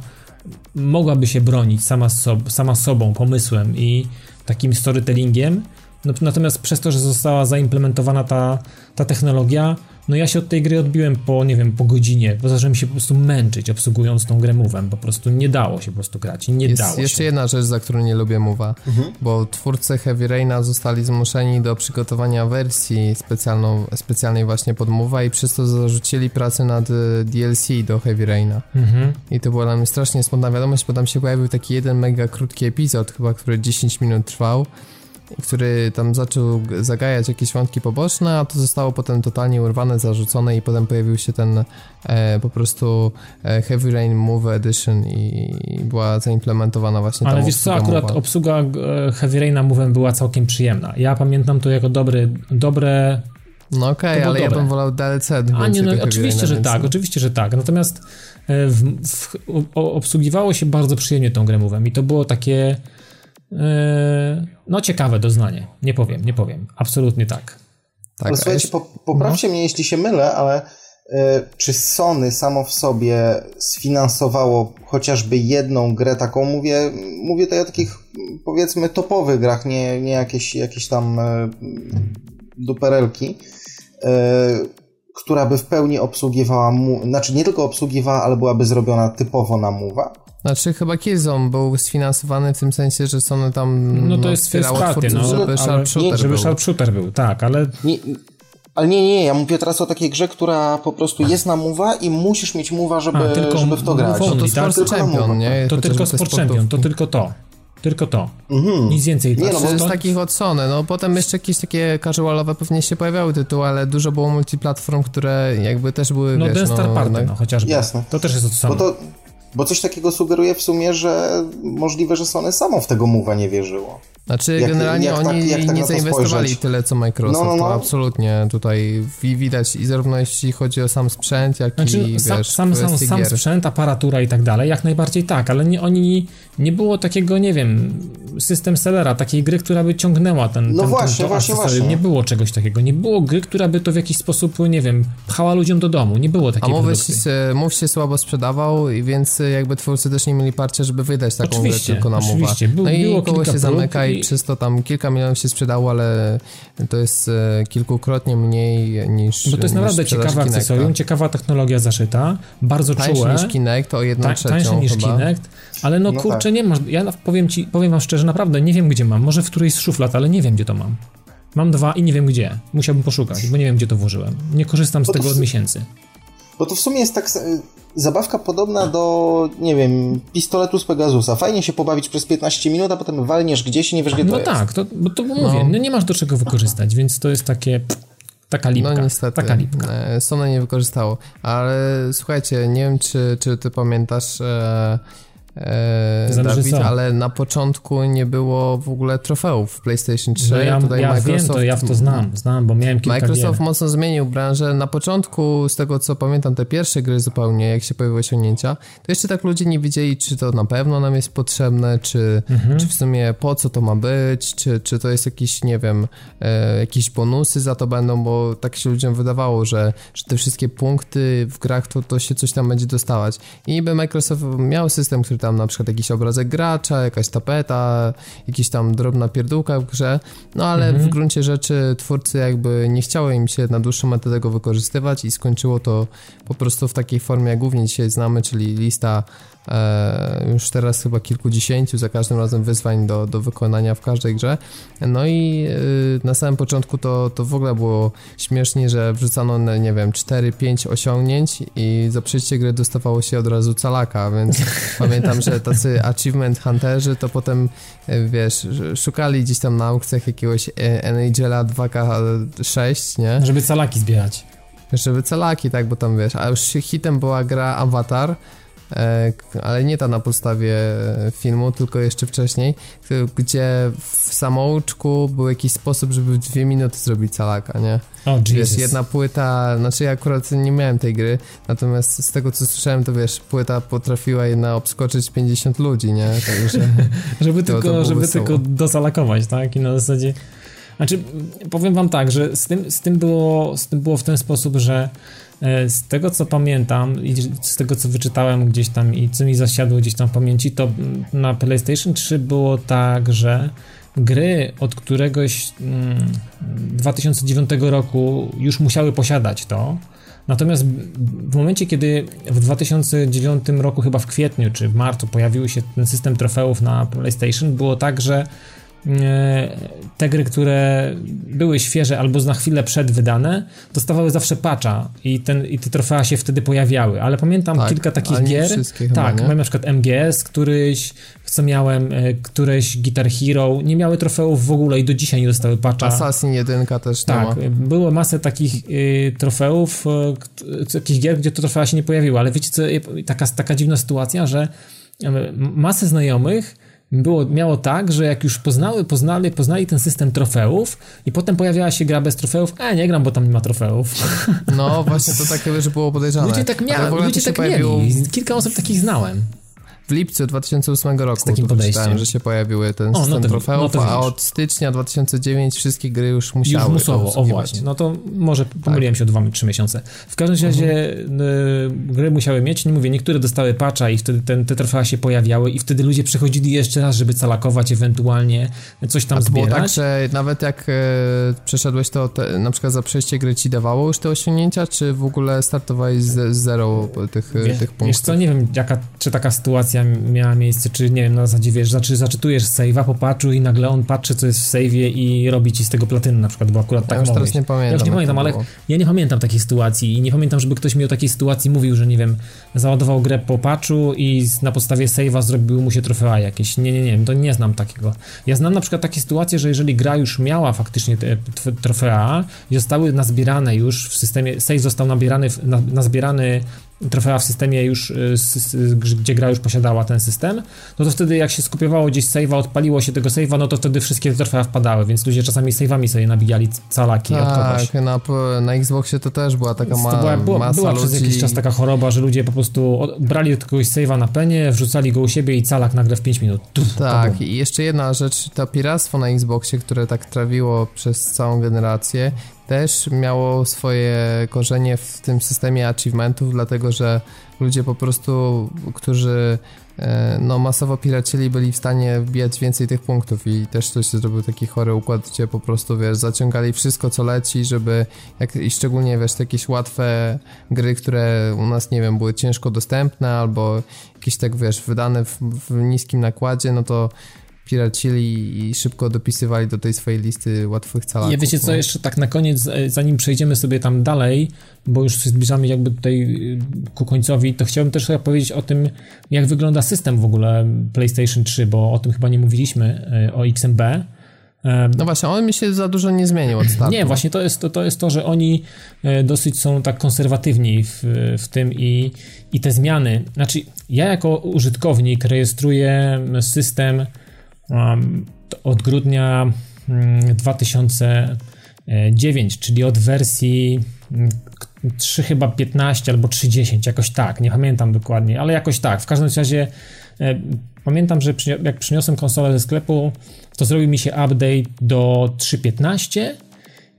mogłaby się bronić sama, sob, sama sobą, pomysłem i takim storytellingiem, no, natomiast przez to, że została zaimplementowana ta, ta technologia, no ja się od tej gry odbiłem po, nie wiem, po godzinie, bo zacząłem się po prostu męczyć, obsługując tą grę Move'em, po prostu nie dało się po prostu grać, nie Jest dało się. Jest jeszcze jedna rzecz, za którą nie lubię Move'a, mhm. bo twórcy Heavy Raina zostali zmuszeni do przygotowania wersji specjalną, specjalnej właśnie pod Move'a i przez to zarzucili pracę nad D L C do Heavy Raina. Mhm. I to była dla mnie strasznie smutna wiadomość, bo tam się pojawił taki jeden mega krótki epizod, chyba, który dziesięć minut trwał, który tam zaczął zagajać jakieś wątki poboczne, a to zostało potem totalnie urwane, zarzucone i potem pojawił się ten e, po prostu e, Heavy Rain Move Edition i, i była zaimplementowana właśnie tam. Ale wiesz co, akurat mowa. obsługa Heavy Raina Move'em była całkiem przyjemna. Ja pamiętam to jako dobry, dobre... No okej, okay, ale dobre. ja bym wolał D L C. A nie, no, oczywiście, Raina, że tak, no. oczywiście, że tak. Natomiast w, w, o, obsługiwało się bardzo przyjemnie tą grę Move'em i to było takie... no ciekawe doznanie, nie powiem, nie powiem, absolutnie tak. tak ale słuchajcie, po, poprawcie no. mnie, jeśli się mylę, ale y, czy Sony samo w sobie sfinansowało chociażby jedną grę taką, mówię, mówię tutaj o takich, powiedzmy, topowych grach, nie, nie jakieś, jakieś tam y, duperelki, y, która by w pełni obsługiwała, mu, znaczy nie tylko obsługiwała, ale byłaby zrobiona typowo na Move'a? Znaczy chyba Killzone był sfinansowany w tym sensie, że Sony tam no to no, jest twórców, no, żeby sharpshooter żeby sharpshooter był. był, tak, ale... Nie, ale nie, nie, ja mówię teraz o takiej grze, która po prostu jest na mowa i musisz mieć mowa, żeby, żeby w to grać. No to Sport tak? Champion, nie? To tylko Sport Champion, to tylko to. Tylko to. Mhm. Nic więcej. Nie, no, bo z takich od Sony. No potem jeszcze jakieś takie casualowe pewnie się pojawiały tytuły, ale dużo było multiplatform, które jakby też były, no, wiesz... No, Dance Party, no, no chociażby. Jasne. To też jest od Sony. Bo coś takiego sugeruje w sumie, że możliwe, że Sony samo w tego move'a nie wierzyło. Znaczy jak, generalnie jak oni tak, jak tak nie zainwestowali spojrzeć. tyle co Microsoft, no, no, no. To absolutnie tutaj widać i zarówno jeśli chodzi o sam sprzęt, jak znaczy, i sam, wiesz, sam, sam, sam sprzęt, aparatura i tak dalej, jak najbardziej tak, ale nie, oni nie było takiego, nie wiem, system sellera, takiej gry, która by ciągnęła ten... No ten, właśnie, ten, to właśnie, właśnie. Nie było czegoś takiego, nie było gry, która by to w jakiś sposób, nie wiem, pchała ludziom do domu, nie było takiej produkcji. A Move się słabo sprzedawał, i więc jakby twórcy też nie mieli parcia, żeby wydać taką oczywiście, grę tylko na Move'a. Oczywiście, był, no i było koło się zamyka i przez to tam kilka milionów się sprzedało, ale to jest kilkukrotnie mniej niż... Bo to jest naprawdę ciekawe akcesorium, ciekawa technologia zaszyta, bardzo tańsze czułe. Tańsze niż Kinect, o jedną ta, trzecią Tańsze niż chyba. Kinect, ale no, no kurczę, tak. nie masz... Ja powiem ci, powiem wam szczerze, naprawdę nie wiem, gdzie mam. Może w którejś z szuflad, ale nie wiem, gdzie to mam. Mam dwa i nie wiem gdzie. Musiałbym poszukać, bo nie wiem, gdzie to włożyłem. Nie korzystam z tego od miesięcy. Bo to w sumie jest tak... Zabawka podobna do, nie wiem, pistoletu z Pegasusa. Fajnie się pobawić przez piętnaście minut, a potem walniesz gdzieś i nie wiesz, gdzie to no jest. Tak, to, bo to mówię, no. nie masz do czego wykorzystać, więc to jest takie... Taka lipka, no niestety, taka lipka. Sony nie wykorzystało, ale słuchajcie, nie wiem, czy, czy ty pamiętasz... E... Eee, Dawid, ale na początku nie było w ogóle trofeów w PlayStation trzy. No ja Tutaj ja Microsoft, wiem to, ja w to znam, znam, bo miałem kilka Microsoft gier. Mocno zmienił branżę. Na początku, z tego co pamiętam, te pierwsze gry zupełnie, jak się pojawiły osiągnięcia, to jeszcze tak ludzie nie wiedzieli, czy to na pewno nam jest potrzebne, czy, mhm. czy w sumie po co to ma być, czy, czy to jest jakiś, nie wiem, e, jakieś bonusy za to będą, bo tak się ludziom wydawało, że, że te wszystkie punkty w grach, to, to się coś tam będzie dostawać. I niby Microsoft miał system, który tam na przykład jakiś obrazek gracza, jakaś tapeta, jakaś tam drobna pierdółka w grze, no ale mhm. w gruncie rzeczy twórcy jakby nie chciały im się na dłuższą metę tego wykorzystywać i skończyło to po prostu w takiej formie, jak głównie dzisiaj znamy, czyli lista e, już teraz chyba kilkudziesięciu za każdym razem wyzwań do, do wykonania w każdej grze. No i y, na samym początku to, to w ogóle było śmiesznie, że wrzucano, nie wiem, cztery pięć osiągnięć i za przejście gry dostawało się od razu calaka, więc pamiętam, tam, że tacy achievement hunterzy to potem, wiesz, szukali gdzieś tam na aukcjach jakiegoś N H L a dwa ka sześć, nie? Żeby calaki zbierać. Żeby calaki, tak, bo tam, wiesz, a już hitem była gra Avatar, ale nie ta na podstawie filmu, tylko jeszcze wcześniej, gdzie w samouczku był jakiś sposób, żeby w dwie minuty zrobić calaka, nie? Oh, wiesz, jedna płyta, znaczy ja akurat nie miałem tej gry, natomiast z tego co słyszałem, to wiesz, płyta potrafiła jedna obskoczyć pięćdziesiąt ludzi, nie? Także żeby to, tylko, to żeby wesoło. Tylko dosalakować, tak? I na zasadzie, znaczy powiem wam tak, że z tym, z tym, było, z tym było w ten sposób, że z tego co pamiętam i z tego co wyczytałem gdzieś tam i co mi zasiadło gdzieś tam w pamięci, to na PlayStation trzy było tak, że gry od któregoś dwa tysiące dziewiątego roku już musiały posiadać to, natomiast w momencie kiedy w dwa tysiące dziewiątym roku, chyba w kwietniu czy w marcu, pojawił się ten system trofeów na PlayStation, było tak, że te gry, które były świeże albo na chwilę przed wydane, dostawały zawsze patcha i, ten, i te trofea się wtedy pojawiały, ale pamiętam tak, kilka takich gier, tak, chyba, mam na przykład M G S któryś, co miałem, któreś Guitar Hero, nie miały trofeów w ogóle i do dzisiaj nie dostały patcha. Assassin jeden też nie ma. Tak, było masę takich y, trofeów, y, takich gier, gdzie to trofea się nie pojawiły, ale wiecie co, taka, taka dziwna sytuacja, że y, masę znajomych Było, miało tak, że jak już poznały, poznali, poznali ten system trofeów i potem pojawiała się gra bez trofeów, a nie gram, bo tam nie ma trofeów. No właśnie, to takie, że było podejrzane. Ludzie tak, mia- ludzie tak pojawiło... mieli, kilka osób takich znałem. W lipcu dwa tysiące ósmego roku przeczytałem, że się pojawiły ten system o, no to, trofeów, no a od stycznia dwa tysiące dziewiątego wszystkie gry już musiały już musowo, o właśnie, no to może pomyliłem tak. się o dwa, trzy miesiące. W każdym razie mhm. y, gry musiały mieć, nie mówię, niektóre dostały patcha i wtedy ten, te trofea się pojawiały i wtedy ludzie przechodzili jeszcze raz, żeby calakować, ewentualnie coś tam a zbierać. Było tak, że nawet jak y, przeszedłeś to, te, na przykład za przejście gry ci dawało już te osiągnięcia, czy w ogóle startowałeś z, z zero tych, Wie, tych punktów? Wiesz co, nie wiem, jaka, czy taka sytuacja miała miejsce, czy nie wiem, na zasadzie wiesz, znaczy zaczytujesz save'a po patchu i nagle on patrzy, co jest w save'ie i robi ci z tego platynę na przykład, bo akurat ja tak mogę. Ja już teraz nie pamiętam. Ja już nie pamiętam, ale ja nie pamiętam takiej sytuacji i nie pamiętam, żeby ktoś mi o takiej sytuacji mówił, że nie wiem, załadował grę po patchu i na podstawie save'a zrobiły mu się trofea jakieś. Nie, nie, nie wiem, to nie znam takiego. Ja znam na przykład takie sytuacje, że jeżeli gra już miała faktycznie te trofea, zostały nazbierane już w systemie, save został nabierany, na, nazbierany trofea w systemie już, gdzie gra już posiadała ten system, no to wtedy jak się skopiowało gdzieś save'a, odpaliło się tego save'a, no to wtedy wszystkie trofea wpadały, więc ludzie czasami save'ami sobie nabijali calaki tak, od kogoś. Tak, na, na Xboxie to też była taka ma, była, była, masa była ludzi. Była przez jakiś czas taka choroba, że ludzie po prostu od, brali od kogoś save'a na penie, wrzucali go u siebie i calak nagle w pięć minut. Tuf, tak, i jeszcze jedna rzecz, to piractwo na Xboxie, które tak trawiło przez całą generację, też miało swoje korzenie w tym systemie achievementów, dlatego że ludzie po prostu, którzy no masowo piracili, byli w stanie wbijać więcej tych punktów i też to się zrobił taki chory układ, gdzie po prostu, wiesz, zaciągali wszystko, co leci, żeby, jak, i szczególnie, wiesz, te jakieś łatwe gry, które u nas, nie wiem, były ciężko dostępne albo jakieś, tak, wiesz, wydane w, w niskim nakładzie, no to piracili i szybko dopisywali do tej swojej listy łatwych calaków. Ja wiecie co, no. Jeszcze tak na koniec, zanim przejdziemy sobie tam dalej, bo już się zbliżamy jakby tutaj ku końcowi, to chciałbym też powiedzieć o tym, jak wygląda system w ogóle PlayStation trzy, bo o tym chyba nie mówiliśmy, o X M B. No właśnie, on mi się za dużo nie zmienił od startu. Nie, właśnie to jest to, to jest to, że oni dosyć są tak konserwatywni w, w tym i, i te zmiany. Znaczy, ja jako użytkownik rejestruję system od grudnia dwa tysiące dziewiątego, czyli od wersji trzy chyba piętnaście albo trzydzieści, jakoś tak, nie pamiętam dokładnie, ale jakoś tak. W każdym razie e, pamiętam, że przy, jak przyniosłem konsolę ze sklepu, to zrobił mi się update do trzy piętnaście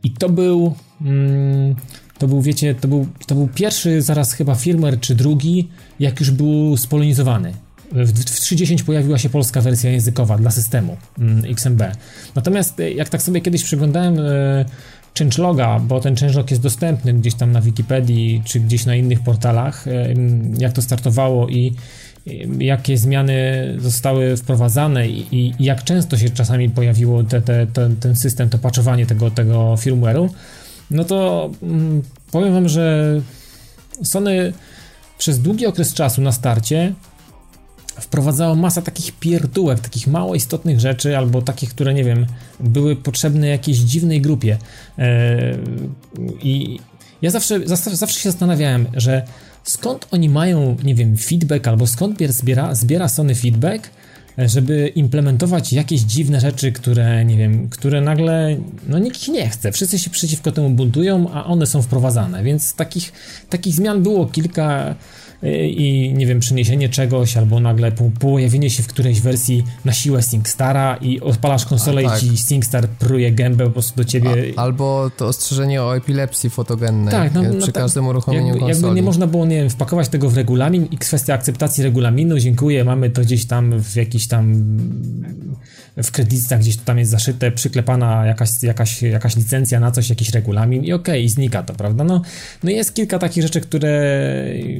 i to był mm, to był, wiecie, to był, to był pierwszy zaraz chyba firmware czy drugi, jak już był spolonizowany. W trzy dziesięć pojawiła się polska wersja językowa dla systemu X M B. Natomiast jak tak sobie kiedyś przeglądałem changeloga, bo ten changelog jest dostępny gdzieś tam na Wikipedii czy gdzieś na innych portalach, jak to startowało i jakie zmiany zostały wprowadzane i jak często się czasami pojawiło te, te, ten, ten system, to patchowanie tego, tego firmware'u, no to powiem wam, że Sony przez długi okres czasu na starcie wprowadzało masę takich pierdółek, takich mało istotnych rzeczy, albo takich, które, nie wiem, były potrzebne jakiejś dziwnej grupie. Eee, I ja zawsze, zawsze się zastanawiałem, że skąd oni mają, nie wiem, feedback, albo skąd zbiera, zbiera Sony feedback, żeby implementować jakieś dziwne rzeczy, które, nie wiem, które nagle, no nikt nie chce, wszyscy się przeciwko temu buntują, a one są wprowadzane, więc takich, takich zmian było kilka i, nie wiem, przeniesienie czegoś, albo nagle pojawienie się w którejś wersji na siłę SingStara i odpalasz konsolę, tak, i ci SingStar pruje gębę po prostu do ciebie. A, albo to ostrzeżenie o epilepsji fotogennej, tak, no, przy no, każdym tak, uruchomieniu jakby, konsoli. Jakby nie można było, nie wiem, wpakować tego w regulamin i kwestia akceptacji regulaminu, dziękuję, mamy to gdzieś tam w jakiś tam w kredytach, gdzieś tam jest zaszyte, przyklepana jakaś, jakaś, jakaś licencja na coś, jakiś regulamin i okej, okay, znika to, prawda? No, no jest kilka takich rzeczy, które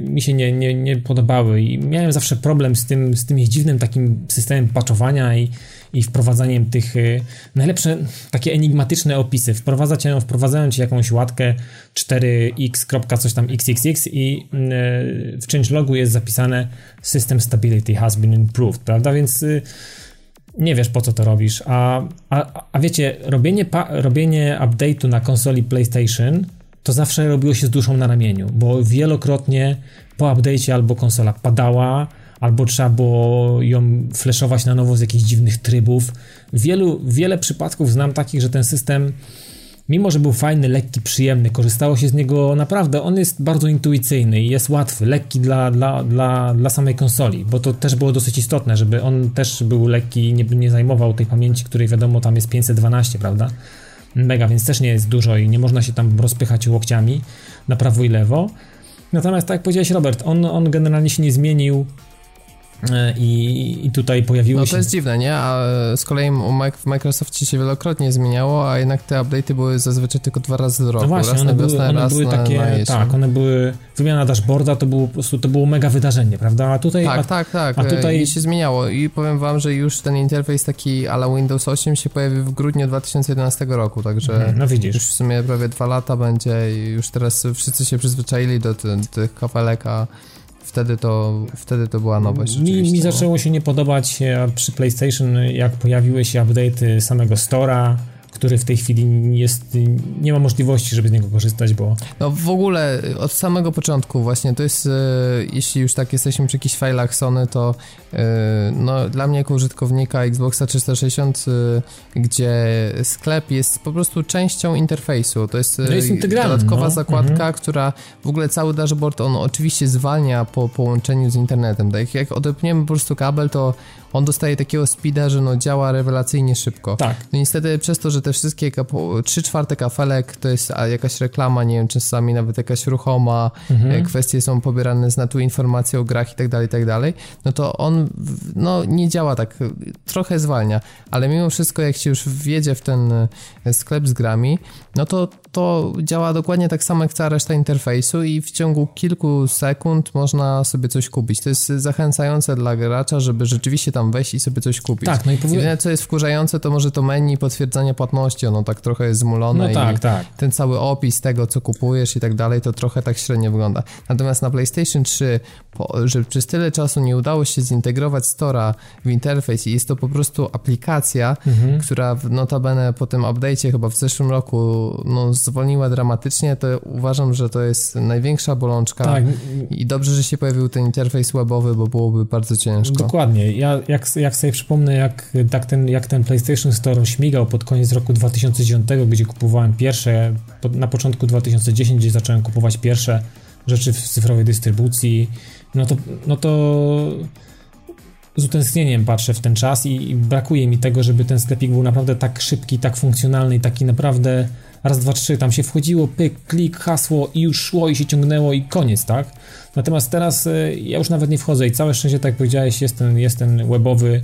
mi się nie Nie, nie podobały i miałem zawsze problem z tym, z tym ich dziwnym takim systemem patchowania i, i wprowadzaniem tych y, najlepsze takie enigmatyczne opisy, wprowadzają, wprowadzają ci jakąś łatkę cztery x coś tam xxx i y, w changelogu jest zapisane system stability has been improved, prawda, więc y, nie wiesz, po co to robisz, a, a, a wiecie, robienie, pa, robienie update'u na konsoli PlayStation to zawsze robiło się z duszą na ramieniu, bo wielokrotnie po update'cie albo konsola padała, albo trzeba było ją flashować na nowo z jakichś dziwnych trybów. Wielu, wiele przypadków znam takich, że ten system, mimo że był fajny, lekki, przyjemny, korzystało się z niego naprawdę, on jest bardzo intuicyjny i jest łatwy, lekki dla, dla, dla, dla samej konsoli, bo to też było dosyć istotne, żeby on też był lekki i nie, nie zajmował tej pamięci, której wiadomo tam jest pięćset dwanaście, prawda? Mega, więc też nie jest dużo i nie można się tam rozpychać łokciami na prawo i lewo. Natomiast tak jak powiedziałeś, Robert, on, on generalnie się nie zmienił i, i tutaj pojawiło się... No to jest się... dziwne, nie? A z kolei w Microsoftie się wielokrotnie zmieniało, a jednak te update'y były zazwyczaj tylko dwa razy do roku. No właśnie, raz one, były, wiosnę, one raz były takie... Na, na tak, one były... Wymiana dashboarda to było po prostu, to było mega wydarzenie, prawda? A tutaj... Tak, a, tak, tak. A tutaj... I się zmieniało. I powiem wam, że już ten interfejs taki a la Windows osiem się pojawił w grudniu dwa tysiące jedenastego roku, także... Mhm, no widzisz. Już w sumie prawie dwa lata będzie i już teraz wszyscy się przyzwyczaili do ty, tych kafelek, a... Wtedy to, wtedy to była nowość. Mi, mi zaczęło się nie podobać przy PlayStation, jak pojawiły się update'y samego Store'a, który w tej chwili jest, nie ma możliwości, żeby z niego korzystać, bo... No w ogóle od samego początku właśnie, to jest, jeśli już tak jesteśmy przy jakichś failach Sony, to no dla mnie jako użytkownika Xboxa trzysta sześćdziesiąt, gdzie sklep jest po prostu częścią interfejsu, to jest, to jest dodatkowa no. zakładka, mhm. która w ogóle cały dashboard, on oczywiście zwalnia po połączeniu z internetem, tak jak odepniemy po prostu kabel, to on dostaje takiego speeda, że no działa rewelacyjnie szybko. Tak. No niestety przez to, że te te wszystkie trzy czwarte kafelek to jest jakaś reklama, nie wiem, czasami nawet jakaś ruchoma, mhm. kwestie są pobierane z natu informacji o grach i tak dalej, i tak dalej, no to on no nie działa tak, trochę zwalnia, ale mimo wszystko jak się już wjedzie w ten sklep z grami, no to to działa dokładnie tak samo jak cała reszta interfejsu i w ciągu kilku sekund można sobie coś kupić. To jest zachęcające dla gracza, żeby rzeczywiście tam wejść i sobie coś kupić. Tak, no i powiem... Jedyne co jest wkurzające, to może to menu potwierdzenia płatności, ono tak trochę jest zmulone no tak, i tak. ten cały opis tego, co kupujesz i tak dalej, to trochę tak średnio wygląda. Natomiast na PlayStation trzy, po, że przez tyle czasu nie udało się zintegrować Store'a w interfejs i jest to po prostu aplikacja, mhm. która notabene po tym update'cie chyba w zeszłym roku no, zwolniła dramatycznie, to uważam, że to jest największa bolączka tak. i dobrze, że się pojawił ten interfejs webowy, bo byłoby bardzo ciężko. Dokładnie. Ja jak, jak sobie przypomnę, jak, tak ten, jak ten PlayStation Store śmigał pod koniec roku dwa tysiące dziesiątego, gdzie kupowałem pierwsze, na początku dwa tysiące dziesiątego, gdzie zacząłem kupować pierwsze rzeczy w cyfrowej dystrybucji, no to, no to z utęsknieniem patrzę w ten czas i, i brakuje mi tego, żeby ten sklepik był naprawdę tak szybki, tak funkcjonalny i taki naprawdę raz, dwa, trzy, tam się wchodziło, pyk, klik, hasło i już szło i się ciągnęło i koniec, tak? Natomiast teraz y, ja już nawet nie wchodzę i całe szczęście, tak jak powiedziałeś, jest ten, jest ten webowy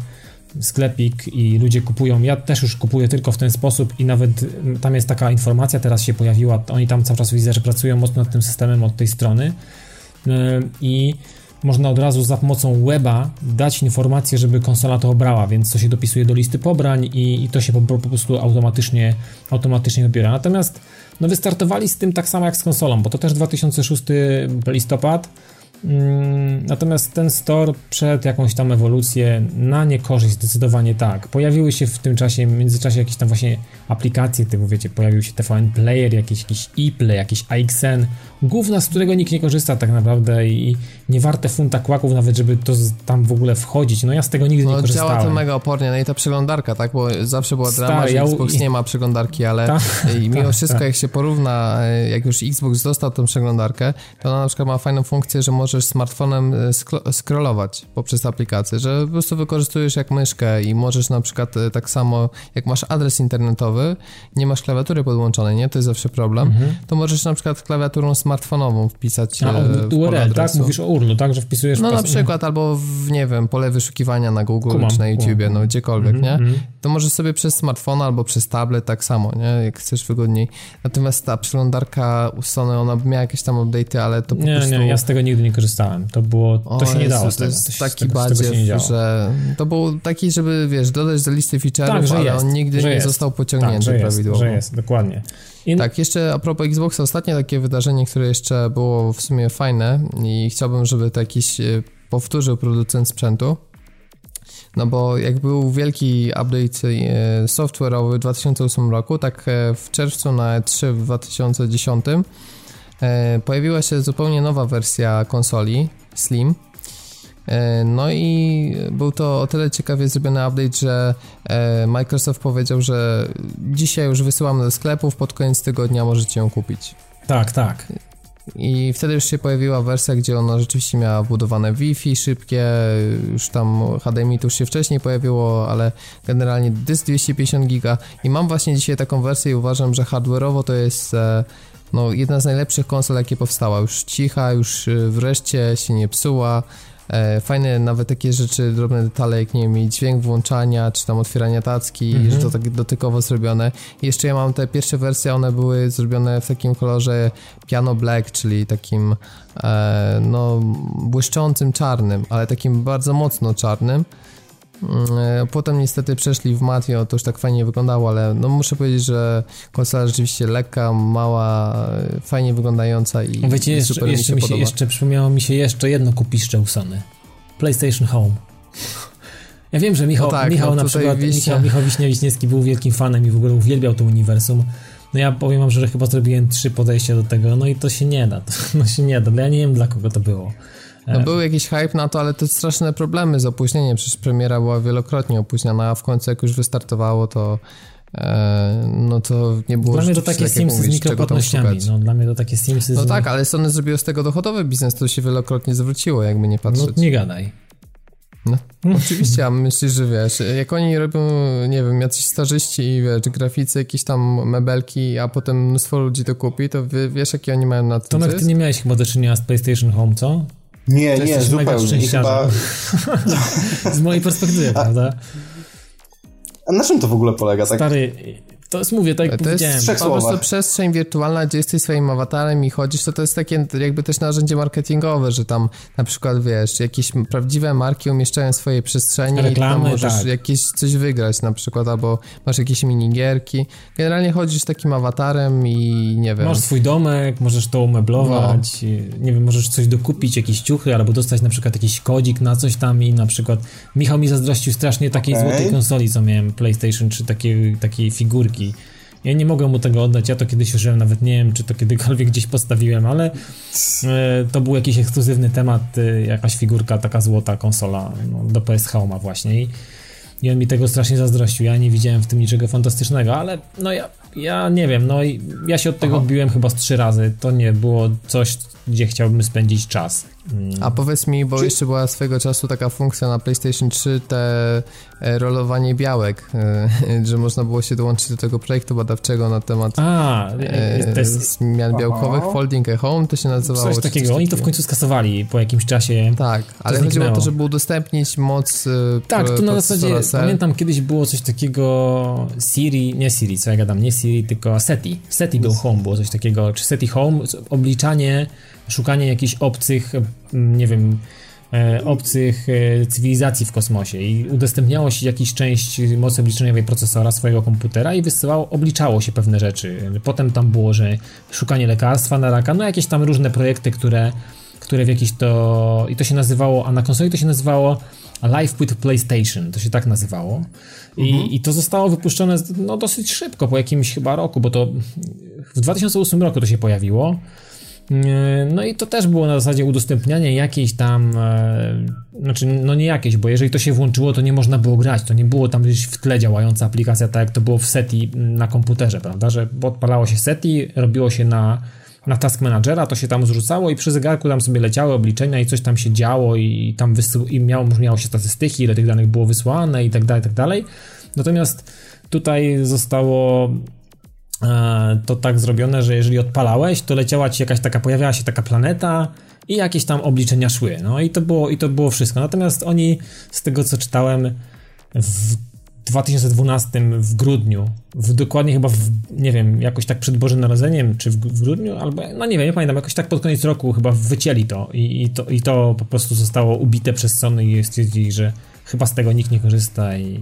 sklepik i ludzie kupują. Ja też już kupuję tylko w ten sposób i nawet tam jest taka informacja, teraz się pojawiła, oni tam cały czas widzę, że pracują mocno nad tym systemem od tej strony y, i można od razu za pomocą weba dać informację, żeby konsola to obrała, więc to się dopisuje do listy pobrań i, i to się po, po prostu automatycznie automatycznie wybiera. Natomiast no wystartowali z tym tak samo jak z konsolą, bo to też dwa tysiące szóstego listopad. Natomiast ten store przed jakąś tam ewolucję na niekorzyść zdecydowanie tak. Pojawiły się w tym czasie, w międzyczasie jakieś tam właśnie aplikacje, typu wiecie, pojawił się T V N Player, jakiś, jakiś iPlay, jakiś A X N, gówna, z którego nikt nie korzysta tak naprawdę i nie warte funta kłaków nawet, żeby to tam w ogóle wchodzić. No ja z tego nigdy no, nie korzystałem. Działa to mega opornie, no i ta przeglądarka, tak, bo zawsze była Star, drama, że ja... Xbox nie ma przeglądarki, ale ta, i mimo ta, wszystko ta. Jak się porówna, jak już Xbox dostał tą przeglądarkę, to ona na przykład ma fajną funkcję, że może możesz smartfonem scrollować poprzez aplikację, że po prostu wykorzystujesz jak myszkę i możesz na przykład tak samo, jak masz adres internetowy, nie masz klawiatury podłączonej, nie? To jest zawsze problem. Mhm. To możesz na przykład klawiaturą smartfonową wpisać A, w U R L, tak? Mówisz o U R L, tak? Że wpisujesz... No pas... na przykład, albo w, nie wiem, pole wyszukiwania na Google kumam, czy na YouTubie, kumam. no gdziekolwiek, mhm, nie? To możesz sobie przez smartfona albo przez tablet tak samo, nie? Jak chcesz wygodniej. Natomiast ta przeglądarka u Sony, ona miała jakieś tam update'y, ale to po nie, prostu... Nie, ja z tego nigdy nie korzystałem. To było... To o, się nie dało. To jest taki badziew, że... To był taki, żeby, wiesz, dodać do listy feature'ów, tak, ale jest, on nigdy nie jest. został pociągnięty tak, że prawidłowo. Jest, że jest, dokładnie. In... Tak, jeszcze a propos Xboxa, ostatnie takie wydarzenie, które jeszcze było w sumie fajne i chciałbym, żeby to jakiś powtórzył producent sprzętu. No bo jak był wielki update software'owy w dwa tysiące ósmym roku, tak w czerwcu na E trzy w dwa tysiące dziesiątym pojawiła się zupełnie nowa wersja konsoli Slim. No i był to o tyle ciekawie zrobiony update, że Microsoft powiedział, że dzisiaj już wysyłamy do sklepów, pod koniec tygodnia możecie ją kupić. Tak, tak. I wtedy już się pojawiła wersja, gdzie ona rzeczywiście miała wbudowane Wi-Fi szybkie, już tam H D M I to już się wcześniej pojawiło, ale generalnie dysk dwieście pięćdziesiąt giga i mam właśnie dzisiaj taką wersję i uważam, że hardware'owo to jest no, jedna z najlepszych konsol, jakie powstała, już cicha, już wreszcie się nie psuła. Fajne nawet takie rzeczy, drobne detale, jak nie wiem, dźwięk włączania, czy tam otwierania tacki, mm-hmm. że to tak dotykowo zrobione. I jeszcze ja mam te pierwsze wersje, one były zrobione w takim kolorze piano black, czyli takim e, no błyszczącym czarnym, ale takim bardzo mocno czarnym. Potem niestety przeszli w mat i to już tak fajnie wyglądało, ale no muszę powiedzieć, że konsola rzeczywiście lekka, mała, fajnie wyglądająca i wiecie, jeszcze, super jeszcze mi się, mi się jeszcze przypomniało mi się jeszcze jedno kupiszcze u Sony. PlayStation Home. Ja wiem, że Michał, no tak, Michał no na przykład Michał, Michał Wiśniewski był wielkim fanem i w ogóle uwielbiał to uniwersum. No ja powiem wam, że chyba zrobiłem trzy podejścia do tego, no i to się nie da. To, no się nie da. Ja nie wiem, dla kogo to było. No był jakiś hype na to, ale to straszne problemy z opóźnieniem, przecież premiera była wielokrotnie opóźniana, a w końcu jak już wystartowało, to e, no to nie było... Dla mnie to takie simsy z mikropłatnościami, no dla mnie to takie simsy z... No tak, ale Sony zrobiło z tego dochodowy biznes, to się wielokrotnie zwróciło, jakby nie patrzeć. No nie gadaj. No, oczywiście, a myślisz, że wiesz, jak oni robią, nie wiem, jacyś starzyści i wiesz, graficy, jakieś tam mebelki, a potem mnóstwo ludzi to kupi, to wiesz, jakie oni mają na tym. Tomek, ty nie miałeś chyba do czynienia z PlayStation Home, co? Nie, nie, zupełnie. Chyba... z mojej perspektywy, a, prawda? A na czym to w ogóle polega? Tak? Stary... To jest, mówię, tak jak to powiedziałem. Jest po prostu przestrzeń wirtualna, gdzie jesteś swoim awatarem i chodzisz, to to jest takie jakby też narzędzie marketingowe, że tam na przykład, wiesz, jakieś prawdziwe marki umieszczają swoje przestrzenie. Reklamy, i tam możesz tak. jakieś coś wygrać na przykład, albo masz jakieś minigierki. Generalnie chodzisz takim awatarem i nie wiem. Masz swój domek, możesz to umeblować, no. nie wiem, możesz coś dokupić, jakieś ciuchy, albo dostać na przykład jakiś kodzik na coś tam i na przykład Michał mi zazdrościł strasznie takiej okay. złotej konsoli, co miałem PlayStation, czy takiej, takiej figurki. Ja nie mogę mu tego oddać, ja to kiedyś użyłem, nawet nie wiem, czy to kiedykolwiek gdzieś postawiłem, ale to był jakiś ekskluzywny temat, jakaś figurka, taka złota konsola, no, do P S Home właśnie i, i on mi tego strasznie zazdrościł, ja nie widziałem w tym niczego fantastycznego, ale no ja, ja nie wiem, no i ja się od tego Aha. odbiłem chyba z trzy razy, to nie było coś, gdzie chciałbym spędzić czas. Mm. A powiedz mi, bo czy... jeszcze była swego czasu taka funkcja na PlayStation trzy, te rolowanie białek, y, że można było się dołączyć do tego projektu badawczego na temat A, y, to jest... zmian białkowych, Aha. Folding a Home, to się nazywało. Coś takiego, coś oni takiego. To w końcu skasowali po jakimś czasie. Tak, ale chodziło o to, żeby udostępnić moc y, Tak, to na zasadzie, ser. Pamiętam kiedyś było coś takiego Siri, nie Siri, co ja gadam, nie Siri, tylko SETI, SETI był Home, było coś takiego, czy SETI Home, obliczanie szukanie jakichś obcych, nie wiem, obcych cywilizacji w kosmosie i udostępniało się jakąś część mocy obliczeniowej procesora swojego komputera i wysyłało, obliczało się pewne rzeczy. Potem tam było, że szukanie lekarstwa na raka, no jakieś tam różne projekty, które, które w jakiś to... I to się nazywało, a na konsoli to się nazywało Live with PlayStation, to się tak nazywało. I, mhm. i to zostało wypuszczone no, dosyć szybko, po jakimś chyba roku, bo to w dwa tysiące ósmym roku to się pojawiło. No i to też było na zasadzie udostępniania jakiejś tam, znaczy no nie jakieś, bo jeżeli to się włączyło, to nie można było grać, to nie było tam gdzieś w tle działająca aplikacja, tak jak to było w SETI na komputerze, prawda, że odpalało się SETI, robiło się na, na Task Managera, to się tam zrzucało i przy zegarku tam sobie leciały obliczenia i coś tam się działo i tam wysył- i miało, miało się statystyki, ile tych danych było wysłane i tak dalej, tak dalej, natomiast tutaj zostało... to tak zrobione, że jeżeli odpalałeś, to leciała ci jakaś taka, pojawiała się taka planeta i jakieś tam obliczenia szły, no i to było, i to było wszystko. Natomiast oni, z tego co czytałem, w dwa tysiące dwunastym w grudniu, w dokładnie chyba, w, nie wiem, jakoś tak przed Bożym Narodzeniem, czy w, w grudniu, albo, no nie wiem, nie pamiętam, jakoś tak pod koniec roku chyba wycięli to i, i, to, i to po prostu zostało ubite przez Sony i stwierdzili, że chyba z tego nikt nie korzysta i...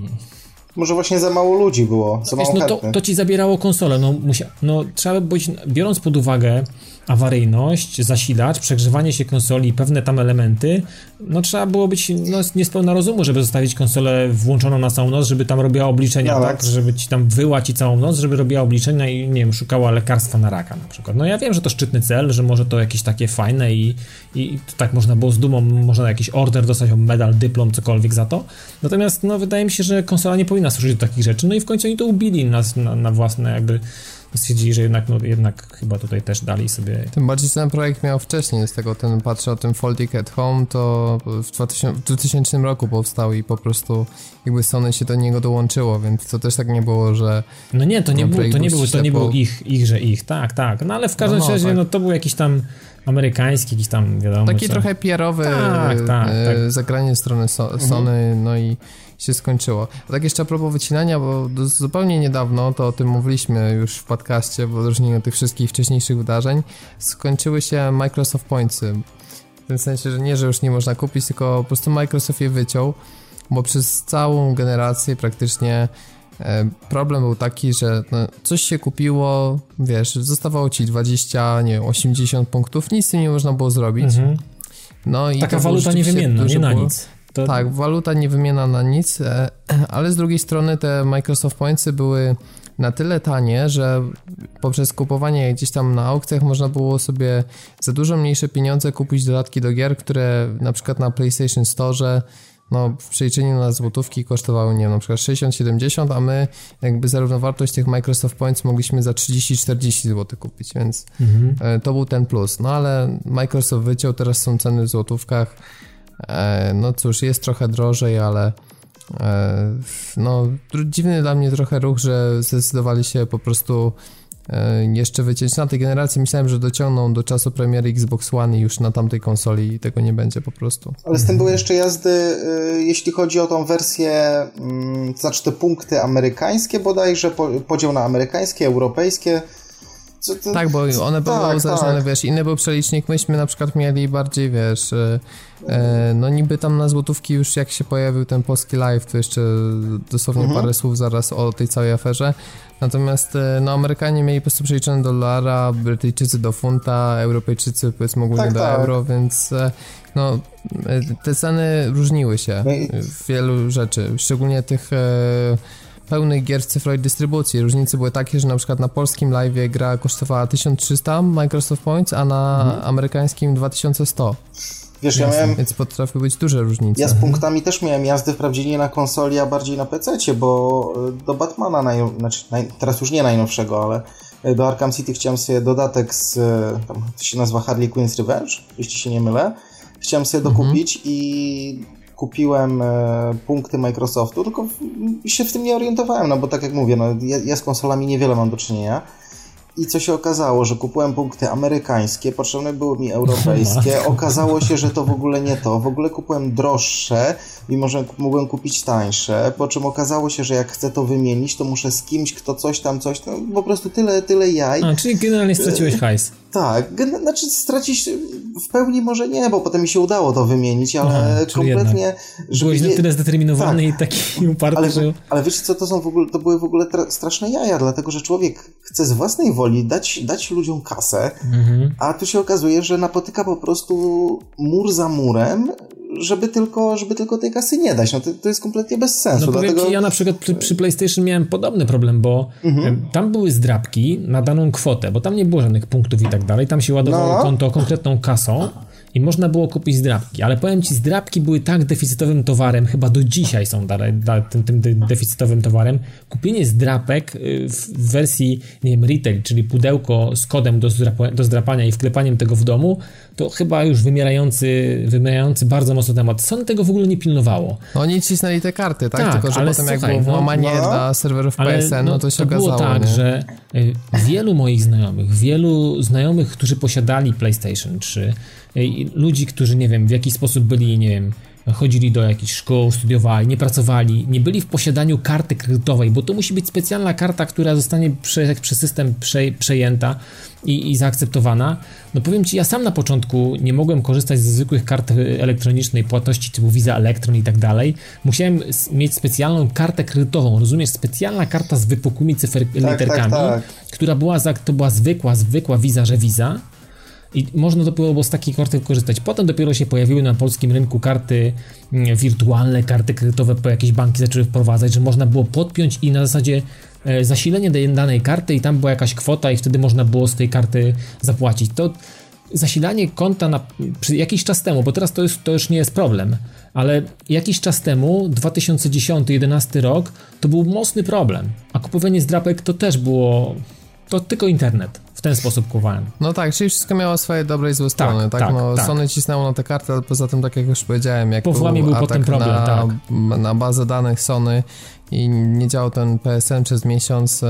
Może właśnie za mało ludzi było, za mało no to, to ci zabierało konsolę, no, musia, no trzeba by być, biorąc pod uwagę awaryjność, zasilacz, przegrzewanie się konsoli i pewne tam elementy, no trzeba było być no, niespełna rozumu, żeby zostawić konsolę włączoną na całą noc, żeby tam robiła obliczenia, ja tak? tak, żeby ci tam wyła ci całą noc, żeby robiła obliczenia i nie wiem, szukała lekarstwa na raka na przykład. No ja wiem, że to szczytny cel, że może to jakieś takie fajne i, i to tak można było z dumą, można jakiś order dostać, medal, dyplom, cokolwiek za to, natomiast no wydaje mi się, że konsola nie powinna służyć do takich rzeczy, no i w końcu oni to ubili nas na, na własne jakby... Stwierdzili, że jednak, no, jednak chyba tutaj też dali sobie... Tym bardziej, że ten projekt miał wcześniej, z tego ten patrzę o tym Folding at Home, to w dwutysięcznym roku powstał i po prostu jakby Sony się do niego dołączyło, więc to też tak nie było, że... No nie, to nie, był, to nie, był, to nie po... było ich, ich, że ich, tak, tak, no ale w każdym no, no, razie tak. no, to był jakiś tam amerykański, jakiś tam wiadomo... Taki co... trochę P R-owy tak, tak, tak. zagranie strony so- mhm. Sony, no i... się skończyło. A tak jeszcze a propos wycinania, bo do, zupełnie niedawno, to o tym mówiliśmy już w podcaście, w odróżnieniu od tych wszystkich wcześniejszych wydarzeń, skończyły się Microsoft Pointsy. W tym sensie, że nie, że już nie można kupić, tylko po prostu Microsoft je wyciął, bo przez całą generację praktycznie e, problem był taki, że no, coś się kupiło, wiesz, zostawało ci dwadzieścia, nie wiem, osiemdziesiąt punktów, nic z tym nie można było zrobić. Mhm. No i taka waluta niewymienna, nie na było. Nic. To... Tak, waluta nie wymieniana na nic, ale z drugiej strony te Microsoft Pointsy były na tyle tanie, że poprzez kupowanie gdzieś tam na aukcjach można było sobie za dużo mniejsze pieniądze kupić dodatki do gier, które na przykład na PlayStation Store no, w przeliczeniu na złotówki kosztowały, nie wiem, na przykład sześćdziesiąt siedemdziesiąt, a my jakby za równowartość tych Microsoft Points mogliśmy za trzydzieści czterdzieści złotych kupić, więc mhm. to był ten plus. No ale Microsoft wyciął, teraz są ceny w złotówkach. No cóż, jest trochę drożej, ale no dziwny dla mnie trochę ruch, że zdecydowali się po prostu jeszcze wyciąć na tej generacji. Myślałem, że dociągną do czasu premiery Xbox One i już na tamtej konsoli tego nie będzie po prostu. Ale z tym były jeszcze jazdy, jeśli chodzi o tą wersję, to znaczy te punkty amerykańskie bodajże, podział na amerykańskie, europejskie. To... Tak, bo one tak, były uzależnione, tak. Wiesz, inny był przelicznik, myśmy na przykład mieli bardziej, wiesz, e, no niby tam na złotówki już jak się pojawił ten polski live, to jeszcze dosłownie mhm. parę słów zaraz o tej całej aferze, natomiast no Amerykanie mieli po prostu przeliczone do dolara, Brytyjczycy do funta, Europejczycy powiedzmy ogólnie tak, do tak. euro, więc no te ceny różniły się w wielu rzeczy, szczególnie tych... E, pełnych gier w cyfrowej dystrybucji. Różnice były takie, że na przykład na polskim live'ie gra kosztowała tysiąc trzysta Microsoft Points, a na mhm. amerykańskim dwa tysiące sto. Wiesz, ja miałem... Więc potrafiły być duże różnice. Ja z punktami też miałem jazdy, wprawdzie nie na konsoli, a bardziej na pececie, bo do Batmana, naj... znaczy, naj... teraz już nie najnowszego, ale do Arkham City chciałem sobie dodatek z... tam to się nazywa Harley Quinn's Revenge, jeśli się nie mylę. Chciałem sobie dokupić mhm. i... kupiłem e, punkty Microsoftu, tylko w, się w tym nie orientowałem, no bo tak jak mówię, no, ja, ja z konsolami niewiele mam do czynienia i co się okazało, że kupiłem punkty amerykańskie, potrzebne były mi europejskie, okazało się, że to w ogóle nie to, w ogóle kupiłem droższe, mimo że mogłem kupić tańsze, po czym okazało się, że jak chcę to wymienić, to muszę z kimś, kto coś tam, coś tam, po prostu tyle, tyle jaj. A, czyli generalnie straciłeś hajs. Tak, znaczy stracić w pełni może nie, bo potem mi się udało to wymienić, ale Aha, kompletnie... Byłeś nie... tyle zdeterminowany tak. i taki uparty, ale, że... Ale wiecie co, to są w ogóle, to były w ogóle tra- straszne jaja, dlatego że człowiek chce z własnej woli dać, dać ludziom kasę, mhm. a tu się okazuje, że napotyka po prostu mur za murem, żeby tylko, żeby tylko tej kasy nie dać. No to, to jest kompletnie bez sensu. No powiem dlatego... ci, ja na przykład przy, przy PlayStation miałem podobny problem, bo mhm. tam były zdrabki na daną kwotę, bo tam nie było żadnych punktów i tak dalej. Tam się ładowało no. konto konkretną kasą i można było kupić zdrabki. Ale powiem ci, zdrabki były tak deficytowym towarem, chyba do dzisiaj są dalej da, tym, tym deficytowym towarem. Kupienie zdrapek w wersji, nie wiem, retail, czyli pudełko z kodem do, zdrapa, do zdrapania i wklepaniem tego w domu, to chyba już wymierający, wymierający bardzo mocno temat. Sony tego w ogóle nie pilnowało. Oni cisnęli te karty, tak? tak Tylko, że ale potem słuchaj, jak było włamanie no, dla serwerów P S N, no, no to się to okazało. Było tak, nie? że wielu moich znajomych, wielu znajomych, którzy posiadali PlayStation trzy, ludzi, którzy, nie wiem, w jakiś sposób byli, nie wiem, chodzili do jakichś szkół, studiowali, nie pracowali, nie byli w posiadaniu karty kredytowej, bo to musi być specjalna karta, która zostanie przez prze system prze, przejęta i, i zaakceptowana. No powiem Ci, ja sam na początku nie mogłem korzystać ze zwykłych kart elektronicznej płatności typu Visa, Electron i tak dalej. Musiałem mieć specjalną kartę kredytową, rozumiesz? Specjalna karta z wypukłymi cyfer- tak, literkami, tak, tak. która była, to była zwykła, zwykła Visa, że Visa. I można dopiero było z takiej karty korzystać. Potem dopiero się pojawiły na polskim rynku karty wirtualne, karty kredytowe, po jakieś banki zaczęły wprowadzać, że można było podpiąć i na zasadzie zasilenie danej karty i tam była jakaś kwota i wtedy można było z tej karty zapłacić. To zasilanie konta na, przy, jakiś czas temu, bo teraz to, jest, to już nie jest problem, ale jakiś czas temu, dwa tysiące dziesiąty jedenasty rok, to był mocny problem, a kupowanie zdrapek to też było, to tylko internet. W ten sposób kupowałem. No tak, czyli wszystko miało swoje dobre i złe strony. Tak, tak, tak, no, tak. Sony cisnęło na te karty, ale poza tym, tak jak już powiedziałem, jak po był, był potem problem, na, tak. na bazę danych Sony i nie działał ten P S N przez miesiąc,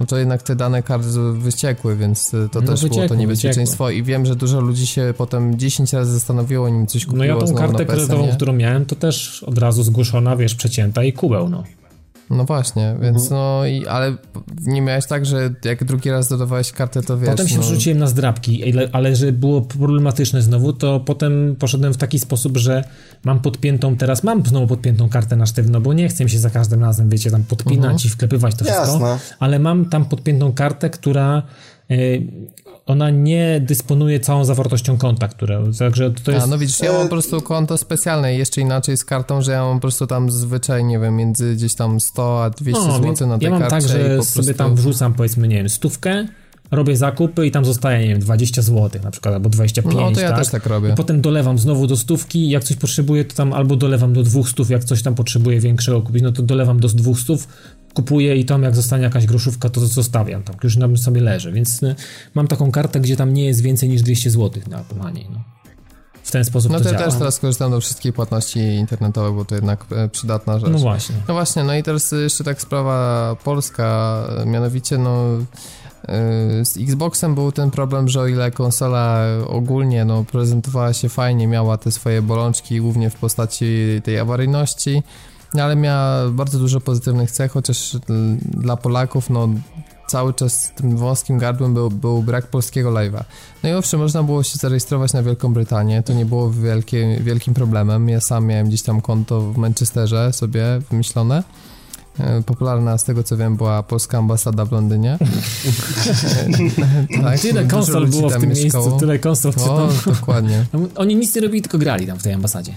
no to jednak te dane kart wyciekły, więc to no też wyciekły, było to niebezpieczeństwo wyciekły. I wiem, że dużo ludzi się potem dziesięć razy zastanowiło, nim coś kupiło. No ja tą kartę kredytową, którą miałem, to też od razu zgłoszona, wiesz, przecięta i kubeł, no. No właśnie, więc mhm. no i ale nie miałeś tak, że jak drugi raz dodawałeś kartę, to wiesz... Potem się no... przerzuciłem na zdrabki, ale, ale że było problematyczne znowu, to potem poszedłem w taki sposób, że mam podpiętą teraz, mam znowu podpiętą kartę na sztywno, bo nie chcę się za każdym razem, wiecie, tam podpinać mhm. i wklepywać to wszystko, Jasne. ale mam tam podpiętą kartę, która... Yy, ona nie dysponuje całą zawartością konta, które... Także to jest... A no widzisz, ja mam po prostu konto specjalne, jeszcze inaczej z kartą, że ja mam po prostu tam zwyczaj, nie wiem, między gdzieś tam sto a dwieście złotych na tej karcie. Ja mam tak, że prostu... sobie tam wrzucam, powiedzmy, nie wiem, stówkę, robię zakupy i tam zostaje, nie wiem, dwadzieścia złotych na przykład, albo dwadzieścia pięć, no to ja tak? też tak robię. I potem dolewam znowu do stówki, jak coś potrzebuję, to tam albo dolewam do dwóch stów, jak coś tam potrzebuję większego kupić, no to dolewam do dwóch stów, kupuję i tam jak zostanie jakaś groszówka, to zostawiam tam, już nam sobie leży, więc mam taką kartę, gdzie tam nie jest więcej niż dwieście złotych na no, no. w ten sposób no to, to działa. No też teraz korzystam do wszystkich płatności internetowych, bo to jednak przydatna rzecz. No właśnie. No właśnie, no i teraz jeszcze tak sprawa polska, mianowicie no... Z Xboxem był ten problem, że o ile konsola ogólnie no, prezentowała się fajnie, miała te swoje bolączki, głównie w postaci tej awaryjności, ale miała bardzo dużo pozytywnych cech, chociaż dla Polaków no, cały czas tym wąskim gardłem był, był brak polskiego live'a. No i owszem, można było się zarejestrować na Wielką Brytanię, to nie było wielkie, wielkim problemem. Ja sam miałem gdzieś tam konto w Manchesterze sobie wymyślone. Popularna, z tego co wiem, była polska ambasada w Londynie. tak, tyle konsol było w tym mieszkało. miejscu, tyle konsol. O, tam... dokładnie. Oni nic nie robili, tylko grali tam w tej ambasadzie.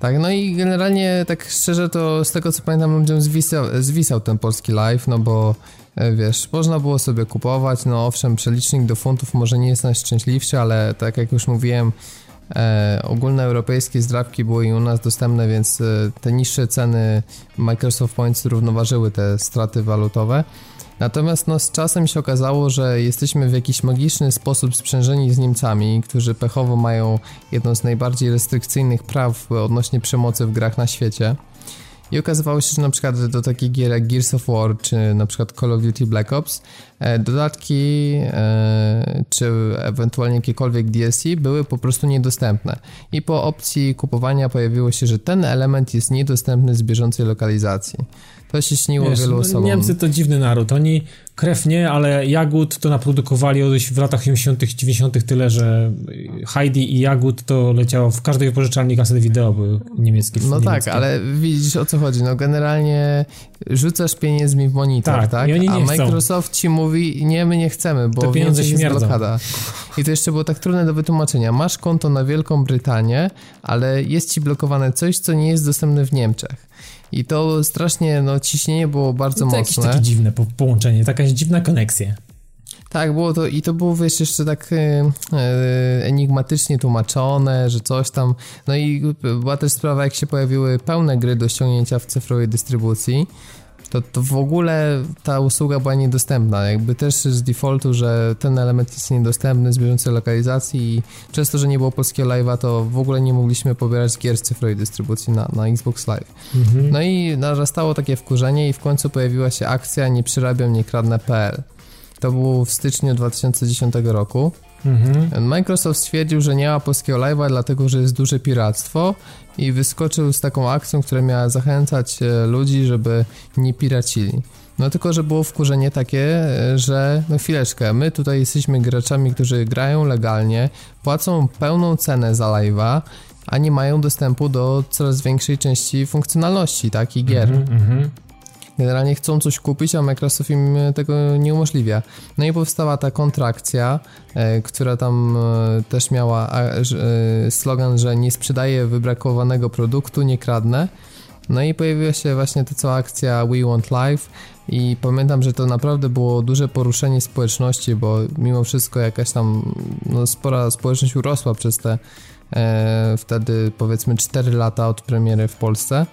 Tak, no i generalnie, tak szczerze, to z tego co pamiętam, ludziom zwisał, zwisał ten polski live, no bo wiesz, można było sobie kupować, no owszem, przelicznik do funtów może nie jest najszczęśliwszy, ale tak jak już mówiłem, E, ogólnoeuropejskie zdrabki były i u nas dostępne, więc e, te niższe ceny Microsoft Points równoważyły te straty walutowe. Natomiast no, z czasem się okazało, że jesteśmy w jakiś magiczny sposób sprzężeni z Niemcami, którzy pechowo mają jedno z najbardziej restrykcyjnych praw odnośnie przemocy w grach na świecie. I okazywało się, że na przykład do takich gier jak Gears of War, czy na przykład Call of Duty Black Ops, dodatki czy ewentualnie jakiekolwiek D L C były po prostu niedostępne. I po opcji kupowania pojawiło się, że ten element jest niedostępny z bieżącej lokalizacji. To się śniło Wiesz, wielu osobom. Niemcy to dziwny naród. Oni krew nie, ale jagód to naprodukowali w latach osiemdziesiątych, dziewięćdziesiątych tyle, że Heidi i jagód to leciało w każdej wypożyczalni kaset wideo, były niemieckie filmy. No niemieckie. Tak, ale widzisz o co chodzi. No generalnie rzucasz pieniędzmi w monitor, tak? tak? A Microsoft ci mówi, nie, my nie chcemy, bo te pieniądze się blokada. I to jeszcze było tak trudne do wytłumaczenia. Masz konto na Wielką Brytanię, ale jest ci blokowane coś, co nie jest dostępne w Niemczech. I to strasznie, no ciśnienie było bardzo mocne. To jakieś takie dziwne po- połączenie, taka dziwna koneksja. Tak, było to i to było wiesz, jeszcze tak yy, enigmatycznie tłumaczone, że coś tam. No i była też sprawa, jak się pojawiły pełne gry do ściągnięcia w cyfrowej dystrybucji, to, to w ogóle ta usługa była niedostępna. Jakby też z defaultu, że ten element jest niedostępny z bieżącej lokalizacji i przez to, że nie było polskiego live'a, to w ogóle nie mogliśmy pobierać gier z cyfrowej dystrybucji na, na Xbox Live. Mhm. No i narastało takie wkurzenie i w końcu pojawiła się akcja nie przerabiam, nie kradnę.pl. To było w styczniu dwa tysiące dziesiątego roku. Mhm. Microsoft stwierdził, że nie ma polskiego live'a, dlatego że jest duże piractwo i wyskoczył z taką akcją, która miała zachęcać ludzi, żeby nie piracili. No tylko, że było wkurzenie takie, że no chwileczkę, my tutaj jesteśmy graczami, którzy grają legalnie, płacą pełną cenę za live'a, a nie mają dostępu do coraz większej części funkcjonalności, tak, i gier. Mhm, mhm. Generalnie chcą coś kupić, a Microsoft im tego nie umożliwia. No i powstała ta kontrakcja, e, która tam e, też miała e, slogan, że nie sprzedaję wybrakowanego produktu, nie kradnę. No i pojawiła się właśnie ta cała akcja We Want Live i pamiętam, że to naprawdę było duże poruszenie społeczności, bo mimo wszystko jakaś tam no, spora społeczność urosła przez te e, wtedy powiedzmy cztery lata od premiery w Polsce.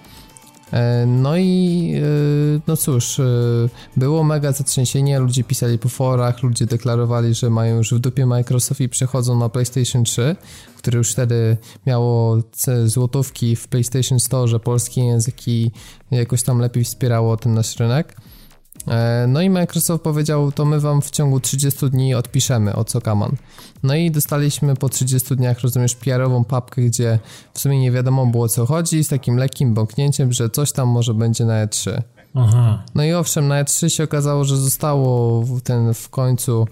No i no cóż, było mega zatrzęsienie, ludzie pisali po forach, ludzie deklarowali, że mają już w dupie Microsoft i przechodzą na PlayStation trzy, które już wtedy miało złotówki w PlayStation Store, że polski język i jakoś tam lepiej wspierało ten nasz rynek. No i Microsoft powiedział, to my wam w ciągu trzydziestu dni odpiszemy od Sokaman. No i dostaliśmy po trzydziestu dniach, rozumiesz, P R-ową papkę, gdzie w sumie nie wiadomo było co chodzi, z takim lekkim bąknięciem, że coś tam może będzie na E trzy. Aha. No i owszem, na E trzy się okazało, że zostało ten w końcu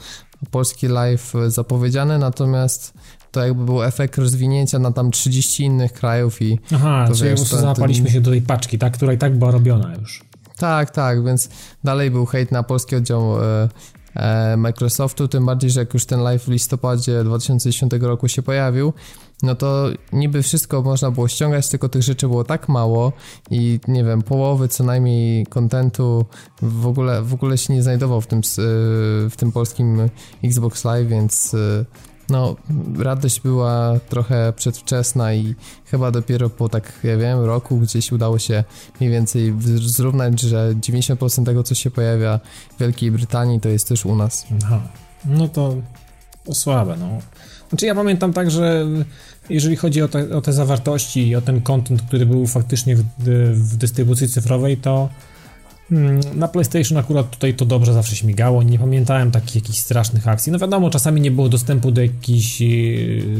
polski live zapowiedziany, natomiast to jakby był efekt rozwinięcia na tam trzydziestu innych krajów i... Aha, to, czyli wiesz, po prostu zapaliśmy ten... się do tej paczki, ta, która i tak była robiona już. Tak, tak, więc dalej był hejt na polski oddział e, e, Microsoftu, tym bardziej, że jak już ten live w listopadzie dwa tysiące dziesiątego roku się pojawił, no to niby wszystko można było ściągać, tylko tych rzeczy było tak mało i nie wiem, połowy co najmniej kontentu w ogóle, w ogóle się nie znajdował w tym, w tym polskim Xbox Live, więc... No, radość była trochę przedwczesna i chyba dopiero po, tak ja wiem, roku gdzieś udało się mniej więcej zrównać, że dziewięćdziesiąt procent tego, co się pojawia w Wielkiej Brytanii, to jest też u nas. Aha. No to, to słabe, no. Znaczy ja pamiętam tak, że jeżeli chodzi o te, o te zawartości i o ten content, który był faktycznie w, w dystrybucji cyfrowej, to na PlayStation akurat tutaj to dobrze zawsze śmigało, nie pamiętałem takich jakichś strasznych akcji. No wiadomo, czasami nie było dostępu do, jakiś,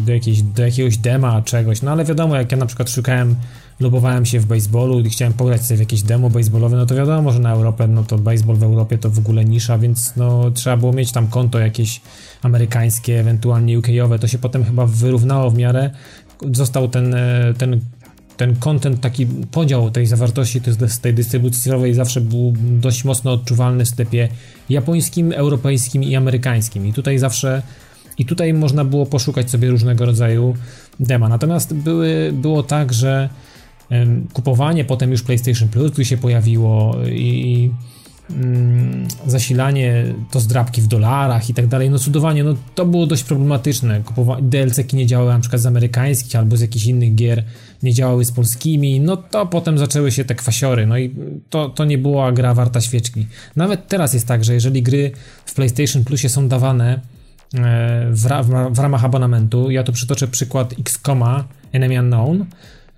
do, jakiejś, do jakiegoś dema, czegoś, no ale wiadomo, jak ja na przykład szukałem, lubowałem się w baseballu i chciałem pograć sobie w jakieś demo baseballowe, no to wiadomo, że na Europę, no to baseball w Europie to w ogóle nisza, więc no trzeba było mieć tam konto jakieś amerykańskie, ewentualnie U K owe, to się potem chyba wyrównało w miarę, został ten, ten ten content, taki podział tej zawartości z tej dystrybucji cyfrowej zawsze był dość mocno odczuwalny w sklepie japońskim, europejskim i amerykańskim. I tutaj zawsze, i tutaj można było poszukać sobie różnego rodzaju dema. Natomiast były, było tak, że kupowanie potem już PlayStation Plus, gdy się pojawiło i zasilanie to zdrabki w dolarach i tak dalej, no cudowanie, no to było dość problematyczne. Kupowa- D L C ki nie działały na przykład z amerykańskich albo z jakichś innych gier, nie działały z polskimi, no to potem zaczęły się te kwasiory, no i to, to nie była gra warta świeczki. Nawet teraz jest tak, że jeżeli gry w PlayStation Plusie są dawane w, ra- w ramach abonamentu, ja tu przytoczę przykład X COMa Enemy Unknown,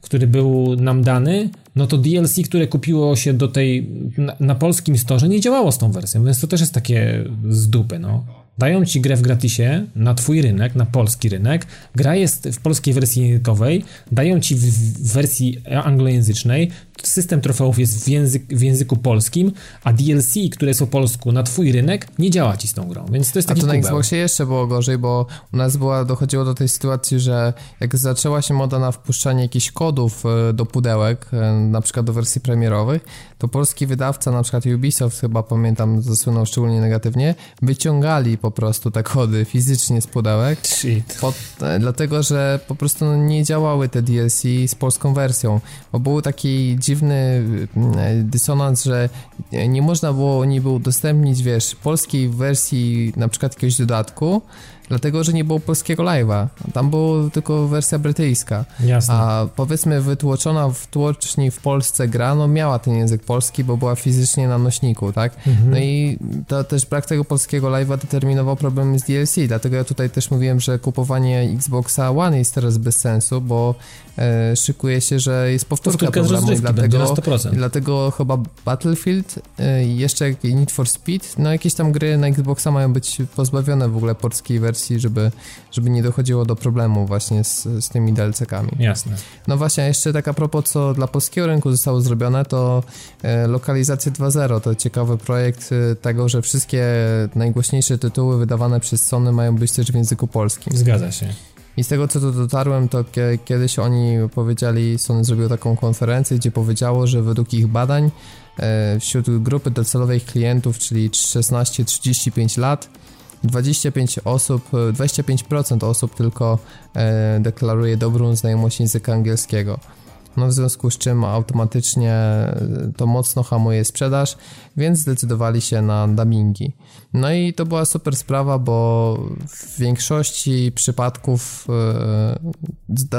który był nam dany, no to D L C, które kupiło się do tej na, na polskim storze, nie działało z tą wersją, więc to też jest takie z dupy, no. Dają ci grę w gratisie na twój rynek, na polski rynek, gra jest w polskiej wersji językowej, dają ci w, w wersji anglojęzycznej, system trofeów jest w, język, w języku polskim, a D L C, które są po polsku na twój rynek, nie działa ci z tą grą, więc to jest taki kubeł. A to na Xboxie jeszcze było gorzej, bo u nas była, dochodziło do tej sytuacji, że jak zaczęła się moda na wpuszczanie jakichś kodów do pudełek, na przykład do wersji premierowych, to polski wydawca, na przykład Ubisoft, chyba pamiętam, zasłynął szczególnie negatywnie, wyciągali po prostu te kody fizycznie z pudełek. Shit. Pod, dlatego, że po prostu nie działały te D L C z polską wersją, bo był taki dziwny dysonans, że nie można było niby udostępnić, wiesz, polskiej wersji na przykład jakiegoś dodatku, dlatego, że nie było polskiego live'a. Tam była tylko wersja brytyjska. Jasne. A powiedzmy wytłoczona w tłoczni w Polsce gra, no miała ten język polski, bo była fizycznie na nośniku, tak? Mhm. No i to też brak tego polskiego live'a determinował problem z D L C, dlatego ja tutaj też mówiłem, że kupowanie Xboxa One jest teraz bez sensu, bo e, szykuje się, że jest powtórka, powtórka programu. Dlatego, dlatego chyba Battlefield, e, jeszcze Need for Speed, no jakieś tam gry na Xboxa mają być pozbawione w ogóle polskiej wersji, Żeby, żeby nie dochodziło do problemu właśnie z, z tymi D L C kami. Jasne. No właśnie, jeszcze tak a propos, co dla polskiego rynku zostało zrobione, to e, lokalizacja dwa zero, to ciekawy projekt e, tego, że wszystkie najgłośniejsze tytuły wydawane przez Sony mają być też w języku polskim. Zgadza się. I z tego, co tu dotarłem, to k- kiedyś oni powiedzieli, Sony zrobiło taką konferencję, gdzie powiedziało, że według ich badań e, wśród grupy docelowych klientów, czyli szesnaście do trzydziestu pięciu lat, dwadzieścia pięć osób, dwadzieścia pięć procent osób tylko e, deklaruje dobrą znajomość języka angielskiego. No w związku z czym automatycznie to mocno hamuje sprzedaż, więc zdecydowali się na dubbingi. No i to była super sprawa, bo w większości przypadków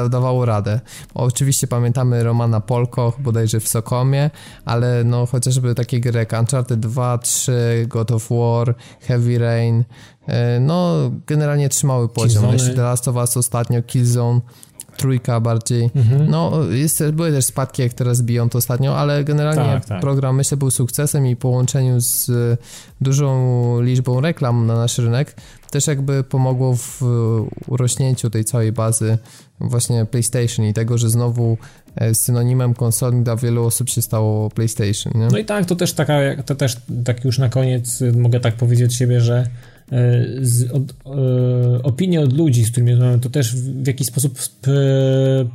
e, dawało radę. Oczywiście pamiętamy Romana Polko, bodajże w Sokomie, ale no chociażby takie gry jak Uncharted dwa, trzy, God of War, Heavy Rain, e, no generalnie trzymały poziom. Jeśli The Last of Us ostatnio, Killzone, trójka bardziej, mhm. no jest, były też spadki, jak teraz biją to ostatnio, ale generalnie tak, tak. program, myślę, był sukcesem i w połączeniu z dużą liczbą reklam na nasz rynek też jakby pomogło w urośnięciu tej całej bazy właśnie PlayStation i tego, że znowu synonimem konsoli dla wielu osób się stało PlayStation, nie? No i tak, to też taka, to też tak już na koniec mogę tak powiedzieć siebie, że Z, od, e, opinie od ludzi, z którymi rozmawiam, to też w, w jakiś sposób sp, e,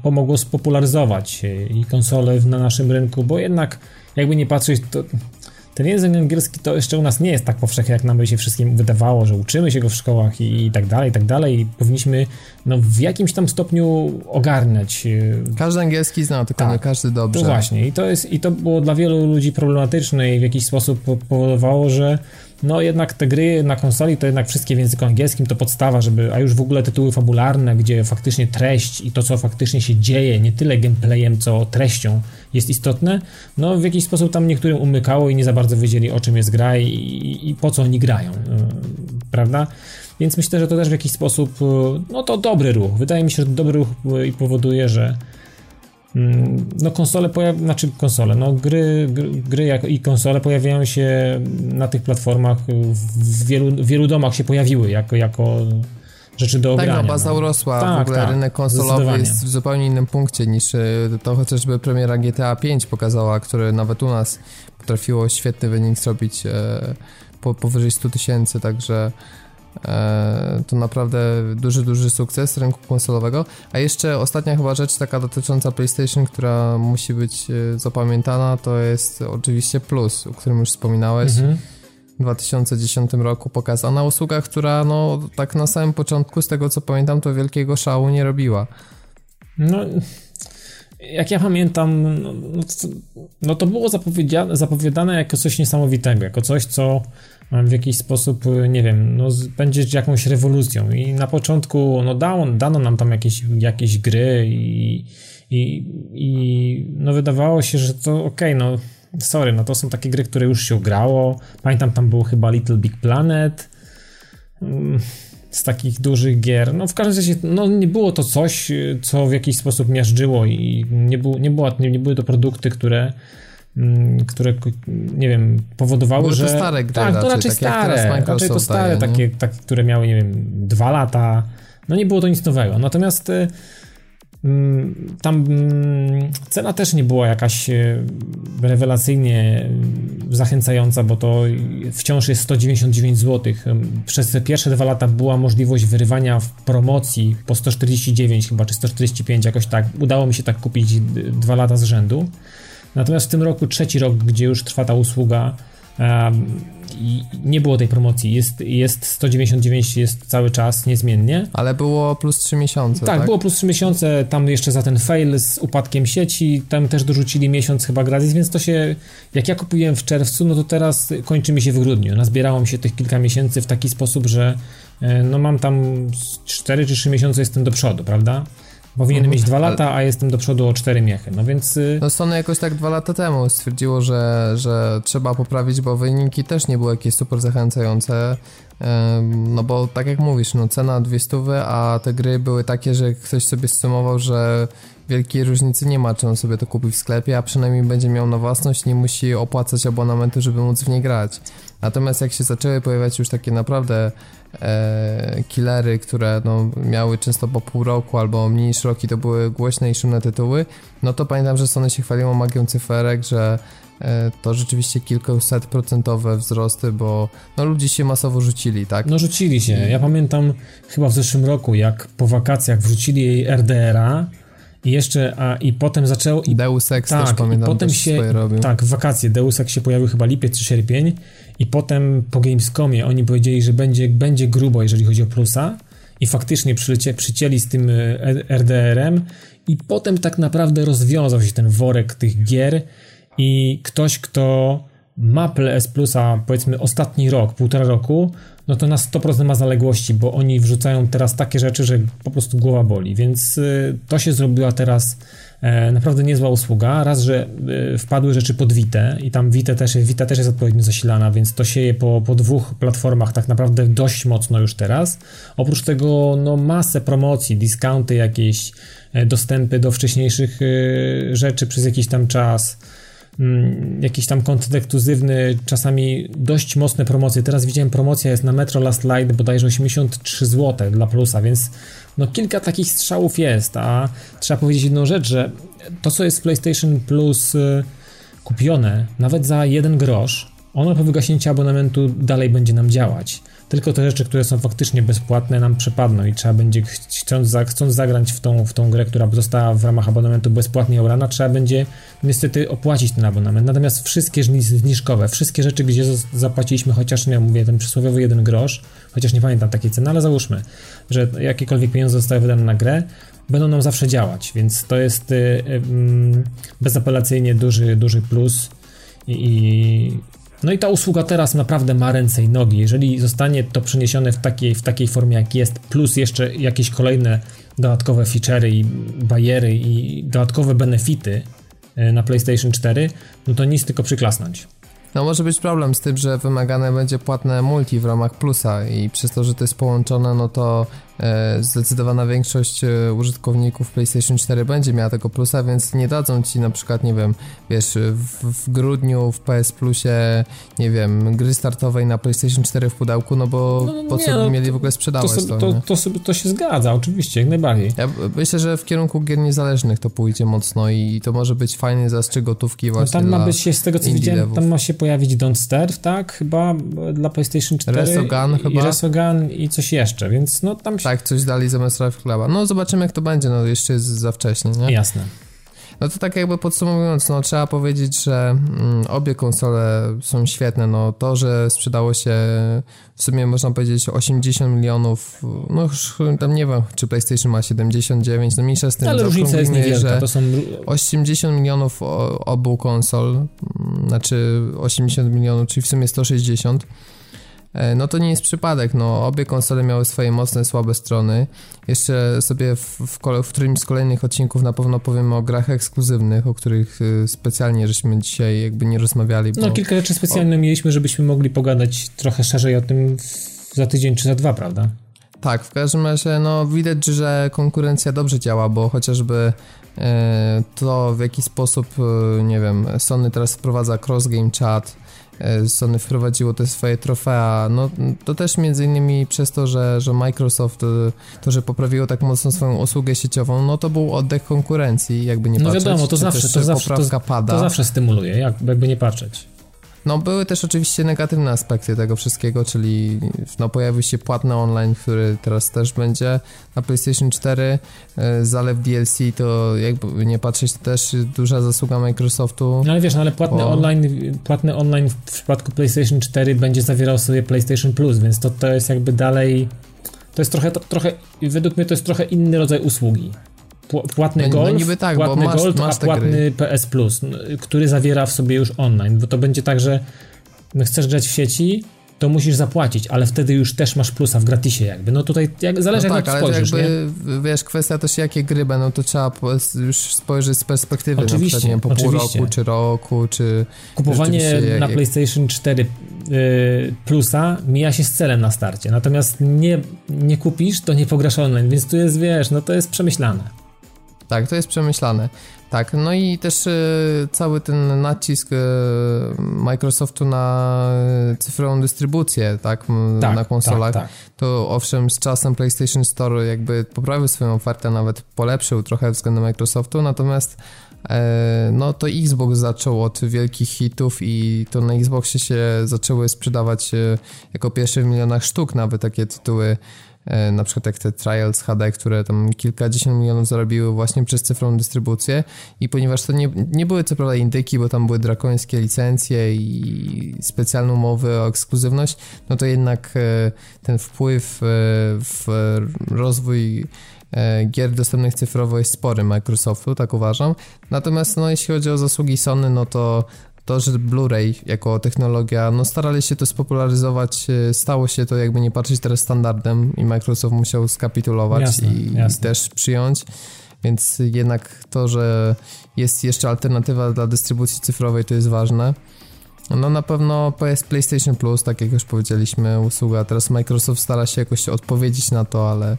pomogło spopularyzować i konsole na naszym rynku, bo jednak jakby nie patrzeć, to ten język angielski to jeszcze u nas nie jest tak powszechny, jak nam by się wszystkim wydawało, że uczymy się go w szkołach i, i tak dalej, i tak dalej, i powinniśmy no, w jakimś tam stopniu ogarniać. Każdy angielski zna, tylko tak, nie każdy dobrze. To właśnie, i to, jest, i to było dla wielu ludzi problematyczne i w jakiś sposób powodowało, że no jednak te gry na konsoli to jednak wszystkie w języku angielskim to podstawa, żeby, a już w ogóle tytuły fabularne, gdzie faktycznie treść i to, co faktycznie się dzieje, nie tyle gameplayem, co treścią jest istotne, no w jakiś sposób tam niektórym umykało i nie za bardzo wiedzieli, o czym jest gra i, i, i po co oni grają, prawda? Więc myślę, że to też w jakiś sposób, no to dobry ruch. Wydaje mi się, że dobry ruch i powoduje, że no konsole, pojaw- znaczy konsole, no gry, gry, gry jak i konsole pojawiają się na tych platformach, w wielu, w wielu domach się pojawiły jako, jako rzeczy do ogrania. Tak, no, baza no. urosła, tak, w ogóle tak, rynek konsolowy jest w zupełnie innym punkcie niż to chociażby premiera G T A pięć pokazała, które nawet u nas potrafiło świetny wynik zrobić e, po, powyżej stu tysięcy, także e, to naprawdę duży, duży sukces rynku konsolowego. A jeszcze ostatnia chyba rzecz taka dotycząca PlayStation, która musi być e, zapamiętana, to jest oczywiście Plus, o którym już wspominałeś. Mhm. W dwa tysiące dziesiątym roku pokazana usługa, która no tak na samym początku, z tego co pamiętam, to wielkiego szału nie robiła. No, jak ja pamiętam, no, no to było zapowiedziane, zapowiadane jako coś niesamowitego, jako coś, co w jakiś sposób, nie wiem, no, będzie jakąś rewolucją i na początku no, dało, dano nam tam jakieś, jakieś gry i, i, i no, wydawało się, że to okej, okay, no sorry, no to są takie gry, które już się grało. Pamiętam, tam było chyba Little Big Planet z takich dużych gier. No w każdym razie, no nie było to coś, co w jakiś sposób miażdżyło i nie, był, nie, była, nie, nie były to produkty, które, które nie wiem, powodowały, były że... Były to stare gry, tak, raczej, to raczej stare, raczej to stare, daje, takie, takie, które miały, nie wiem, dwa lata. No nie było to nic nowego. Natomiast tam cena też nie była jakaś rewelacyjnie zachęcająca, bo to wciąż jest sto dziewięćdziesiąt dziewięć złotych. Przez te pierwsze dwa lata była możliwość wyrywania w promocji po sto czterdzieści dziewięć chyba, czy sto czterdzieści pięć, jakoś tak. Udało mi się tak kupić dwa lata z rzędu. Natomiast w tym roku, trzeci rok, gdzie już trwa ta usługa, i nie było tej promocji, jest, jest sto dziewięćdziesiąt dziewięć, jest cały czas niezmiennie. Ale było plus trzy miesiące, tak? Tak, było plus trzy miesiące, tam jeszcze za ten fail z upadkiem sieci, tam też dorzucili miesiąc chyba gratis, więc to się, jak ja kupiłem w czerwcu, no to teraz kończy mi się w grudniu. Nazbierało mi się tych kilka miesięcy w taki sposób, że no mam tam cztery czy trzy miesiące jestem do przodu, prawda? Powinien mieć dwa lata, a jestem do przodu o cztery miechy, no więc... No Sony jakoś tak dwa lata temu stwierdziło, że, że trzeba poprawić, bo wyniki też nie były jakieś super zachęcające, no bo tak jak mówisz, no cena dwieście, a te gry były takie, że ktoś sobie zsumował, że wielkiej różnicy nie ma, czy on sobie to kupi w sklepie, a przynajmniej będzie miał na własność, nie musi opłacać abonamentu, żeby móc w nie grać. Natomiast jak się zaczęły pojawiać już takie naprawdę e, killery, które no, miały często po pół roku albo mniej niż rok i to były głośne i szumne tytuły, no to pamiętam, że Sony się chwaliło magią cyferek, że e, to rzeczywiście kilkuset procentowe wzrosty, bo no, ludzie się masowo rzucili, tak? No rzucili się. Ja pamiętam chyba w zeszłym roku, jak po wakacjach wrzucili R D R a, I jeszcze, a i potem zaczęło... I, Deus Ex tak, też pamiętam, i potem też się, swoje robił. Tak, w wakacje Deus Ex się pojawił chyba lipiec czy sierpień i potem po Gamescomie oni powiedzieli, że będzie, będzie grubo, jeżeli chodzi o plusa i faktycznie przycie, przycięli z tym R D R em i potem tak naprawdę rozwiązał się ten worek tych gier i ktoś, kto ma P S Plusa powiedzmy ostatni rok, półtora roku, no to na sto procent ma zaległości, bo oni wrzucają teraz takie rzeczy, że po prostu głowa boli, więc to się zrobiła teraz e, naprawdę niezła usługa, raz, że e, wpadły rzeczy pod Witę i tam Witę też, Wita też jest odpowiednio zasilana, więc to sieje po, po dwóch platformach tak naprawdę dość mocno już teraz, oprócz tego no masę promocji, discounty jakieś, e, dostępy do wcześniejszych e, rzeczy przez jakiś tam czas, jakiś tam kontent ekskluzywny, czasami dość mocne promocje. Teraz widziałem, promocja jest na Metro Last Light bodajże osiemdziesiąt trzy złote dla Plusa, więc no kilka takich strzałów jest, a trzeba powiedzieć jedną rzecz, że to, co jest w PlayStation Plus kupione, nawet za jeden grosz, ono po wygaśnięciu abonamentu dalej będzie nam działać. Tylko te rzeczy, które są faktycznie bezpłatne, nam przepadną i trzeba będzie, chcąc, za, chcąc zagrać w tą, w tą grę, która została w ramach abonamentu bezpłatnie obrana, trzeba będzie niestety opłacić ten abonament. Natomiast wszystkie zniżkowe, wszystkie rzeczy, gdzie zapłaciliśmy chociaż, nie mówię, ten przysłowiowy jeden grosz, chociaż nie pamiętam takiej ceny, ale załóżmy, że jakiekolwiek pieniądze zostały wydane na grę, będą nam zawsze działać, więc to jest y, y, bezapelacyjnie duży, duży plus i... i No i ta usługa teraz naprawdę ma ręce i nogi. Jeżeli zostanie to przeniesione w takiej, w takiej formie, jak jest, plus jeszcze jakieś kolejne dodatkowe feature'y i bariery i dodatkowe benefity na PlayStation cztery, no to nic, tylko przyklasnąć. No może być problem z tym, że wymagane będzie płatne multi w ramach plusa i przez to, że to jest połączone, no to e, zdecydowana większość e, użytkowników PlayStation cztery będzie miała tego plusa, więc nie dadzą ci na przykład, nie wiem, wiesz, w, w grudniu w P S Plusie, nie wiem, gry startowej na PlayStation cztery w pudełku, no bo no, no, po co nie, by no, mieli w ogóle sprzedawać to? To, to, to, to, sobie, to się zgadza, oczywiście, jak najbardziej. Ja myślę, że w kierunku gier niezależnych to pójdzie mocno i, i to może być fajny zastrzyk gotówki właśnie no, tam ma być się z tego co widziałem, devów. Tam ma się pojawić Don't Starve, tak? Chyba dla PlayStation cztery Resogun, i, chyba. I Resogun i coś jeszcze, więc no tam się... Tak, coś dali zamiast Rafe Cluba. No zobaczymy jak to będzie, no jeszcze jest za wcześnie, nie? Jasne. No to tak jakby podsumowując, no trzeba powiedzieć, że mm, obie konsole są świetne, no to, że sprzedało się w sumie można powiedzieć osiemdziesiąt milionów, no już tam nie wiem, czy PlayStation ma siedemdziesiąt dziewięć, no mniejsza z tym. Ale różnica jest niewielka, to są... osiemdziesiąt milionów obu konsol, znaczy osiemdziesiąt milionów, czyli w sumie sto sześćdziesiąt. No to nie jest przypadek, no obie konsole miały swoje mocne, słabe strony. Jeszcze sobie w, w, kole, w którymś z kolejnych odcinków na pewno powiemy o grach ekskluzywnych, o których specjalnie żeśmy dzisiaj jakby nie rozmawiali. Bo... No kilka rzeczy specjalne o... mieliśmy, żebyśmy mogli pogadać trochę szerzej o tym za tydzień czy za dwa, prawda? Tak, w każdym razie no widać, że konkurencja dobrze działa, bo chociażby yy, to w jaki sposób, yy, nie wiem, Sony teraz wprowadza cross game chat, Sony wprowadziło te swoje trofea, no to też między innymi przez to, że, że Microsoft to, że poprawiło tak mocno swoją usługę sieciową, no to był oddech konkurencji, jakby nie no patrzeć. No wiadomo, to zawsze, też, to, zawsze poprawka to, pada. To zawsze stymuluje, jakby nie patrzeć. No były też oczywiście negatywne aspekty tego wszystkiego, czyli no pojawił się płatny online, który teraz też będzie na PlayStation cztery, zalew D L C, to jakby nie patrzeć to też duża zasługa Microsoftu. No ale wiesz, no ale płatny, bo... online, płatny online w przypadku PlayStation cztery będzie zawierał sobie PlayStation Plus, więc to, to jest jakby dalej, to jest trochę, to, trochę, według mnie to jest trochę inny rodzaj usługi. Płatny Golf, no niby tak, płatny bo masz, Gold, masz a płatny gry. P S Plus, który zawiera w sobie już online, bo to będzie tak, że chcesz grać w sieci, to musisz zapłacić, ale wtedy już też masz plusa w gratisie jakby, no tutaj jak, zależy no jak tak, ale spojrzysz, jakby, nie? Wiesz, kwestia też jakie gry będą, to trzeba już spojrzeć z perspektywy oczywiście, na przykład, nie, po pół oczywiście. roku, czy roku, czy... Kupowanie na jak... PlayStation cztery yy, plusa mija się z celem na starcie, natomiast nie, nie kupisz, to nie pograsz online, więc tu jest, wiesz, no to jest przemyślane. Tak, to jest przemyślane. Tak, no i też y, cały ten nacisk y, Microsoftu na y, cyfrową dystrybucję, tak, m, tak na konsolach, tak, tak. To owszem z czasem PlayStation Store jakby poprawił swoją ofertę, nawet polepszył trochę względem Microsoftu, natomiast no to Xbox zaczął od wielkich hitów i to na Xboxie się zaczęły sprzedawać jako pierwsze w milionach sztuk nawet takie tytuły, na przykład jak te Trials H D, które tam kilkadziesiąt milionów zarobiły właśnie przez cyfrową dystrybucję i ponieważ to nie, nie były co prawda indyki, bo tam były drakońskie licencje i specjalne umowy o ekskluzywność, no to jednak ten wpływ w rozwój gier dostępnych cyfrowo jest spory Microsoftu, tak uważam. Natomiast no, jeśli chodzi o zasługi Sony, no to to, że Blu-ray jako technologia, no starali się to spopularyzować, stało się to jakby nie patrzeć teraz standardem i Microsoft musiał skapitulować jasne, i, jasne. i też przyjąć. Więc jednak to, że jest jeszcze alternatywa dla dystrybucji cyfrowej, to jest ważne. No na pewno P S PlayStation Plus, tak jak już powiedzieliśmy, usługa. Teraz Microsoft stara się jakoś odpowiedzieć na to, ale...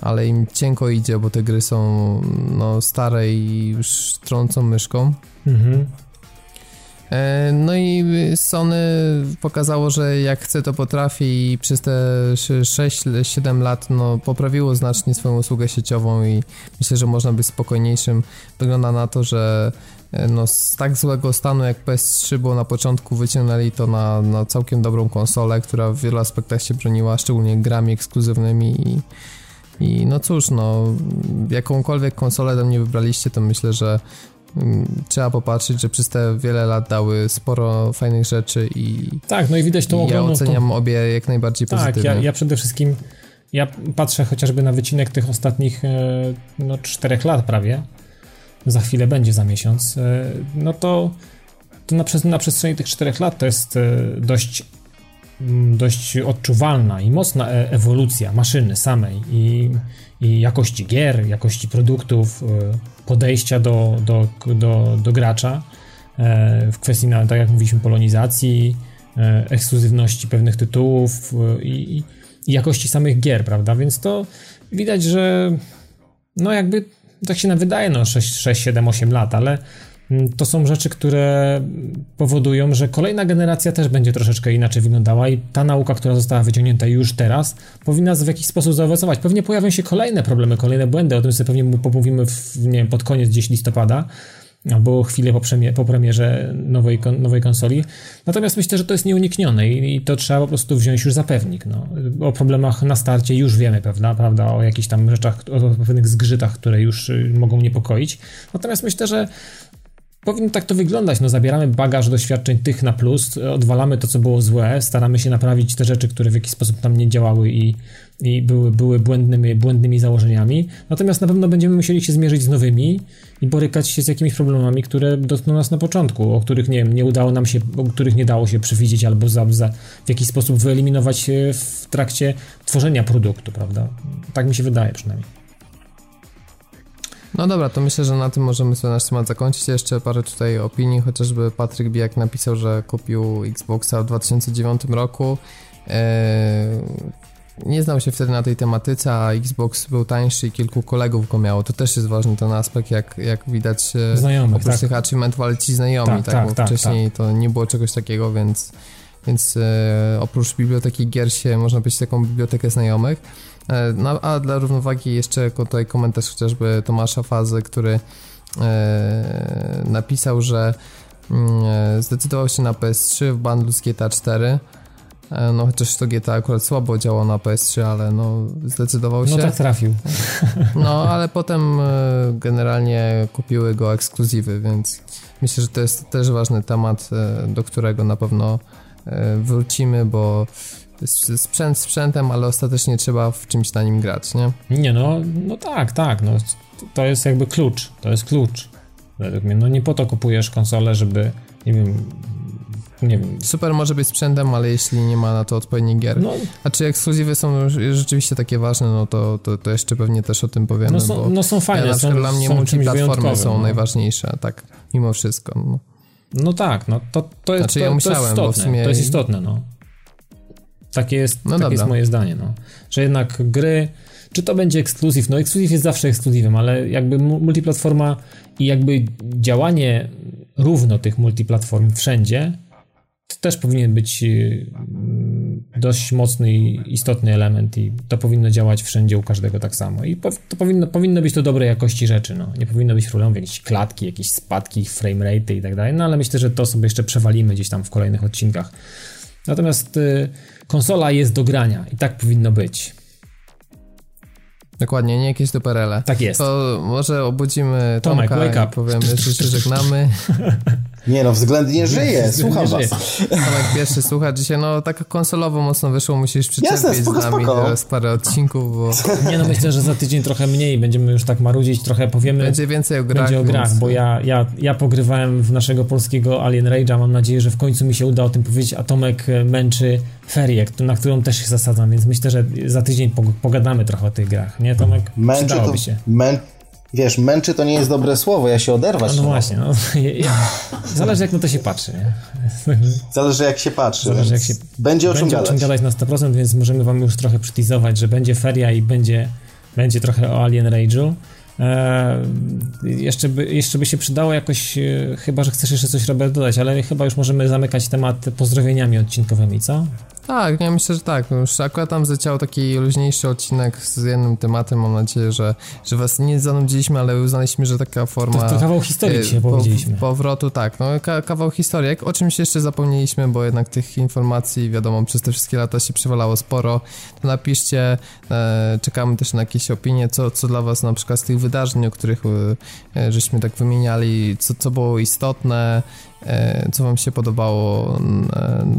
ale im cienko idzie, bo te gry są no, stare i już trącą myszką. Mhm. No i Sony pokazało, że jak chce to potrafi i przez te sześć siedem lat no, poprawiło znacznie swoją usługę sieciową i myślę, że można być spokojniejszym. Wygląda na to, że no, z tak złego stanu jak P S trzy było na początku wyciągnęli to na, na całkiem dobrą konsolę, która w wielu aspektach się broniła, szczególnie grami ekskluzywnymi i I no cóż, no jakąkolwiek konsolę do mnie wybraliście, to myślę, że trzeba popatrzeć, że przez te wiele lat dały sporo fajnych rzeczy i tak, no i widać tą ogromną... Ja oceniam obie jak najbardziej tak, pozytywnie. Tak, ja, ja przede wszystkim, ja patrzę chociażby na wycinek tych ostatnich no czterech lat prawie, za chwilę będzie, za miesiąc, no to, to na, na przestrzeni tych czterech lat to jest dość... dość odczuwalna i mocna ewolucja maszyny samej i, i jakości gier, jakości produktów, podejścia do, do, do, do gracza. w kwestii, no, tak jak mówiliśmy, polonizacji, ekskluzywności pewnych tytułów i, i jakości samych gier, prawda? Więc to widać, że no jakby tak się nam wydaje, no sześć, siedem, osiem lat, ale to są rzeczy, które powodują, że kolejna generacja też będzie troszeczkę inaczej wyglądała i ta nauka, która została wyciągnięta już teraz, powinna w jakiś sposób zaowocować. Pewnie pojawią się kolejne problemy, kolejne błędy, o tym sobie pewnie pomówimy w, nie wiem, pod koniec gdzieś listopada albo chwilę po, przemie- po premierze nowej, kon- nowej konsoli. Natomiast myślę, że to jest nieuniknione i, i to trzeba po prostu wziąć już za pewnik. No. O problemach na starcie już wiemy, pewna, prawda, o jakichś tam rzeczach, o, o pewnych zgrzytach, które już y, mogą niepokoić. Natomiast myślę, że powinno tak to wyglądać, no zabieramy bagaż doświadczeń tych na plus, odwalamy to, co było złe, staramy się naprawić te rzeczy, które w jakiś sposób nam nie działały i, i były, były błędnymi, błędnymi założeniami, natomiast na pewno będziemy musieli się zmierzyć z nowymi i borykać się z jakimiś problemami, które dotkną nas na początku, o których nie wiem, nie udało nam się, o których nie dało się przewidzieć albo za, za, w jakiś sposób wyeliminować w trakcie tworzenia produktu, prawda? Tak mi się wydaje przynajmniej. No dobra, to myślę, że na tym możemy sobie nasz temat zakończyć. Jeszcze parę tutaj opinii, chociażby Patryk Bijak napisał, że kupił Xboxa w dwa tysiące dziewiątym roku. Nie znał się wtedy na tej tematyce, a Xbox był tańszy i kilku kolegów go miało. To też jest ważny ten aspekt, jak, jak widać, znajomych, oprócz tak. tych achievementów, ale ci znajomi, tak, tak, tak bo tak, wcześniej tak. to nie było czegoś takiego, więc, więc oprócz biblioteki gier się można być taką bibliotekę znajomych. No, a dla równowagi jeszcze tutaj komentarz chociażby Tomasza Fazy, który e, napisał, że e, zdecydował się na P S trzy w bundlu z G T A cztery. E, no chociaż to G T A akurat słabo działało na P S trzy, ale no zdecydował no, się. No tak trafił. No ale potem e, generalnie kupiły go ekskluzywy, więc myślę, że to jest też ważny temat, e, do którego na pewno e, wrócimy, bo sprzęt sprzętem, ale ostatecznie trzeba w czymś na nim grać, nie? Nie, no, no tak, tak, no, to jest jakby klucz, to jest klucz. Według mnie, no nie po to kupujesz konsolę, żeby, nie wiem, nie wiem. Super może być sprzętem, ale jeśli nie ma na to odpowiednich gier. No, a czy ekskluzywy są rzeczywiście takie ważne, no to, to, to jeszcze pewnie też o tym powiemy, no są, bo no są fajne, ja, na przykład dla mnie multiplatformy są no. najważniejsze, tak, mimo wszystko. No, no tak, no to, to jest znaczy, to, ja musiałem, to istotne, bo w sumie... to jest istotne, no. Takie jest, no tak jest moje zdanie, no. Że jednak gry, czy to będzie ekskluzyw, no ekskluzyw jest zawsze ekskluzywem, ale jakby multiplatforma i jakby działanie równo tych multiplatform wszędzie, to też powinien być dość mocny i istotny element i to powinno działać wszędzie u każdego tak samo i to powinno, powinno być to dobrej jakości rzeczy, no. Nie powinno być problemów jakieś klatki, jakieś spadki, frame rate i tak dalej, no ale myślę, że to sobie jeszcze przewalimy gdzieś tam w kolejnych odcinkach. Natomiast y, konsola jest do grania i tak powinno być. Dokładnie, nie jakieś duperele. Tak jest. To może obudzimy Tomek, Tomka wake up. I powiemy, że się żegnamy. Nie no, względnie żyje, słucham was. Tomek pierwszy słucha dzisiaj, no tak konsolowo mocno wyszło, musisz przyczepić z nami teraz parę odcinków, bo... Nie no, myślę, że za tydzień trochę mniej, będziemy już tak marudzić, trochę powiemy... Będzie więcej o grach. Będzie o grach, więc... bo ja, ja, ja pogrywałem w naszego polskiego Alien Rage'a, mam nadzieję, że w końcu mi się uda o tym powiedzieć, a Tomek męczy ferię, na którą też się zasadzam, więc myślę, że za tydzień pogadamy trochę o tych grach, nie Tomek? Męczy to... się. Mę... Wiesz, męczy to nie jest dobre słowo, ja się oderwać. No, no właśnie, no. Zależy jak na to się patrzy, nie? Zależy jak się patrzy. Zależy jak się... Będzie o czym gadać. Będzie o czym gadać na sto procent, więc możemy wam już trochę przytizować, że będzie feria i będzie, będzie trochę o Alien Rage'u. Eee, jeszcze, by, jeszcze by się przydało jakoś, e, chyba że chcesz jeszcze coś, Robert, dodać, ale chyba już możemy zamykać temat pozdrowieniami odcinkowymi, co? Tak, ja myślę, że tak. Już akurat tam zleciał taki luźniejszy odcinek z jednym tematem. Mam nadzieję, że, że was nie zanudziliśmy, ale uznaliśmy, że taka forma... To, to kawał historii się po, powiedzieliśmy. Powrotu, tak. No kawał historii. O czymś jeszcze zapomnieliśmy, bo jednak tych informacji, wiadomo, przez te wszystkie lata się przewalało sporo. To napiszcie. E, czekamy też na jakieś opinie, co, co dla was na przykład z tych wydarzeń, o których e, żeśmy tak wymieniali, co, co było istotne, co wam się podobało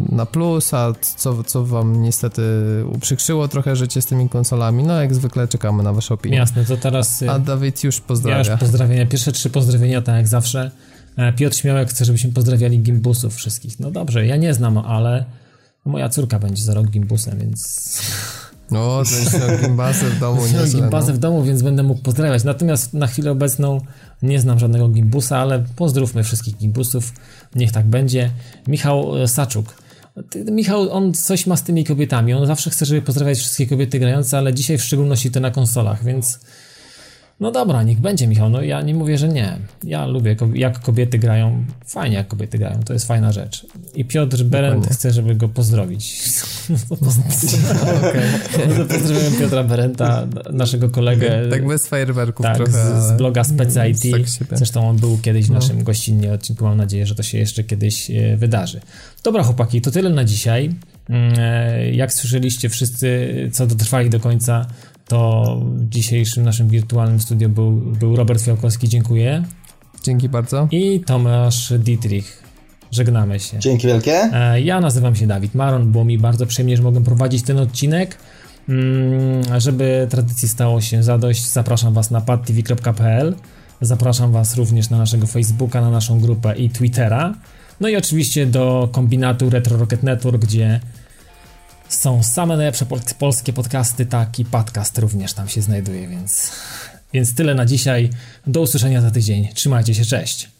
na plus, a co, co wam niestety uprzykrzyło trochę życie z tymi konsolami, no jak zwykle czekamy na wasze opinie. Jasne, to teraz... A Dawid już pozdrawia. Ja już pozdrowienia, pierwsze trzy pozdrowienia, tak jak zawsze. Piotr Śmiałek chce, żebyśmy pozdrawiali gimbusów wszystkich. No dobrze, ja nie znam, ale Moja córka będzie za rok gimbusem, więc... No, to jest miał gimbasę w domu. Miał gimbasę w domu, więc będę mógł pozdrawiać. Natomiast na chwilę obecną nie znam żadnego gimbusa, ale pozdrówmy wszystkich gimbusów. Niech tak będzie. Michał Saczuk. Michał, on coś ma z tymi kobietami. On zawsze chce, żeby pozdrawiać wszystkie kobiety grające, ale dzisiaj w szczególności to na konsolach, więc... No dobra, niech będzie, Michał. No ja nie mówię, że nie. Ja lubię, jak kobiety grają. Fajnie, jak kobiety grają. To jest fajna rzecz. I Piotr Berendt chce, żeby go pozdrowić. No, okay. No pozdrawiam Piotra Berendta, naszego kolegę. Tak bez fajerwerków tak, trochę. Z, z bloga Spec I T. Zresztą on był kiedyś w naszym no. gościnnie odcinku. Mam nadzieję, że to się jeszcze kiedyś wydarzy. Dobra, chłopaki, to tyle na dzisiaj. Jak słyszeliście wszyscy, co dotrwali do końca, to w dzisiejszym naszym wirtualnym studio był, był Robert Fiałkowski. Dziękuję. Dzięki bardzo. I Tomasz Dietrich. Żegnamy się. Dzięki wielkie. Ja nazywam się Dawid Maron. Było mi bardzo przyjemnie, że mogłem prowadzić ten odcinek. Żeby tradycji stało się zadość, zapraszam was na pad t v kropka p l. Zapraszam was również na naszego Facebooka, na naszą grupę i Twittera. No i oczywiście do kombinatu RetroRocket Network, gdzie są same najlepsze polskie podcasty, taki podcast również tam się znajduje, więc, więc tyle na dzisiaj. Do usłyszenia za tydzień. Trzymajcie się, cześć!